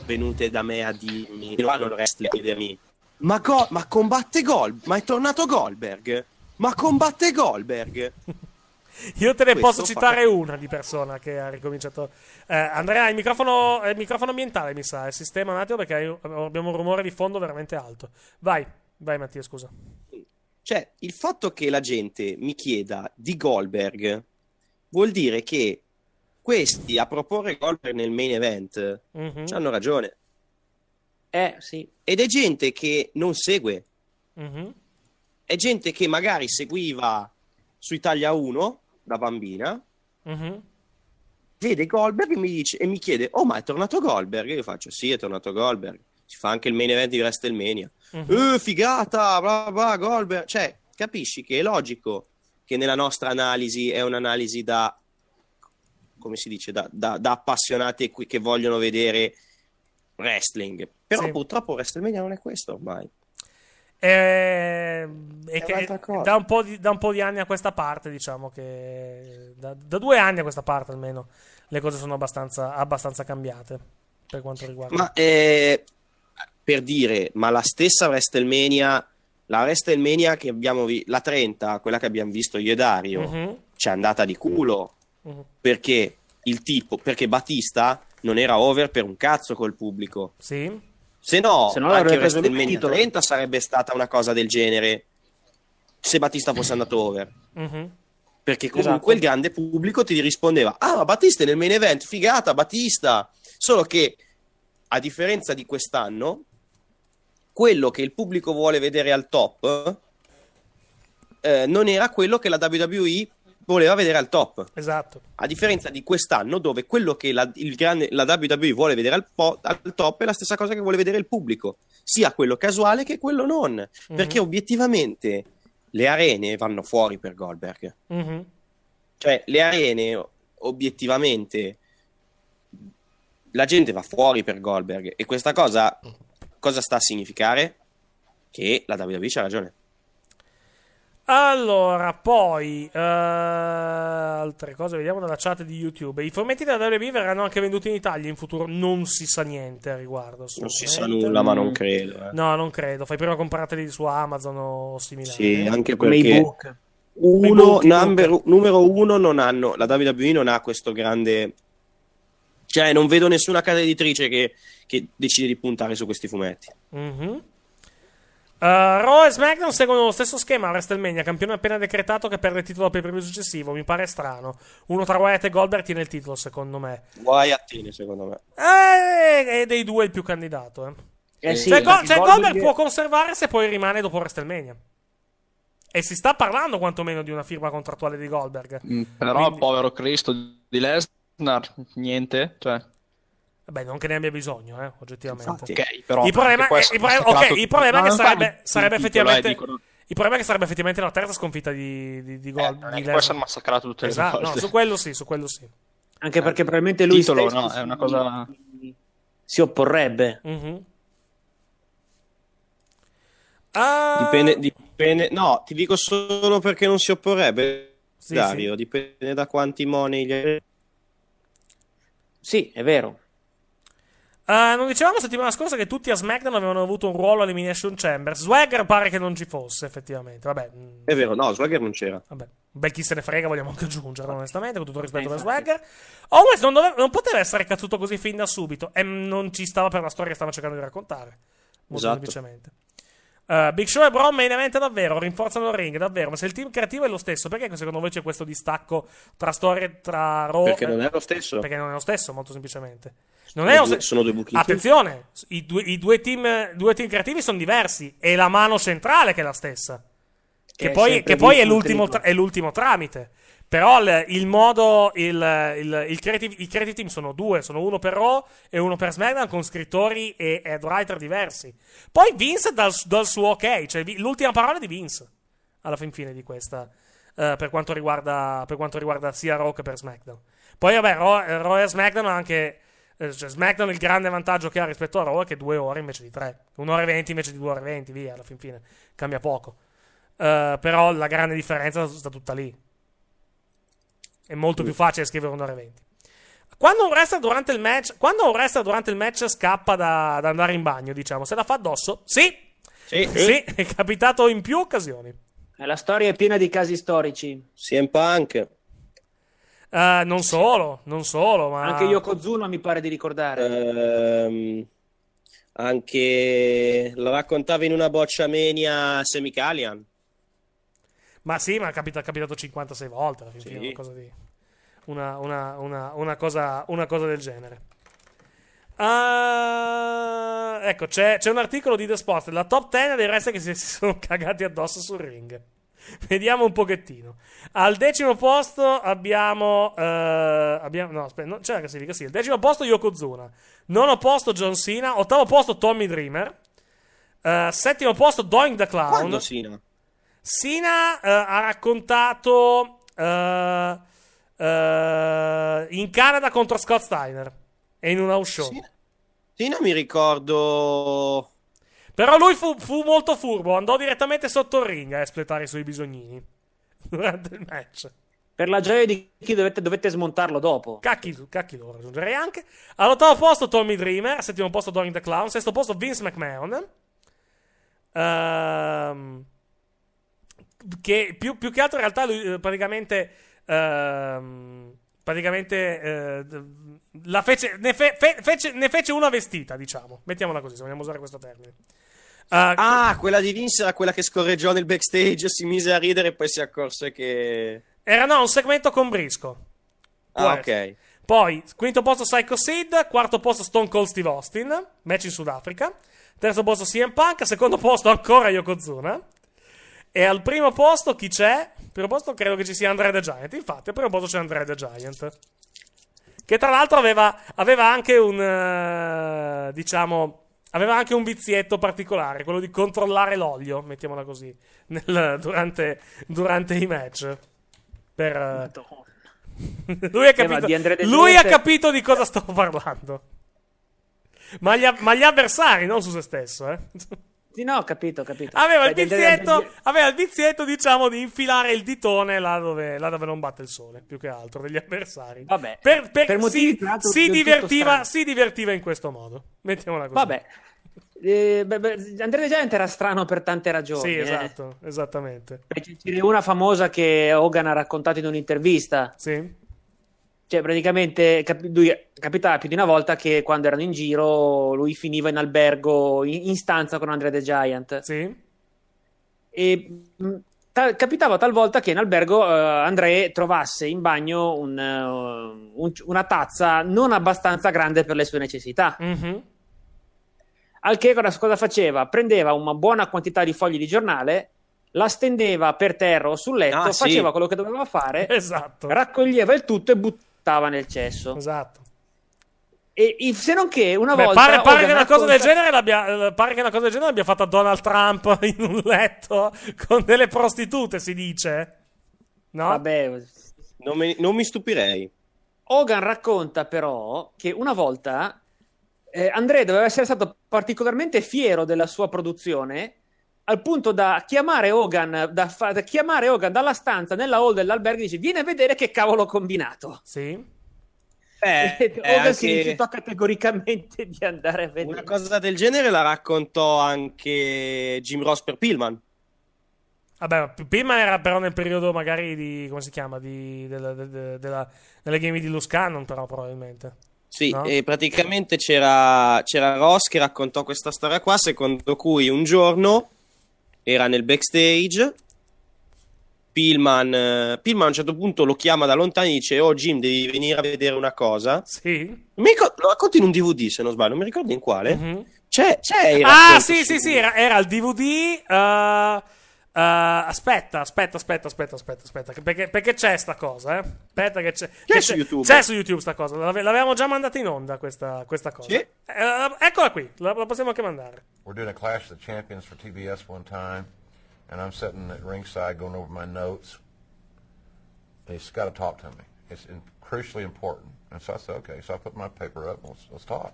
venute da me a dirmi, vanno il resto a chiedermi, ma, go- ma combatte Goldberg, ma è tornato Goldberg, ma combatte Goldberg. Io te ne Questo posso citare fa... una di persona che ha ricominciato. Eh, Andrea, il microfono, il microfono ambientale, mi sa, il sistema un attimo perché abbiamo un rumore di fondo veramente alto. Vai, vai Mattia, scusa. Cioè, il fatto che la gente mi chieda di Goldberg vuol dire che questi a proporre Goldberg nel main event mm-hmm. hanno ragione. Eh, sì. Ed è gente che non segue. Mm-hmm. È gente che magari seguiva su Italia uno da bambina, uh-huh. vede Goldberg e mi dice e mi chiede: oh, ma è tornato Goldberg? E io faccio: sì, è tornato Goldberg. Si fa anche il main event di WrestleMania. Uh-huh. Eh, figata, bla bla, Goldberg. Cioè, capisci che è logico che nella nostra analisi è un'analisi da, come si dice, da, da, da appassionati che vogliono vedere wrestling. Però sì. Purtroppo WrestleMania non è questo ormai. Eh, e che da un, po di, da un po' di anni a questa parte, diciamo che da, da due anni a questa parte almeno le cose sono abbastanza, abbastanza cambiate per quanto riguarda. Ma eh, per dire, ma la stessa WrestleMania, la WrestleMania che abbiamo vi- la trenta, quella che abbiamo visto io e Dario, mm-hmm. c'è andata di culo mm-hmm. perché il tipo, perché Batista non era over per un cazzo col pubblico. Sì. Se no, se no anche WrestleMania trenta sarebbe stata una cosa del genere se Batista fosse andato over. Mm-hmm. Perché comunque esatto. il grande pubblico ti rispondeva: ah, ma Batista è nel main event, figata Batista. Solo che, a differenza di quest'anno, quello che il pubblico vuole vedere al top eh, non era quello che la W W E voleva vedere al top. Esatto. A differenza di quest'anno, dove quello che la, il grande, la W W E vuole vedere al, po, al top è la stessa cosa che vuole vedere il pubblico, sia quello casuale che quello non. Mm-hmm. Perché obiettivamente le arene vanno fuori per Goldberg. Mm-hmm. Cioè, le arene, obiettivamente, la gente va fuori per Goldberg. E questa cosa, cosa sta a significare? Che la W W E c'ha ragione. Allora, poi, uh, altre cose, vediamo dalla chat di YouTube. I fumetti della W W E verranno anche venduti in Italia in futuro? Non si sa niente a riguardo. Non si sa nulla, ma non credo. Eh. No, non credo. Fai prima comprateli su Amazon o similari. Sì, anche perché uno, number, numero uno non hanno, la W W E non ha questo grande... Cioè, non vedo nessuna casa editrice che, che decide di puntare su questi fumetti. Mm-hmm. Uh, Raw e SmackDown seguono lo stesso schema a WrestleMania, campione appena decretato che perde il titolo per il preview successivo. Mi pare strano. Uno tra Wyatt e Goldberg tiene il titolo, secondo me. Wyatt tiene, secondo me. E eh, dei due il più candidato. Eh. Eh sì, cioè, Go- cioè Goldberg che... può conservare se poi rimane dopo WrestleMania. E si sta parlando quantomeno di una firma contrattuale di Goldberg. Mm, però, quindi... povero Cristo di Lesnar, niente, cioè... Beh, non che ne abbia bisogno, eh, oggettivamente. Infatti, okay, però, il problema è, il problema, okay, il problema è che sarebbe, sarebbe il titolo, effettivamente eh, dicono... il problema è che sarebbe effettivamente la terza sconfitta di di, di Gold. Eh, di può essere massacrato tutte le esatto, volte. No, su quello sì, su quello sì. Anche eh, perché probabilmente lui titolo, stesso no, è una cosa... si opporrebbe. Mm-hmm. Ah... Dipende, dipende. No, ti dico solo perché non si opporrebbe, sì, Dario. Sì. Dipende da quanti money gli... Sì, è vero. Uh, non dicevamo la settimana scorsa che tutti a SmackDown avevano avuto un ruolo all'Elimination Chamber. Swagger pare che non ci fosse, effettivamente. Vabbè. È vero, no, Swagger non c'era. Vabbè. Beh, chi se ne frega, vogliamo anche aggiungerlo, onestamente, con tutto rispetto per Swagger. Owens non, dove- non poteva essere cazzuto così fin da subito. E non ci stava per la storia che stava cercando di raccontare. Molto esatto. semplicemente. Uh, Big Show e Braun main event davvero, rinforzano il ring davvero, ma se il team creativo è lo stesso, perché secondo voi c'è questo distacco tra storie, tra Raw? Perché non è lo stesso, perché non è lo stesso, molto semplicemente. Non sono, è lo due, se... sono due buchi. Attenzione, i due, i due team, due team creativi sono diversi, è la mano centrale che è la stessa, che, che poi, che poi è, l'ultimo tra, è l'ultimo tramite. Però il, il modo, il, il, il creative, i creative team sono due, sono uno per Raw e uno per SmackDown con scrittori e head writer diversi. Poi Vince dal, dal suo ok, cioè l'ultima parola di Vince alla fin fine di questa, uh, eh, per quanto riguarda per quanto riguarda sia Raw che per SmackDown. Poi vabbè, Raw, Raw e SmackDown ha anche eh, cioè SmackDown il grande vantaggio che ha rispetto a Raw è che due ore invece di tre, un'ora e venti invece di due ore e venti, via, alla fin fine cambia poco. Uh, però la grande differenza sta tutta lì. È molto più facile scrivere un'ora e venti. Quando un wrestler durante il match, quando un wrestler durante il match scappa da, da andare in bagno, diciamo, se la fa addosso, sì, sì, sì, è capitato in più occasioni. La storia è piena di casi storici. C M Punk. Uh, non solo, non solo, ma anche Yokozuna mi pare di ricordare. Um... Anche lo raccontava in una boccia mania Semicalian. Ma sì, ma è capita, capitato cinquantasei volte alla fine, sì. una, cosa di, una, una, una, una, cosa, una cosa del genere. Uh, ecco, c'è, c'è un articolo di The Sport, la top dieci dei wrestler che si sono cagati addosso sul ring. Vediamo un pochettino. Al decimo posto abbiamo, uh, abbiamo no, aspetta, no, c'è la classifica, sì. Al decimo posto Yokozuna, nono posto John Cena, ottavo posto Tommy Dreamer, uh, settimo posto Doink the Clown. Quando Cena? Cena uh, ha raccontato uh, uh, in Canada contro Scott Steiner e in un house show. Cena? Cena mi ricordo. Però lui fu, fu molto furbo, andò direttamente sotto il ring a espletare i suoi bisognini durante il match. Per la gioia di chi dovete, dovete smontarlo dopo. Cacchi, cacchi loro, aggiungerei anche. All'ottavo posto Tommy Dreamer, al settimo posto Doink the Clown, sesto posto Vince McMahon. Ehm, che più, più che altro in realtà lui praticamente... Ehm, praticamente eh, la fece, ne, fe, fe, fece, ne fece una vestita, diciamo, mettiamola così, se vogliamo usare questo termine. Uh, ah, quella di Vince era quella che scorreggiò nel backstage, si mise a ridere e poi si accorse che... Era no, un segmento con Brisco. Ah, ok. Poi, quinto posto Psycho Sid, quarto posto Stone Cold Steve Austin, match in Sudafrica, terzo posto C M Punk, secondo posto ancora Yokozuna, e al primo posto chi c'è? Primo posto credo che ci sia Andrea the Giant. Infatti al primo posto c'è Andrea the Giant, che tra l'altro aveva, aveva anche un uh, diciamo aveva anche un vizietto particolare, quello di controllare l'olio, mettiamola così, nel, durante, durante i match per uh... lui ha capito eh, lui ha capito di cosa sto parlando, ma gli, ma gli avversari, non su se stesso, eh. Sì, no, ho capito, ho capito. Aveva il vizietto, aveva il vizietto, diciamo, di infilare il ditone là dove, là dove non batte il sole, più che altro, degli avversari. Vabbè, per, per, per si, tratto, si, divertiva, si divertiva in questo modo, mettiamola così. Vabbè, eh, beh, beh, Andrea the Giant era strano per tante ragioni. Sì, esatto, eh. esattamente. C'è una famosa che Hogan ha raccontato in un'intervista. Sì. Cioè, praticamente, cap- lui, capitava più di una volta che quando erano in giro lui finiva in albergo, in, in stanza con Andrea the Giant. Sì. E ta- capitava talvolta che in albergo uh, Andrea trovasse in bagno un, uh, un, una tazza non abbastanza grande per le sue necessità. Mm-hmm. Al che cosa faceva? Prendeva una buona quantità di fogli di giornale, la stendeva per terra o sul letto, ah, faceva sì. quello che doveva fare, esatto. raccoglieva il tutto e buttava nel cesso, esatto. E se non che una Beh, volta pare, pare, che una cosa del genere l'abbia, pare che una cosa del genere l'abbia fatta Donald Trump in un letto con delle prostitute, si dice, no? Vabbè, non mi, non mi stupirei. Hogan racconta però che una volta eh, Andrea doveva essere stato particolarmente fiero della sua produzione, al punto da chiamare Hogan, da, fa, da chiamare Hogan dalla stanza nella hall dell'albergo e dice: vieni a vedere che cavolo ho combinato. Sì. Eh, Hogan anche... si rifiutò categoricamente di andare a vedere. Una cosa del genere la raccontò anche Jim Ross per Pillman. Vabbè, Pillman era però nel periodo magari di, come si chiama, di, della, della, della, delle game di Loose Cannon, però probabilmente. Sì, no? E praticamente c'era, c'era Ross che raccontò questa storia qua, secondo cui un giorno... era nel backstage, Pillman, uh, Pillman a un certo punto lo chiama da lontano e dice: oh Jim, devi venire a vedere una cosa. Sì. Mi ricordo, lo racconti in un D V D, se non sbaglio, non mi ricordo in quale. Mm-hmm. C'è, c'è Ah sì sì sì, era, era il D V D. Uh, uh, aspetta aspetta aspetta aspetta aspetta aspetta perché, perché c'è sta cosa, eh? Aspetta che c'è, c'è che su c'è, YouTube. C'è su YouTube sta cosa. L'ave, l'avevamo già mandata in onda questa, questa cosa. Sì. Uh, eccola qui, la, la possiamo anche mandare. We're doing a Clash of the Champions for T B S one time, and I'm sitting at ringside going over my notes, he's got to talk to me. It's in, crucially important. And so I said, okay. So I put my paper up and let's, let's talk.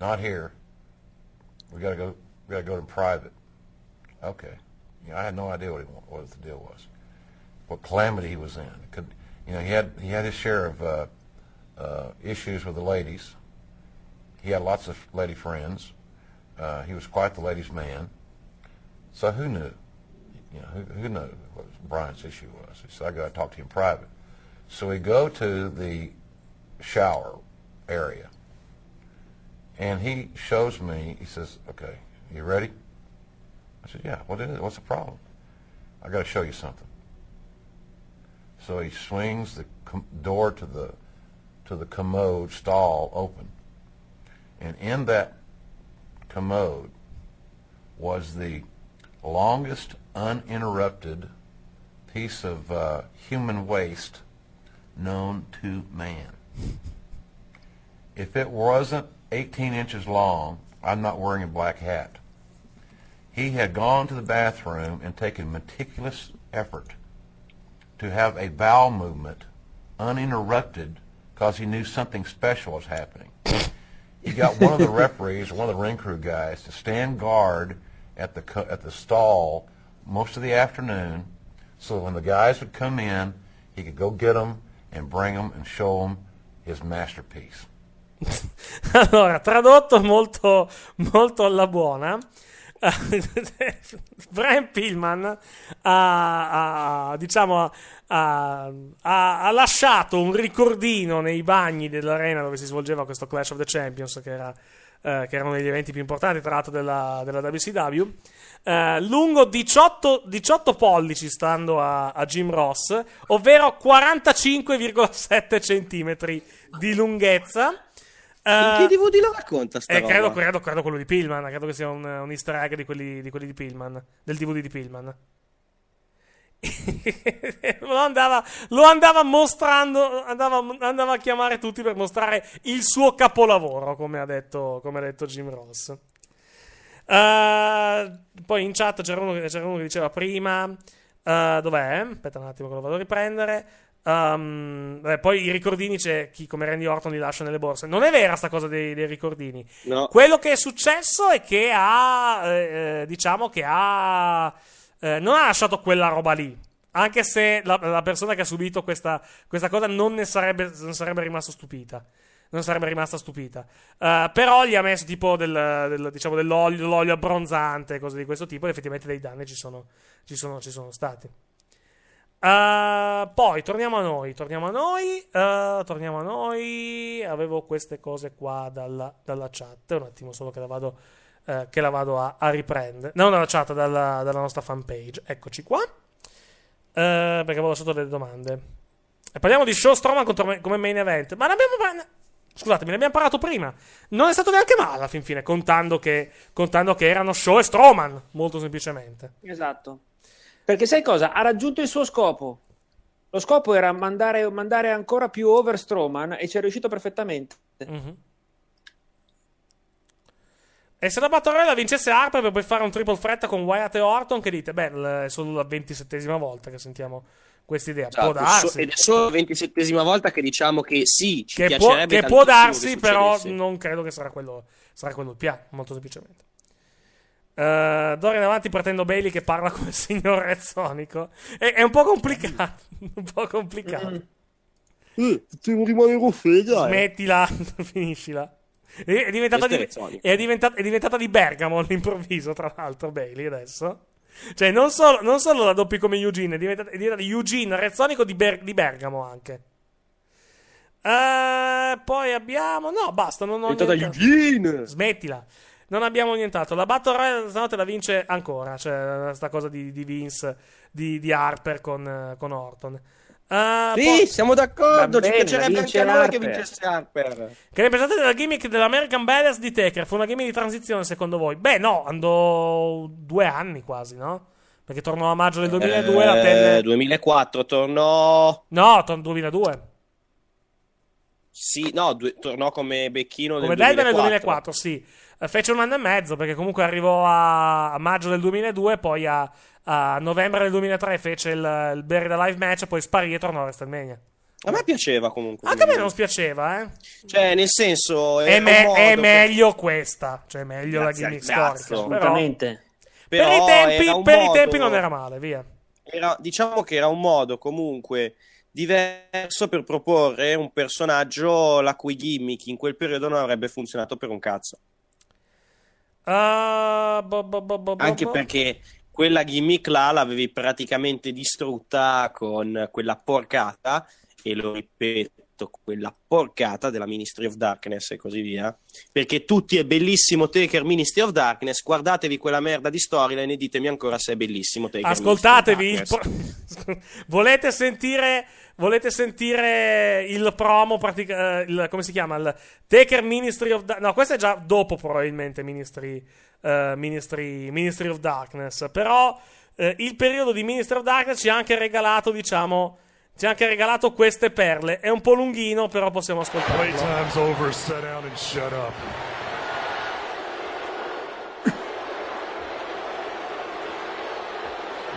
Not here. We got to go. We got to go in private. Okay. You know, I had no idea what, he, what the deal was, what calamity he was in. It could, you know, he had he had his share of uh, uh, issues with the ladies. He had lots of lady friends. Uh, he was quite the ladies' man. So who knew? You know, who, who knew what Brian's issue was? So I go and talk to him in private. So we go to the shower area, and he shows me. He says, "Okay, you ready?" I said, "Yeah. What is it? What's the problem?" "I got to show you something." So he swings the com- door to the to the commode stall open, and in that commode was the longest uninterrupted piece of uh, human waste known to man. If it wasn't eighteen inches long, I'm not wearing a black hat. He had gone to the bathroom and taken meticulous effort to have a bowel movement uninterrupted because he knew something special was happening. He got one of the referees, one of the ring crew guys, to stand guard at the co- at the stall most of the afternoon, so when the guys would come in, he could go get them and bring them and show them his masterpiece. Allora, tradotto molto, molto alla buona. Brian Pillman ha, ha, diciamo, ha, ha lasciato un ricordino nei bagni dell'arena dove si svolgeva questo Clash of the Champions, che era, eh, che era uno degli eventi più importanti tra l'altro della, della W C W, eh, lungo diciotto, diciotto pollici stando a, a Jim Ross, ovvero quarantacinque virgola sette centimetri di lunghezza. Uh, in che D V D lo racconta sta eh, roba? Credo, credo, credo quello di Pillman. Credo che sia un, un easter egg di quelli, di quelli di Pillman, del D V D di Pillman. lo, andava, lo andava mostrando, andava, andava a chiamare tutti per mostrare il suo capolavoro, come ha detto, come ha detto Jim Ross. Uh, poi in chat c'era uno, c'era uno che diceva prima, uh, dov'è? Aspetta un attimo che lo vado a riprendere. Um, beh, poi i ricordini c'è chi come Randy Orton li lascia nelle borse. Non è vera sta cosa dei, dei ricordini. No. Quello che è successo è che ha eh, diciamo che ha eh, non ha lasciato quella roba lì. Anche se la, la persona che ha subito questa, questa cosa non ne sarebbe, non sarebbe rimasta stupita. Non sarebbe rimasta stupita. Uh, però gli ha messo tipo del, del, diciamo dell'olio, l'olio abbronzante, cose di questo tipo. E effettivamente dei danni ci sono, ci sono, ci sono stati. Uh, poi torniamo a noi, torniamo a noi, uh, torniamo a noi. Avevo queste cose qua dalla, dalla chat. Un attimo solo che la vado, uh, che la vado a, a riprendere. Non dalla chat, dalla, dalla nostra fanpage. Eccoci qua. Uh, perché avevo lasciato delle domande. E parliamo di Show Strowman contro, come main event. Ma l'abbiamo scusatemi, ne abbiamo parlato prima. Non è stato neanche male alla fin fine, contando che, contando che erano Show e Strowman, molto semplicemente. Esatto. Perché sai cosa? Ha raggiunto il suo scopo. Lo scopo era mandare, mandare ancora più over Strowman e ci è riuscito perfettamente. Mm-hmm. E se la Battle vincesse Harper per poi fare un triple threat con Wyatt e Orton, che dite? Beh, è solo la ventisettesima volta che sentiamo questa idea. Esatto, può darsi. So, ed è solo la ventisettesima volta che diciamo che sì, ci che piacerebbe può, che può darsi, che però non credo che sarà quello, sarà quello il piano, molto semplicemente. Uh, d'ora in avanti pretendo Bailey che parla come il signor Rezzonico. È, è un po' complicato. Un po' complicato. Eh, devo rimanere offesa. Smettila, finiscila. È, è, diventata di, è, diventata, è diventata di Bergamo all'improvviso, tra l'altro, Bailey adesso. Cioè, non solo, non solo la doppi come Eugene, è diventata, è diventata Eugene Rezzonico di, Ber, di Bergamo anche. Uh, poi abbiamo. No, basta. Non ho è diventata niente. Eugene! Smettila. Non abbiamo nient'altro. La Battle Royale stanotte la vince ancora. Cioè, sta cosa di, di Vince, di, di Harper con, con Orton. Uh, sì, poi... siamo d'accordo. Bene, ci piacerebbe anche a noi che vincesse Harper. Che ne pensate della gimmick dell'American Badass di Taker? Fu una gimmick di transizione, secondo voi? Beh, no, andò due anni quasi, no? Perché tornò a maggio del duemiladue. Eh, la tenne... duemilaquattro tornò. No, tornò duemiladue. Sì, no, due, tornò come becchino nel duemilaquattro. Come diver nel duemilaquattro, sì. Fece un anno e mezzo, perché comunque arrivò a, a maggio del duemiladue, poi a, a novembre del duemilatré fece il, il Buried Alive match, poi sparì e tornò a WrestleMania. A me piaceva comunque. Anche a me non spiaceva, eh. Cioè, nel senso... È, me- è meglio che... questa. Cioè, è meglio grazie, la gimmick storica. Assolutamente. Però, però per i tempi, per modo... i tempi non era male, via. Era, diciamo che era un modo comunque... diverso per proporre un personaggio la cui gimmick in quel periodo non avrebbe funzionato per un cazzo. Uh, bo, bo, bo, bo, Anche bo. Perché quella gimmick là l'avevi praticamente distrutta con quella porcata, e lo ripeto, quella porcata della Ministry of Darkness e così via, perché tutti è bellissimo Taker Ministry of Darkness, guardatevi quella merda di storyline e ditemi ancora se è bellissimo Taker. Ascoltatevi, volete sentire volete sentire il promo pratica, il, come si chiama, il Taker Ministry of Darkness. No, questo è già dopo probabilmente Ministry uh, Ministry Ministry of Darkness, però uh, il periodo di Ministry of Darkness ci ha anche regalato, diciamo, ci ha anche regalato queste perle. È un po' lunghino, però possiamo ascoltarlo.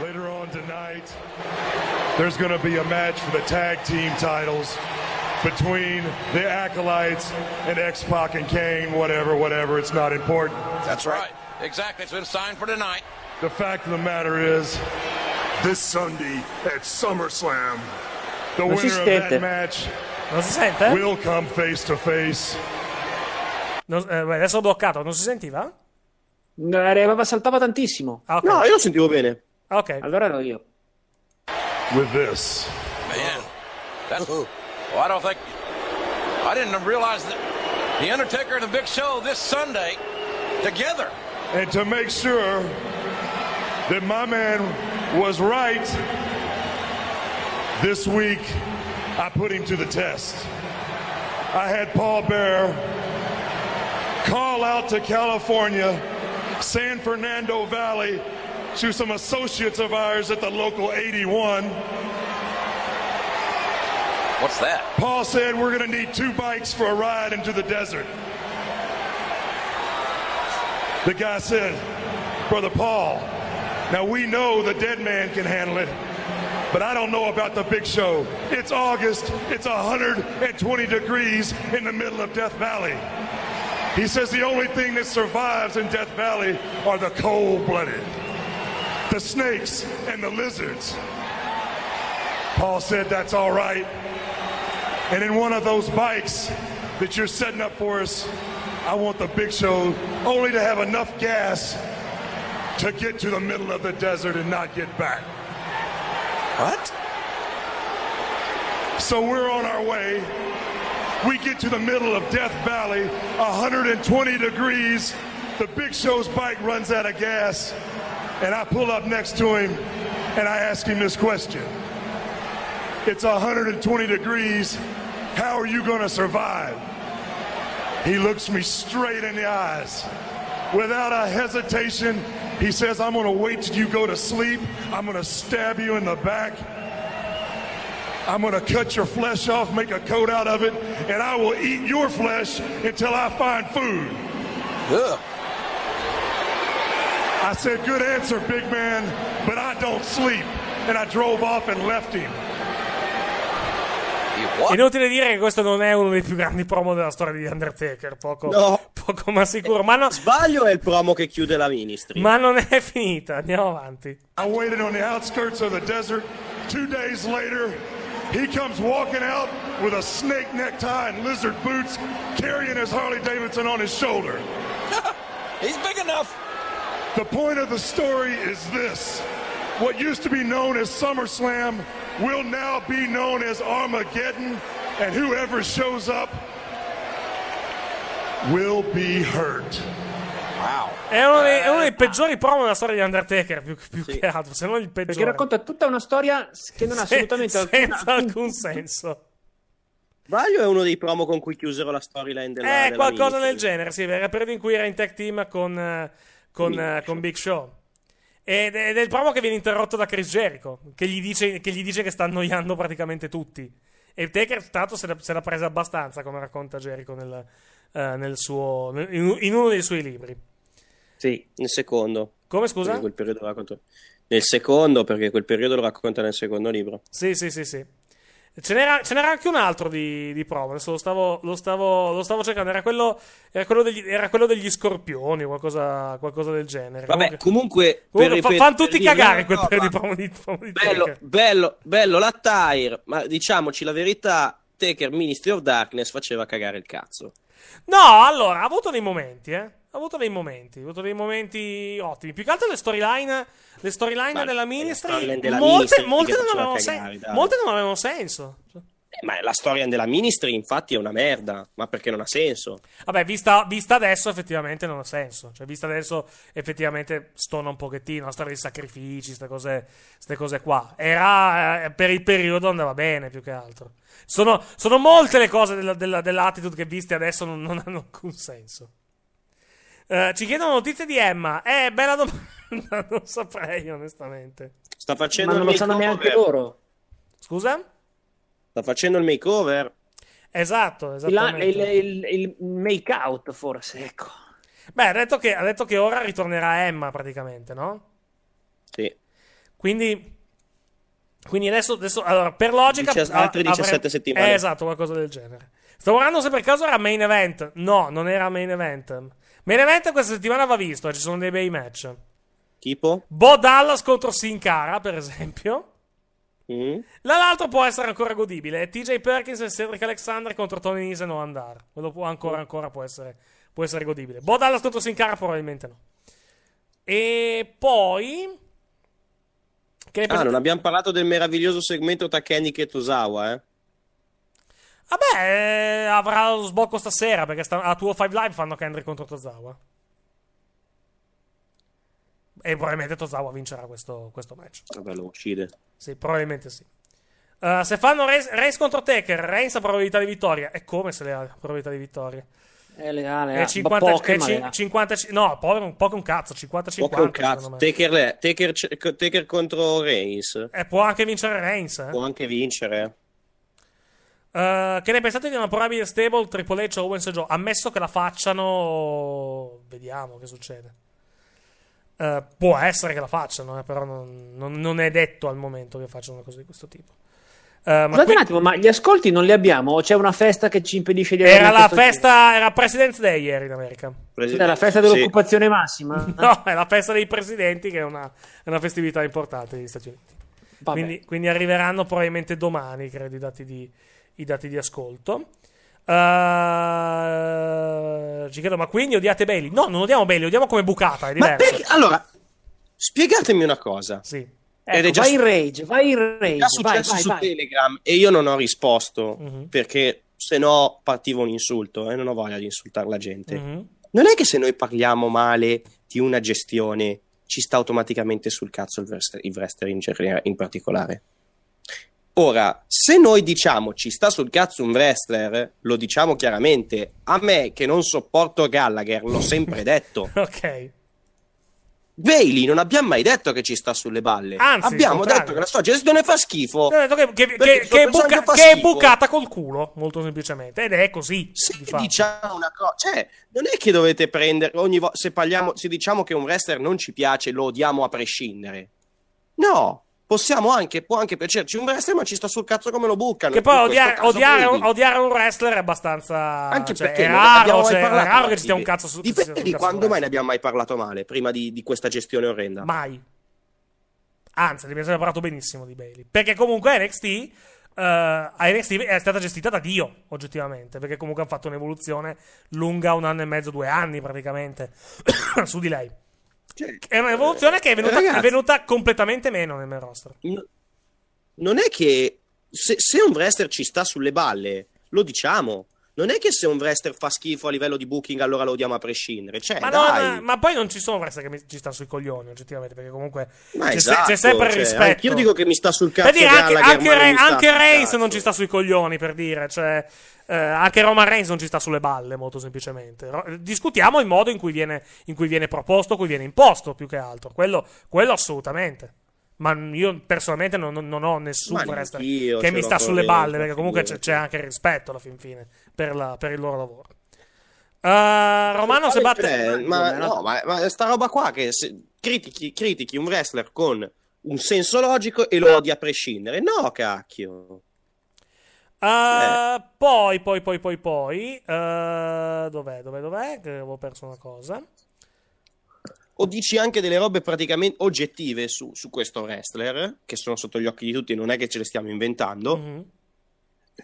Later on tonight, there's going to be a match for the tag team titles between the Acolytes and X-Pac and Kane, whatever, whatever, it's not important. That's right. Exactly, it's been signed for tonight. The fact of the matter is, this Sunday at SummerSlam, the winner of that match will come face to face. Non, eh, adesso ho bloccato, non si sentiva? No, arrivava, saltava tantissimo. Ah, okay. No, io lo sentivo bene. Okay. Allora ero io. With this. Man. That's, well, I don't think I didn't realize that the Undertaker and the Big Show this Sunday together. And to make sure that my man was right this week, I put him to the test. I had Paul Bearer call out to California, San Fernando Valley, to some associates of ours at the local eighty-one. What's that? Paul said, we're going to need two bikes for a ride into the desert. The guy said, Brother Paul, now we know the dead man can handle it, but I don't know about the Big Show. It's August, it's one hundred twenty degrees in the middle of Death Valley. He says the only thing that survives in Death Valley are the cold-blooded, the snakes and the lizards. Paul said, that's all right. And in one of those bikes that you're setting up for us, I want the Big Show only to have enough gas to get to the middle of the desert and not get back. What? So we're on our way. We get to the middle of Death Valley, one hundred twenty degrees. The Big Show's bike runs out of gas. And I pull up next to him and I ask him this question. It's one hundred twenty degrees. How are you going to survive? He looks me straight in the eyes. Without a hesitation, he says, I'm going to wait till you go to sleep. I'm going to stab you in the back. I'm going to cut your flesh off, make a coat out of it, and I will eat your flesh until I find food. Ugh. I said, good answer, big man, but I don't sleep. And I drove off and left him. Inutile dire che questo non è uno dei più grandi promo della storia di Undertaker, poco, no. poco ma sicuro. Ma no... Sbaglio è il promo che chiude la Ministry. Ma non è finita, andiamo avanti. I waited on the outskirts of the desert. Two days later, he comes walking out with a snake necktie and lizard boots, carrying his Harley Davidson on his shoulder. He's big enough. The point of the story is this. What used to be known as SummerSlam will now be known as Armageddon, and whoever shows up will be hurt. Wow. È uno dei, è uno dei peggiori promo della storia di Undertaker, più, più sì. che altro, se non il peggiore. Perché racconta tutta una storia che non ha se, assolutamente alcun, alcun senso. Sbaglio è uno dei promo con cui chiusero la storyline della... Eh, della qualcosa del genere, sì, era il periodo in cui era in tag team con... Con Big, uh, con Big Show. Ed è il promo che viene interrotto da Chris Jericho, che gli dice che, gli dice che sta annoiando praticamente tutti. E Taker tanto se l'era presa abbastanza, come racconta Jericho nel, eh, nel suo, in, in uno dei suoi libri. Sì, nel secondo. Come, scusa? Quel periodo lo racconto. Nel secondo, perché quel periodo lo racconta nel secondo libro. Sì, sì, sì, sì. Ce n'era, ce n'era anche un altro di, di promo. Adesso lo stavo, lo stavo, lo stavo cercando. Era quello, era quello degli, era quello degli scorpioni, qualcosa, qualcosa del genere. Vabbè, comunque, comunque per, fa, fanno tutti per cagare no, quel no, periodo di promo di, promo di bello, Taker. Bello, bello la Tire. Ma diciamoci la verità, Taker Ministry of Darkness faceva cagare il cazzo. No, allora, ha avuto dei momenti, eh. Ha avuto dei momenti, ha avuto dei momenti ottimi. Più che altro le storyline, le storyline della Ministry, della molte, ministry molte, non avevano cagare, sen- molte non avevano senso. Eh, ma la storyline della Ministry, infatti, è una merda. Ma perché non ha senso? Vabbè, vista, vista adesso, effettivamente non ha senso. Cioè, vista adesso, effettivamente stona un pochettino. La storia dei sacrifici, queste cose, ste cose qua. Era eh, per il periodo andava bene, più che altro. Sono, sono molte le cose della, della, dell'attitude che viste adesso non, non hanno alcun senso. Uh, ci chiedono notizie di Emma. Eh, bella domanda. Non saprei, onestamente. Sta facendo Ma non il lo sanno neanche loro. Scusa? Sta facendo il makeover. Esatto, esattamente. Il, il, il, il make out, forse, ecco. Beh, ha detto che, ha detto che ora ritornerà Emma, praticamente, no? Sì. Quindi... Quindi adesso, adesso allora, per logica altre diciassette avrei... settimane. Eh, esatto, qualcosa del genere. Stavo guardando se per caso era main event. No, non era main event. Main event questa settimana va visto, eh, ci sono dei bei match. Tipo? Bo Dallas contro Sin Cara, per esempio. Mm. L'altro può essere ancora godibile. T J Perkins e Cedric Alexander contro Tony Nese e Noah Andar. Quello può ancora, mm. ancora può essere, può essere godibile. Bo Dallas contro Sin Cara probabilmente no. E poi... Che ah, presenta... non abbiamo parlato del meraviglioso segmento tra Kenny e Tozawa, eh? Vabbè, eh, avrà lo sbocco stasera, perché sta... a tuo Five Live fanno Kendrick contro Tozawa. E probabilmente Tozawa vincerà questo, questo match. Vabbè, lo uccide. Sì, probabilmente sì. Uh, se fanno Reigns contro Taker, Reigns ha probabilità di vittoria. E come se le ha probabilità di vittoria? È legale, è cinquanta, poche, è cinquanta, no, poco, poco un cazzo, cinquanta cinquanta un cazzo. Taker, Taker, Taker contro Reigns. E può anche vincere Reigns, eh? Può anche vincere. Uh, che ne pensate di una probabile stable Triple H, Owens e Joe? Ammesso che la facciano, vediamo che succede. Uh, può essere che la facciano, eh, però non, non, non è detto al momento che facciano una cosa di questo tipo. Uh, Scusate qui... un attimo, ma gli ascolti non li abbiamo? O c'è una festa che ci impedisce di avere? Era la festa, giro? Era President's Day ieri in America. Presidente... Era la festa dell'occupazione sì. massima? No, è la festa dei presidenti, che è una, è una festività importante negli Stati Uniti. Quindi, quindi arriveranno probabilmente domani, credo, i dati di, i dati di ascolto. Uh... Ci chiedo, ma quindi odiate Bailey? No, non odiamo Bailey, odiamo come bucata, è diverso. Ma perché... Allora, spiegatemi una cosa. Sì. Ecco, già, vai in rage, vai in rage. È già successo vai, vai, su vai. Telegram e io non ho risposto mm-hmm. perché se no partiva un insulto e eh, non ho voglia di insultare la gente. Mm-hmm. Non è che se noi parliamo male di una gestione ci sta automaticamente sul cazzo il wrestler, il wrestler in, in particolare. Ora, se noi diciamo ci sta sul cazzo un wrestler, lo diciamo chiaramente. A me che non sopporto Gallagher, l'ho sempre detto. Ok. Bailey non abbiamo mai detto che ci sta sulle balle. Anzi, abbiamo detto che la sua gestione fa schifo. Detto che, che, che, che, buca- fa che schifo. È bucata col culo, molto semplicemente. Ed è così. Se di diciamo una cosa, cioè, non è che dovete prendere ogni volta. Se parliamo, se diciamo che un wrestler non ci piace, lo odiamo a prescindere. No, possiamo anche, può anche piacerci un wrestler, ma ci sta sul cazzo come lo bucano. Che poi odiare, odiare, un, odiare un wrestler è abbastanza. Anche cioè, perché è raro, cioè, è raro che ci stia un cazzo su. Dipende di quando mai ne abbiamo mai parlato male prima di, di questa gestione orrenda. Mai. Anzi, ne abbiamo parlato benissimo di Bailey. Perché comunque N X T. Uh, N X T è stata gestita da Dio, oggettivamente, perché comunque hanno fatto un'evoluzione lunga un anno e mezzo, due anni praticamente su di lei. Cioè, è un'evoluzione eh, che è venuta, ragazzi, è venuta completamente meno nel roster. N- non è che se, se un wrestler ci sta sulle balle, lo diciamo. Non è che se un wrestler fa schifo a livello di booking, allora lo odiamo a prescindere. Cioè, ma, dai. No, ma, ma poi non ci sono wrestler che mi, ci sta sui coglioni, oggettivamente, perché comunque c'è, esatto, c'è sempre cioè, rispetto. Io dico che mi sta sul cazzo. Per dire, anche, anche, Re, anche Reigns non ci sta sui coglioni, per dire, cioè. Eh, anche Roman Reigns non ci sta sulle balle, molto semplicemente. Ro- discutiamo il modo in cui viene, in cui viene proposto, in cui viene imposto, più che altro. Quello, quello assolutamente. ma io personalmente non, non ho nessun wrestler che mi sta sulle balle, perché comunque c'è, c'è anche rispetto alla fin fine per, la, per il loro lavoro. Uh, Romano se batte, ma no, ma, ma sta roba qua che se critichi, critichi un wrestler con un senso logico e lo odi a prescindere, no cacchio. Uh, poi, poi, poi, poi, poi, uh, dov'è, dov'è, dov'è? Che avevo perso una cosa. O dici anche delle robe praticamente oggettive su, su questo wrestler, che sono sotto gli occhi di tutti, non è che ce le stiamo inventando, mm-hmm.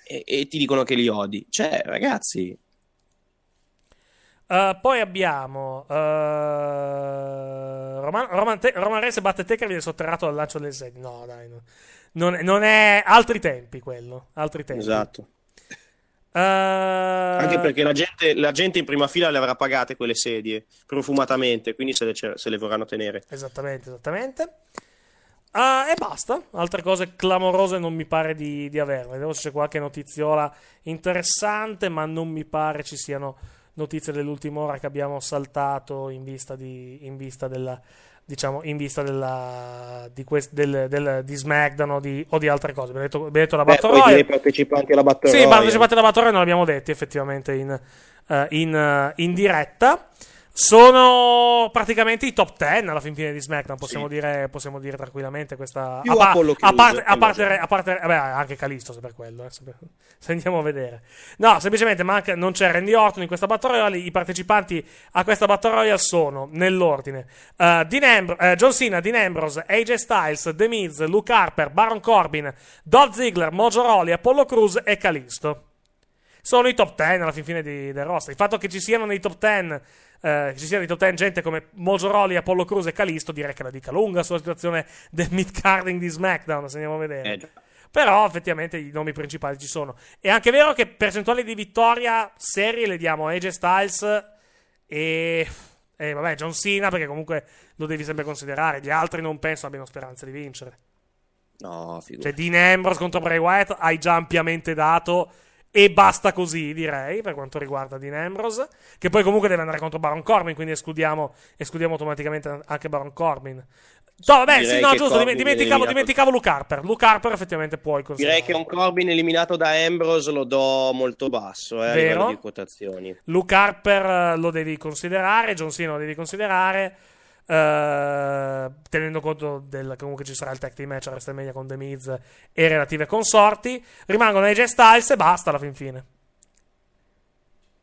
e, e ti dicono che li odi. Cioè, ragazzi. Uh, poi abbiamo uh, Roman, Roman, Te- Roman Reigns batte Taker, viene sotterrato dal lancio del set. No, dai, no. Non, non è altri tempi quello, altri tempi. Esatto. Uh... Anche perché la gente, la gente in prima fila le avrà pagate quelle sedie profumatamente, quindi se le, se le vorranno tenere. Esattamente, esattamente. Uh, e basta, altre cose clamorose non mi pare di, di averle. Vediamo se c'è qualche notiziola interessante, ma non mi pare ci siano notizie dell'ultima ora che abbiamo saltato in vista di, in vista della, diciamo, in vista della, di, quest, del, del, di SmackDown o di, o di altre cose. Abbiamo detto, detto la Battle Royale. Partecipanti alla Battle Royale. Sì, partecipanti alla Battle Royale non l'abbiamo detto effettivamente in, uh, in, uh, in diretta. Sono praticamente i top dieci alla fin fine di SmackDown, possiamo, sì. dire, possiamo dire tranquillamente questa. Più a, pa- Apollo a, parte, a, parte, a parte vabbè, anche Calisto se per quello, eh, se, per, se andiamo a vedere. No, semplicemente manca, non c'è Randy Orton in questa Battle Royale. I partecipanti a questa Battle Royale sono, nell'ordine, uh, Dean Ambr- uh, John Cena, Dean Ambrose, A J Styles, The Miz, Luke Harper, Baron Corbin, Dolph Ziggler, Mojo Rawley, Apollo Crews e Calisto. Sono i top dieci alla fin fine di, del roster. Il fatto che ci siano nei top dieci Uh, ci sia di top dieci gente come Mojo Rawley, Apollo Crews e Calisto, direi che la dica lunga sulla situazione del mid-carding di SmackDown, se andiamo a vedere. Eh. Però effettivamente i nomi principali ci sono. È anche vero che percentuali di vittoria serie le diamo a A J Styles e, e vabbè, John Cena, perché comunque lo devi sempre considerare. Gli altri non penso abbiano speranza di vincere. No, figurati. Cioè Dean Ambrose contro Bray Wyatt hai già ampiamente dato. E basta così, direi, per quanto riguarda Dean Ambrose, che poi comunque deve andare contro Baron Corbin, quindi escludiamo, escludiamo automaticamente anche Baron Corbin. No, vabbè, sì, no, giusto, Corbin dimenticavo, dimenticavo Luke Harper. Luke Harper effettivamente puoi considerare. Direi che un Corbin eliminato da Ambrose lo do molto basso, eh, a livello di quotazioni. Luke Harper lo devi considerare, John Cena lo devi considerare, eh, tenendo conto del comunque ci sarà il tag team match a WrestleMania con The Miz e relative consorti. Rimangono A J Styles e basta alla fin fine,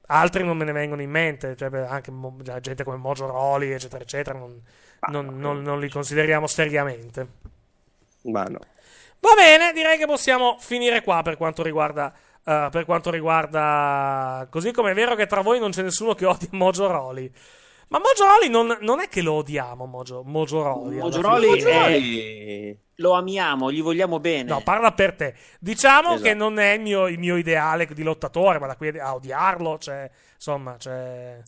altri non me ne vengono in mente, cioè, anche mo- gente come Mojo Rawley eccetera eccetera non, non, non, non li consideriamo seriamente, ma no. Va bene, direi che possiamo finire qua per quanto riguarda uh, per quanto riguarda così come è vero che tra voi non c'è nessuno che odia Mojo Rawley. Ma Mojo Rawley non, non è che lo odiamo, Mojo, Mojo Rawley. Mojo Rawley è... lo amiamo, gli vogliamo bene. No, parla per te. Diciamo esatto. Che non è il mio, il mio ideale di lottatore, ma da qui a odiarlo, cioè, insomma, cioè...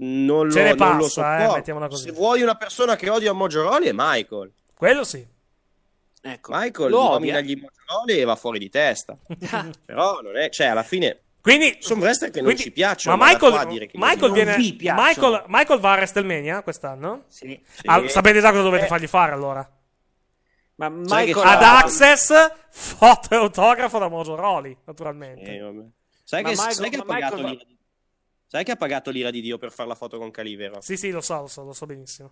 non lo, ce ne passa, non lo so, eh, mettiamola così. Se vuoi una persona che odia Mojo Rawley è Michael. Quello sì. Ecco, Michael lo odia gli Mojo Rawley e va fuori di testa. Però non è... cioè, alla fine... quindi sono wrestler che quindi, non ci piacciono, ma Michael, qua dire che Michael, viene, Michael, Michael va a WrestleMania quest'anno? Sì, sì. Ah, sapete già cosa dovete eh. fargli fare allora? Ma Michael ad ha... Access foto e autografo da Mojo Rawley, naturalmente. Eh, sai, che, Michael, sai, che ha pagato Michael... l'ira di... sai che ha pagato l'ira di Dio per fare la foto con Calivero? Sì, sì, lo so, lo so, lo so benissimo.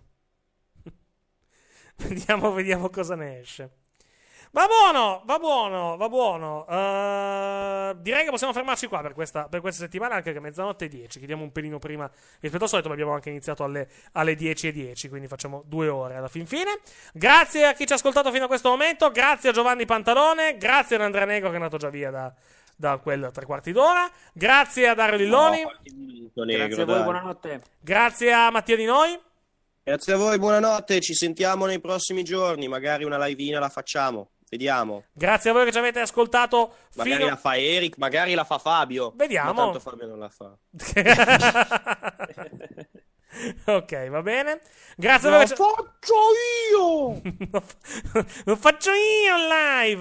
vediamo, vediamo cosa ne esce. Va buono, va buono, va buono. Uh, direi che possiamo fermarci qua per questa, per questa settimana, anche che mezzanotte e dieci. Chiediamo un pelino prima rispetto al solito, ma abbiamo anche iniziato alle, alle dieci e dieci, quindi facciamo due ore alla fin fine. Grazie a chi ci ha ascoltato fino a questo momento, grazie a Giovanni Pantalone, grazie ad Andrea Nego che è andato già via da, da quel tre quarti d'ora, grazie a Dario Lilloni, no, negro, grazie a voi, dai. Buonanotte. Grazie a Mattia Di Noi. Grazie a voi, buonanotte, ci sentiamo nei prossimi giorni, magari una liveina la facciamo. Vediamo. Grazie a voi che ci avete ascoltato. Magari fino... la fa Eric, magari la fa Fabio. Vediamo. Ma tanto Fabio non la fa. Ok, va bene. Grazie a voi. Lo faccio io. Lo faccio io in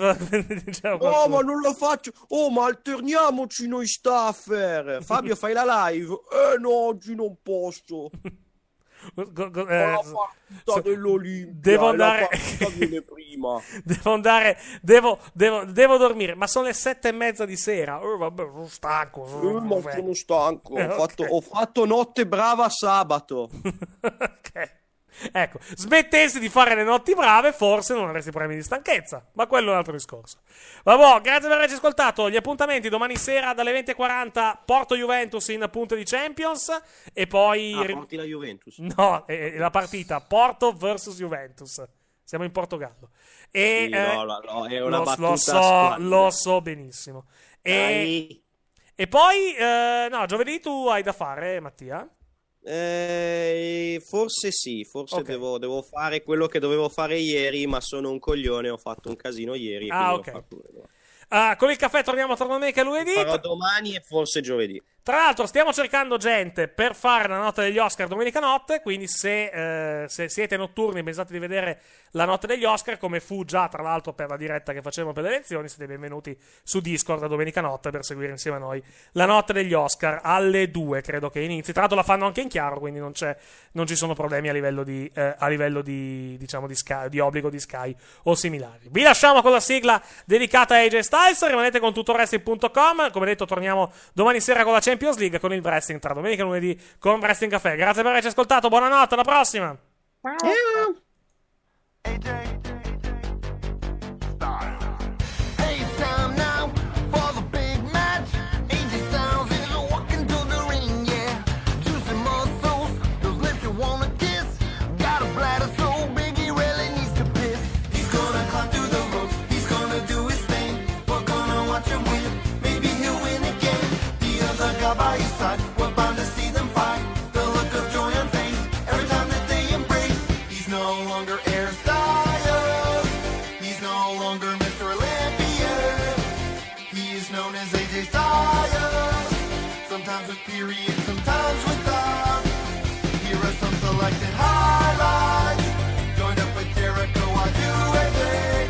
live. Diciamo no, qualcuno. Ma non lo faccio. Oh, ma alterniamoci noi staffer. Fabio, fai la live. Eh no, oggi non posso. Eh, so, devo andare prima. Devo andare devo, devo, devo dormire. Ma sono le sette e mezza di sera. Oh, vabbè, sono stanco. Sono, oh, sono stanco. Eh, ho, okay. fatto, ho fatto notte brava sabato. Ok. Ecco, smettessi di fare le notti brave, forse non avresti problemi di stanchezza, ma quello è un altro discorso. Vabbè, grazie per averci ascoltato. Gli appuntamenti domani sera dalle venti e quaranta, Porto Juventus in punta di Champions. E poi ah, porti la Juventus. No, è la partita Porto versus Juventus. Siamo in Portogallo. E sì, eh, no, no, no, è una lo, battuta lo so, lo so benissimo. E, e poi eh, no, giovedì tu hai da fare, Mattia. Eh, forse sì, forse okay. devo, devo fare quello che dovevo fare ieri, ma sono un coglione, ho fatto un casino ieri. Ah, ok. Fatto... Uh, con il caffè torniamo tra domenica e lunedì. Farò domani e forse giovedì. Tra l'altro stiamo cercando gente per fare la notte degli Oscar domenica notte, quindi se, eh, se siete notturni e pensate di vedere la notte degli Oscar, come fu già tra l'altro per la diretta che facevamo per le elezioni, siete benvenuti su Discord la domenica notte per seguire insieme a noi la notte degli Oscar alle due, credo che inizi. Tra l'altro la fanno anche in chiaro, quindi non, c'è, non ci sono problemi a livello di, eh, a livello di, diciamo, di, Sky, di obbligo di Sky o similari. Vi lasciamo con la sigla dedicata a A J Styles, rimanete con tutto wrestling punto com, come detto torniamo domani sera con la Champions League, con il wrestling tra domenica e lunedì con Wrestling Café. Grazie per averci ascoltato, buonanotte, alla prossima. We're bound to see them fight, the look of joy on face, every time that they embrace. He's no longer hairstyle, he's no longer Mister Olympia, he is known as A J Styles, sometimes with periods, sometimes without. Here are some selected highlights, joined up with Jericho, I do everything,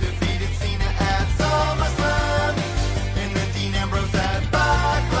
defeated Cena at SummerSlam, and then Dean Ambrose at Backlash.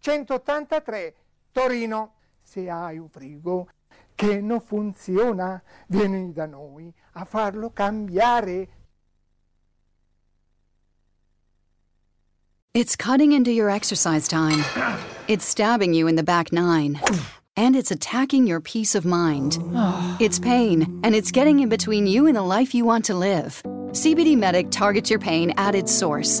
centottantatré, Torino. Se hai un frigo che non funziona, vieni da noi a farlo cambiare. It's cutting into your exercise time. It's stabbing you in the back nine. And it's attacking your peace of mind. It's pain, and it's getting in between you and the life you want to live. C B D Medic targets your pain at its source.